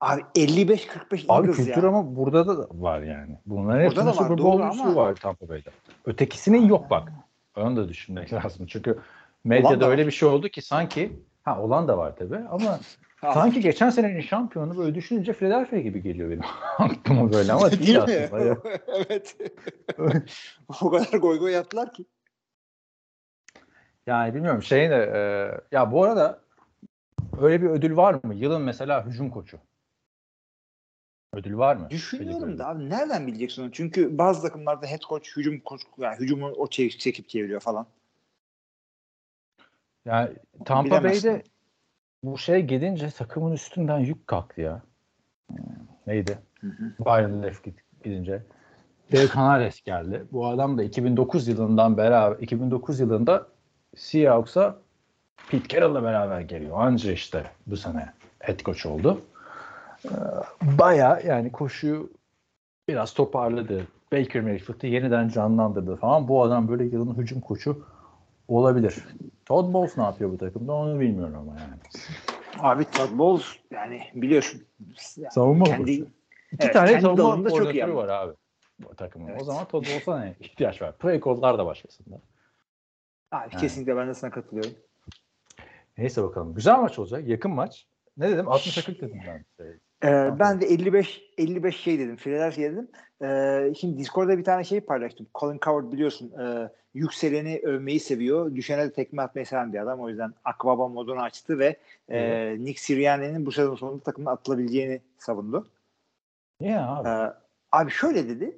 Abi 55-45 abi kültür ya. Ama burada da var yani. Bunların hepsinin Super Bowl'lusu var Tampa Bay'da. Ötekisinin yok bak. Onu da düşünmek lazım. Çünkü medyada öyle bir şey oldu ki sanki olan da var tabii ama sanki geçen senenin şampiyonu böyle düşününce Philadelphia gibi geliyor benim aklıma böyle ama değil aslında. Ya. Evet. O kadar goy goy yaptılar ki. Yani bilmiyorum şeyin de ya bu arada öyle bir ödül var mı? Yılın mesela hücum koçu. Ödül var mı? Düşünüyorum da abi nereden bileceksin onu? Çünkü bazı takımlarda head coach hücum koç yani hücumu o çekip çeviriyor falan. Yani Tampa Bay'de bu şey gidince takımın üstünden yük kalktı ya. Neydi? Byron Leaf gidince. Dave Canales geldi. Bu adam da 2009 yılından beraber 2009 yılında Seahawks'a Pete Carroll'la beraber geliyor. Anca işte bu sene head coach oldu. Baya yani koşuyu biraz toparladı. Baker Mayfield'ı yeniden canlandırdı falan. Bu adam böyle yılın hücum koçu olabilir. Todd Bowles ne yapıyor bu takımda onu bilmiyorum ama yani. Abi Todd Bowles yani biliyorsun. Yani savunma kendi, İki tane savunma koordinatörü var abi bu takımın. Evet. O zaman Todd Bowles'a ne ihtiyaç var? Play call'lar da başkasında. Abi yani. Kesinlikle ben de sana katılıyorum. Neyse bakalım. Güzel maç olacak. Yakın maç. Ne dedim? 60'a 40 dedim ben. Ben de 55 şey dedim. Philadelphia dedim. Şimdi Discord'da bir tane şey paylaştım. Colin Coward biliyorsun yükseleni övmeyi seviyor. Düşene de tekme atmayı seven bir adam. O yüzden Akbaba modunu açtı ve Nick Sirianni'nin bu sezon sonunda takımdan atılabileceğini savundu. Abi. Abi şöyle dedi.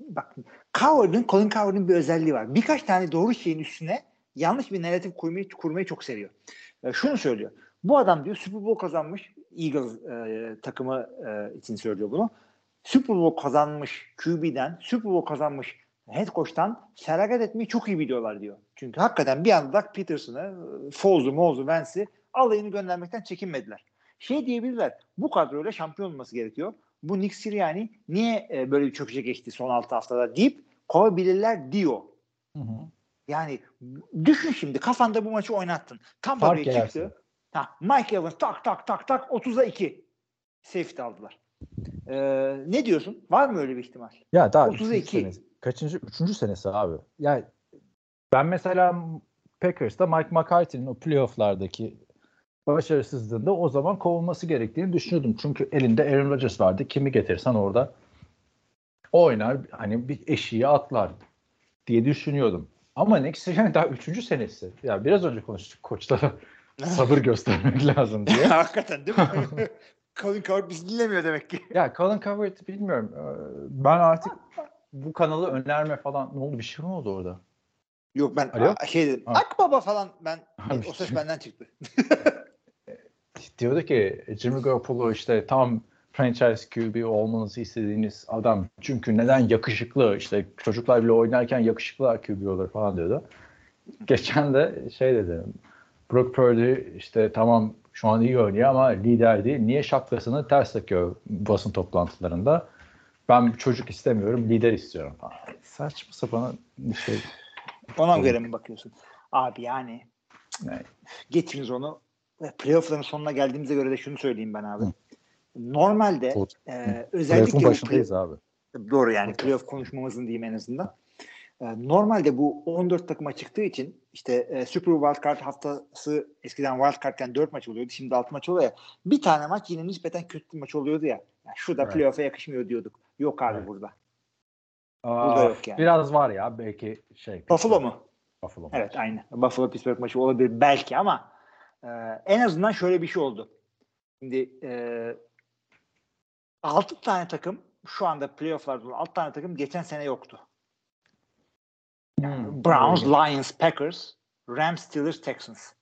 Bak Colin Coward'ın bir özelliği var. Birkaç tane doğru şeyin üstüne yanlış bir narratif kurmayı çok seviyor. Şunu söylüyor. Bu adam diyor Super Bowl kazanmış. Eagles takımı için söylüyor bunu. Super Bowl kazanmış QB'den, Super Bowl kazanmış head coach'tan feragat etmeyi çok iyi biliyorlar diyor. Çünkü hakikaten bir anda Doug Peterson'ı, Foles'u, Moles'u, Vance'i alayını göndermekten çekinmediler. Şey diyebilirler, bu kadroyla şampiyon olması gerekiyor. Bu Nick Sirianni niye böyle bir çöküşe geçti son 6 haftada deyip koyabilirler diyor. Hı hı. Yani düşün şimdi kafanda bu maçı oynattın. Tampa Bay çıktı. Ha, Mike Evans tak 30'a 2 safety aldılar. Ne diyorsun? Var mı öyle bir ihtimal? Ya daha 30'a 2. Kaçıncı? 3. senesi abi. Yani ben mesela Packers'ta Mike McCarthy'nin o playoff'lardaki başarısızlığında o zaman kovulması gerektiğini düşünüyordum. Çünkü elinde Aaron Rodgers vardı. Kimi getirsen orada oynar, hani bir eşiği atlar diye düşünüyordum. Ama Nick Sirianni daha 3. senesi. Ya biraz önce konuştuk koçlara sabır göstermek lazım diye. Hakikaten değil mi? Colin Cowherd bizi dinlemiyor demek ki. Ya Colin Cowherd bilmiyorum. Ben artık bu kanalı önerme falan ne oldu? Bir şey mi oldu orada? Yok ben şey dedim. Akbaba falan ben o ses benden çıktı. Diyordu ki Jimmy Garoppolo işte tam franchise QB olmanızı istediğiniz adam. Çünkü neden yakışıklı işte çocuklar bile oynarken yakışıklılar QB olur falan diyordu. Geçen de şey dedim. Brock Purdy işte tamam şu an iyi oynuyor ama lider değil. Niye şapkasını ters takıyor basın toplantılarında? Ben çocuk istemiyorum, lider istiyorum falan. Saçma sapan bir şey. Ona göre mi bakıyorsun? Abi yani evet. Geçiniz onu. Playoff'ların sonuna geldiğimize göre de şunu söyleyeyim ben abi. Hı. Normalde özellikle başındayız abi. Doğru yani playoff konuşmamızın diyeyim en azından. Normalde bu 14 takıma çıktığı için işte Super Wild Card haftası eskiden Wild Card'ken 4 maç oluyordu. Şimdi 6 maç oluyor ya. Bir tane maç yine nispeten kötü bir maç oluyordu ya. Yani şurada evet. Playoff'a yakışmıyor diyorduk. Yok abi evet. Burada. Burada yok yani. Biraz var ya belki şey. Buffalo mu? Buffalo. Evet aynı. Buffalo Pittsburgh maçı olabilir belki ama en azından şöyle bir şey oldu. Şimdi 6 tane takım şu anda playoff'larda 6 tane takım geçen sene yoktu. Yani Browns, Lions, Packers, Rams, Steelers, Texans.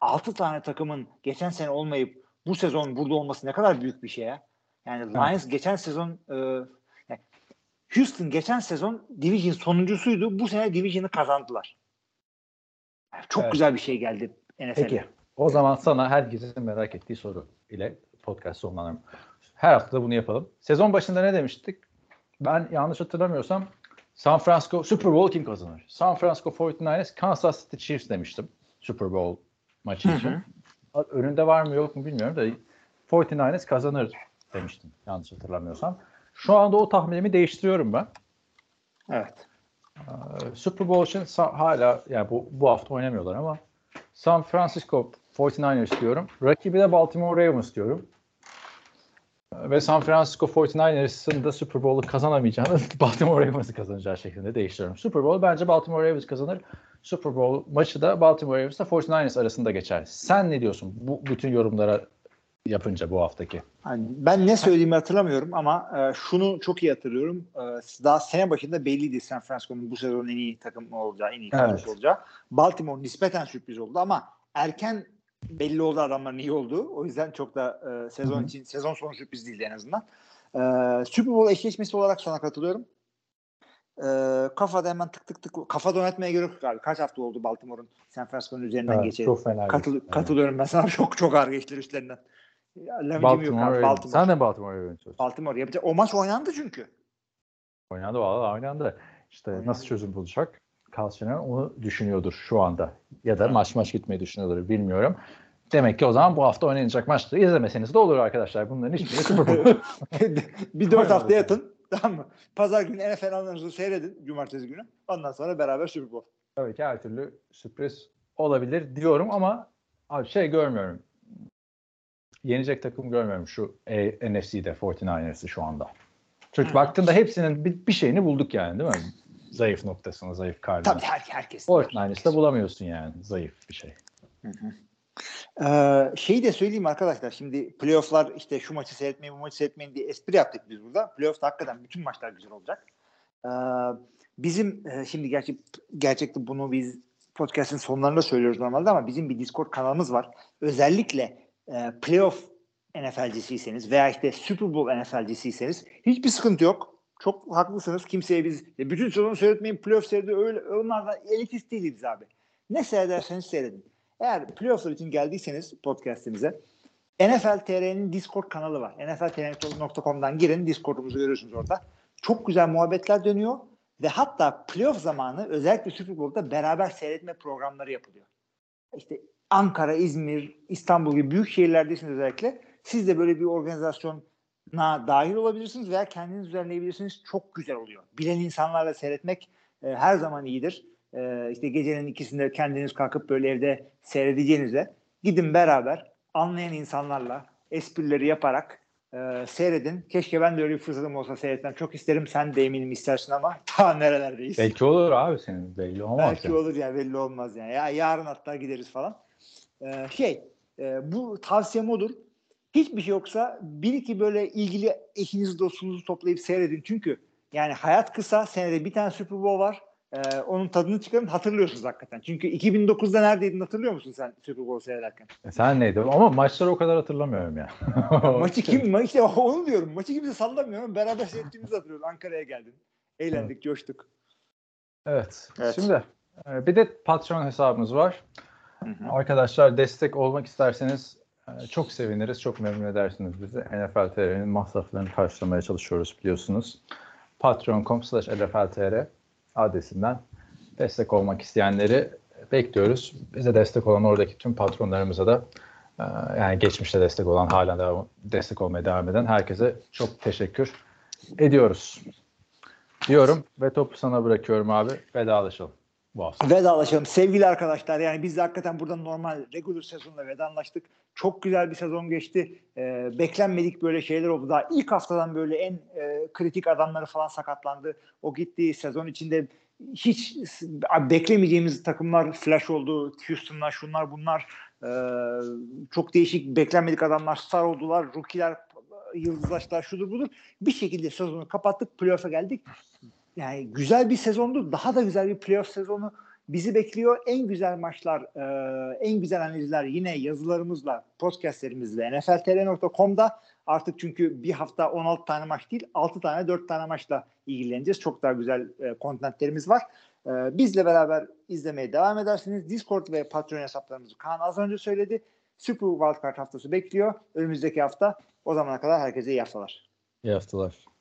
6 tane takımın geçen sene olmayıp bu sezon burada olması ne kadar büyük bir şey ya. Yani Lions geçen sezon Houston geçen sezon Division sonuncusuydu. Bu sene Division'ı kazandılar. Yani çok güzel bir şey geldi NFL'e. Peki. O zaman sana herkesin merak ettiği soru ile podcast sonlanalım. Her hafta bunu yapalım. Sezon başında ne demiştik? Ben yanlış hatırlamıyorsam San Francisco Super Bowl kim kazanır? San Francisco 49ers, Kansas City Chiefs demiştim. Super Bowl maçı için. Hı hı. Önünde var mı yok mu bilmiyorum da 49ers kazanır demiştim. Yanlış hatırlamıyorsam. Şu anda o tahminimi değiştiriyorum ben. Evet. Super Bowl için hala yani bu hafta oynamıyorlar ama San Francisco 49ers diyorum. Rakibi de Baltimore Ravens diyorum. Ve San Francisco 49ers'ın da Super Bowl'u kazanamayacağını Baltimore Ravens'ı kazanacağı şeklinde değiştiriyorum. Super Bowl bence Baltimore Ravens kazanır. Super Bowl maçı da Baltimore Ravens'la 49ers arasında geçer. Sen ne diyorsun bu bütün yorumlara yapınca bu haftaki? Yani ben ne söylediğimi hatırlamıyorum ama şunu çok iyi hatırlıyorum. Daha sene başında belliydi San Francisco'nun bu sezonun en iyi takımı olacağı, en iyi kadrosu olacağı. Baltimore nispeten sürpriz oldu ama erken belli oldu adamların iyi olduğu. O yüzden çok da sezon Hı-hı. için sezon sonu sürpriz değildi en azından. Super Bowl eşleşmesi olarak sana katılıyorum. Kafada hemen tık kafa donatmaya gerek yok abi. Kaç hafta oldu Baltimore'un San Francisco'nun üzerinden geçeri. Katılıyorum ben sana çok ağır geçtiler üstlerinden. Baltimore. Sen de Baltimore'ya yönetiyorsun. Baltimore yapacak. O maç oynandı çünkü. Oynandı valla oynandı. İşte oynandı. Nasıl çözüm bulacak? Kalsiyonel onu düşünüyordur şu anda. Ya da maç gitmeyi düşünüyordur bilmiyorum. Demek ki o zaman bu hafta oynanacak maçları izlemeseniz de olur arkadaşlar. Bunların hiçbiri bir 4 hafta yatın. Tamam mı? Pazar günü NFL anlarınızı seyredin. Cumartesi günü. Ondan sonra beraber Super Bowl. Tabii ki her türlü sürpriz olabilir diyorum ama abi şey görmüyorum. Yenecek takım görmüyorum şu NFC'de 49ers'ı şu anda. Çünkü baktığında hepsinin bir şeyini bulduk yani değil mi? Zayıf noktasını, zayıf karnını. Tabii herkes. Fortnite'da bulamıyorsun yani zayıf bir şey. Hı hı. Şeyi de söyleyeyim arkadaşlar. Şimdi playoff'lar işte şu maçı seyretmeyin, bu maçı seyretmeyin diye espri yaptık biz burada. Playoff'ta hakikaten bütün maçlar güzel olacak. Bizim şimdi gerçekten bunu biz podcast'in sonlarında söylüyoruz normalde ama bizim bir Discord kanalımız var. Özellikle playoff NFL'cisiyseniz veya işte Super Bowl NFL'cisiyseniz hiçbir sıkıntı yok. Çok haklısınız. Kimseye biz bütün sezonu seyretmeyin, playoff seyredi öyle. Onlardan elitist değiliz biz abi. Ne seyrederseniz seyredin. Eğer playofflar için geldiyseniz podcast'imize NFL TR'nin Discord kanalı var. NFLTR.com'dan girin. Discord'umuzu görüyorsunuz orada. Çok güzel muhabbetler dönüyor ve hatta playoff zamanı özellikle Super Bowl'da beraber seyretme programları yapılıyor. İşte Ankara, İzmir, İstanbul gibi büyük şehirlerdeysiniz özellikle. Siz de böyle bir organizasyona dahil olabilirsiniz veya kendiniz düzenleyebilirsiniz. Çok güzel oluyor. Bilen insanlarla seyretmek her zaman iyidir. İşte gecenin ikisinde kendiniz kalkıp böyle evde seyredeceğinize gidin beraber anlayan insanlarla esprileri yaparak seyredin. Keşke ben de öyle bir fırsatım olsa seyretmem. Çok isterim. Sen de eminim istersin ama ta nerelerdeyiz. Belki olur abi senin. Belli olmaz. Belki yani. Olur yani. Belli olmaz yani. Ya, yarın hatta gideriz falan. Bu tavsiyem odur. Hiçbir şey yoksa bir iki böyle ilgili eşinizi dostunuzu toplayıp seyredin. Çünkü yani hayat kısa. Senede bir tane Super Bowl var. Onun tadını çıkarın. Hatırlıyorsunuz hakikaten. Çünkü 2009'da neredeydin hatırlıyor musun sen Super Bowl seyrederken? Sen neydin? Ama maçları o kadar hatırlamıyorum ya. Maçı kim? İşte onu diyorum. Maçı kimse sallamıyorum. Beraber seyrettiğimizi hatırlıyoruz. Ankara'ya geldin. Eğlendik, coştuk. Evet. Şimdi bir de Patreon hesabımız var. Hı-hı. Arkadaşlar destek olmak isterseniz çok seviniriz. Çok memnun edersiniz bizi. NFL TR'nin masraflarını karşılamaya çalışıyoruz biliyorsunuz. Patreon.com/NFLTR adresinden destek olmak isteyenleri bekliyoruz. Bize destek olan oradaki tüm patronlarımıza da yani geçmişte destek olan hala da destek olmaya devam eden herkese çok teşekkür ediyoruz. Diyorum ve topu sana bırakıyorum abi. Vedalaşalım bu hafta. Vedalaşalım. Sevgili arkadaşlar yani biz de hakikaten burada normal regular sezonla vedalaştık. Çok güzel bir sezon geçti. Beklenmedik böyle şeyler oldu. Daha ilk haftadan böyle en kritik adamları falan sakatlandı. O gitti. Sezon içinde hiç beklemeyeceğimiz takımlar flash oldu. Houston'lar, şunlar, bunlar. Çok değişik beklenmedik adamlar star oldular. Rookie'ler, yıldızlaştılar, şudur budur. Bir şekilde sezonu kapattık. Playoff'a geldik. Yani güzel bir sezondu. Daha da güzel bir playoff sezonu bizi bekliyor. En güzel maçlar, en güzel analizler yine yazılarımızla, podcastlerimizle nfltr.com'da artık çünkü bir hafta 16 tane maç değil, 6 tane 4 tane maçla ilgileneceğiz. Çok daha güzel kontentlerimiz var. Bizle beraber izlemeye devam edersiniz. Discord ve Patreon hesaplarımızı Kaan az önce söyledi. Super Wildcard haftası bekliyor. Önümüzdeki hafta. O zamana kadar herkese iyi haftalar. İyi haftalar.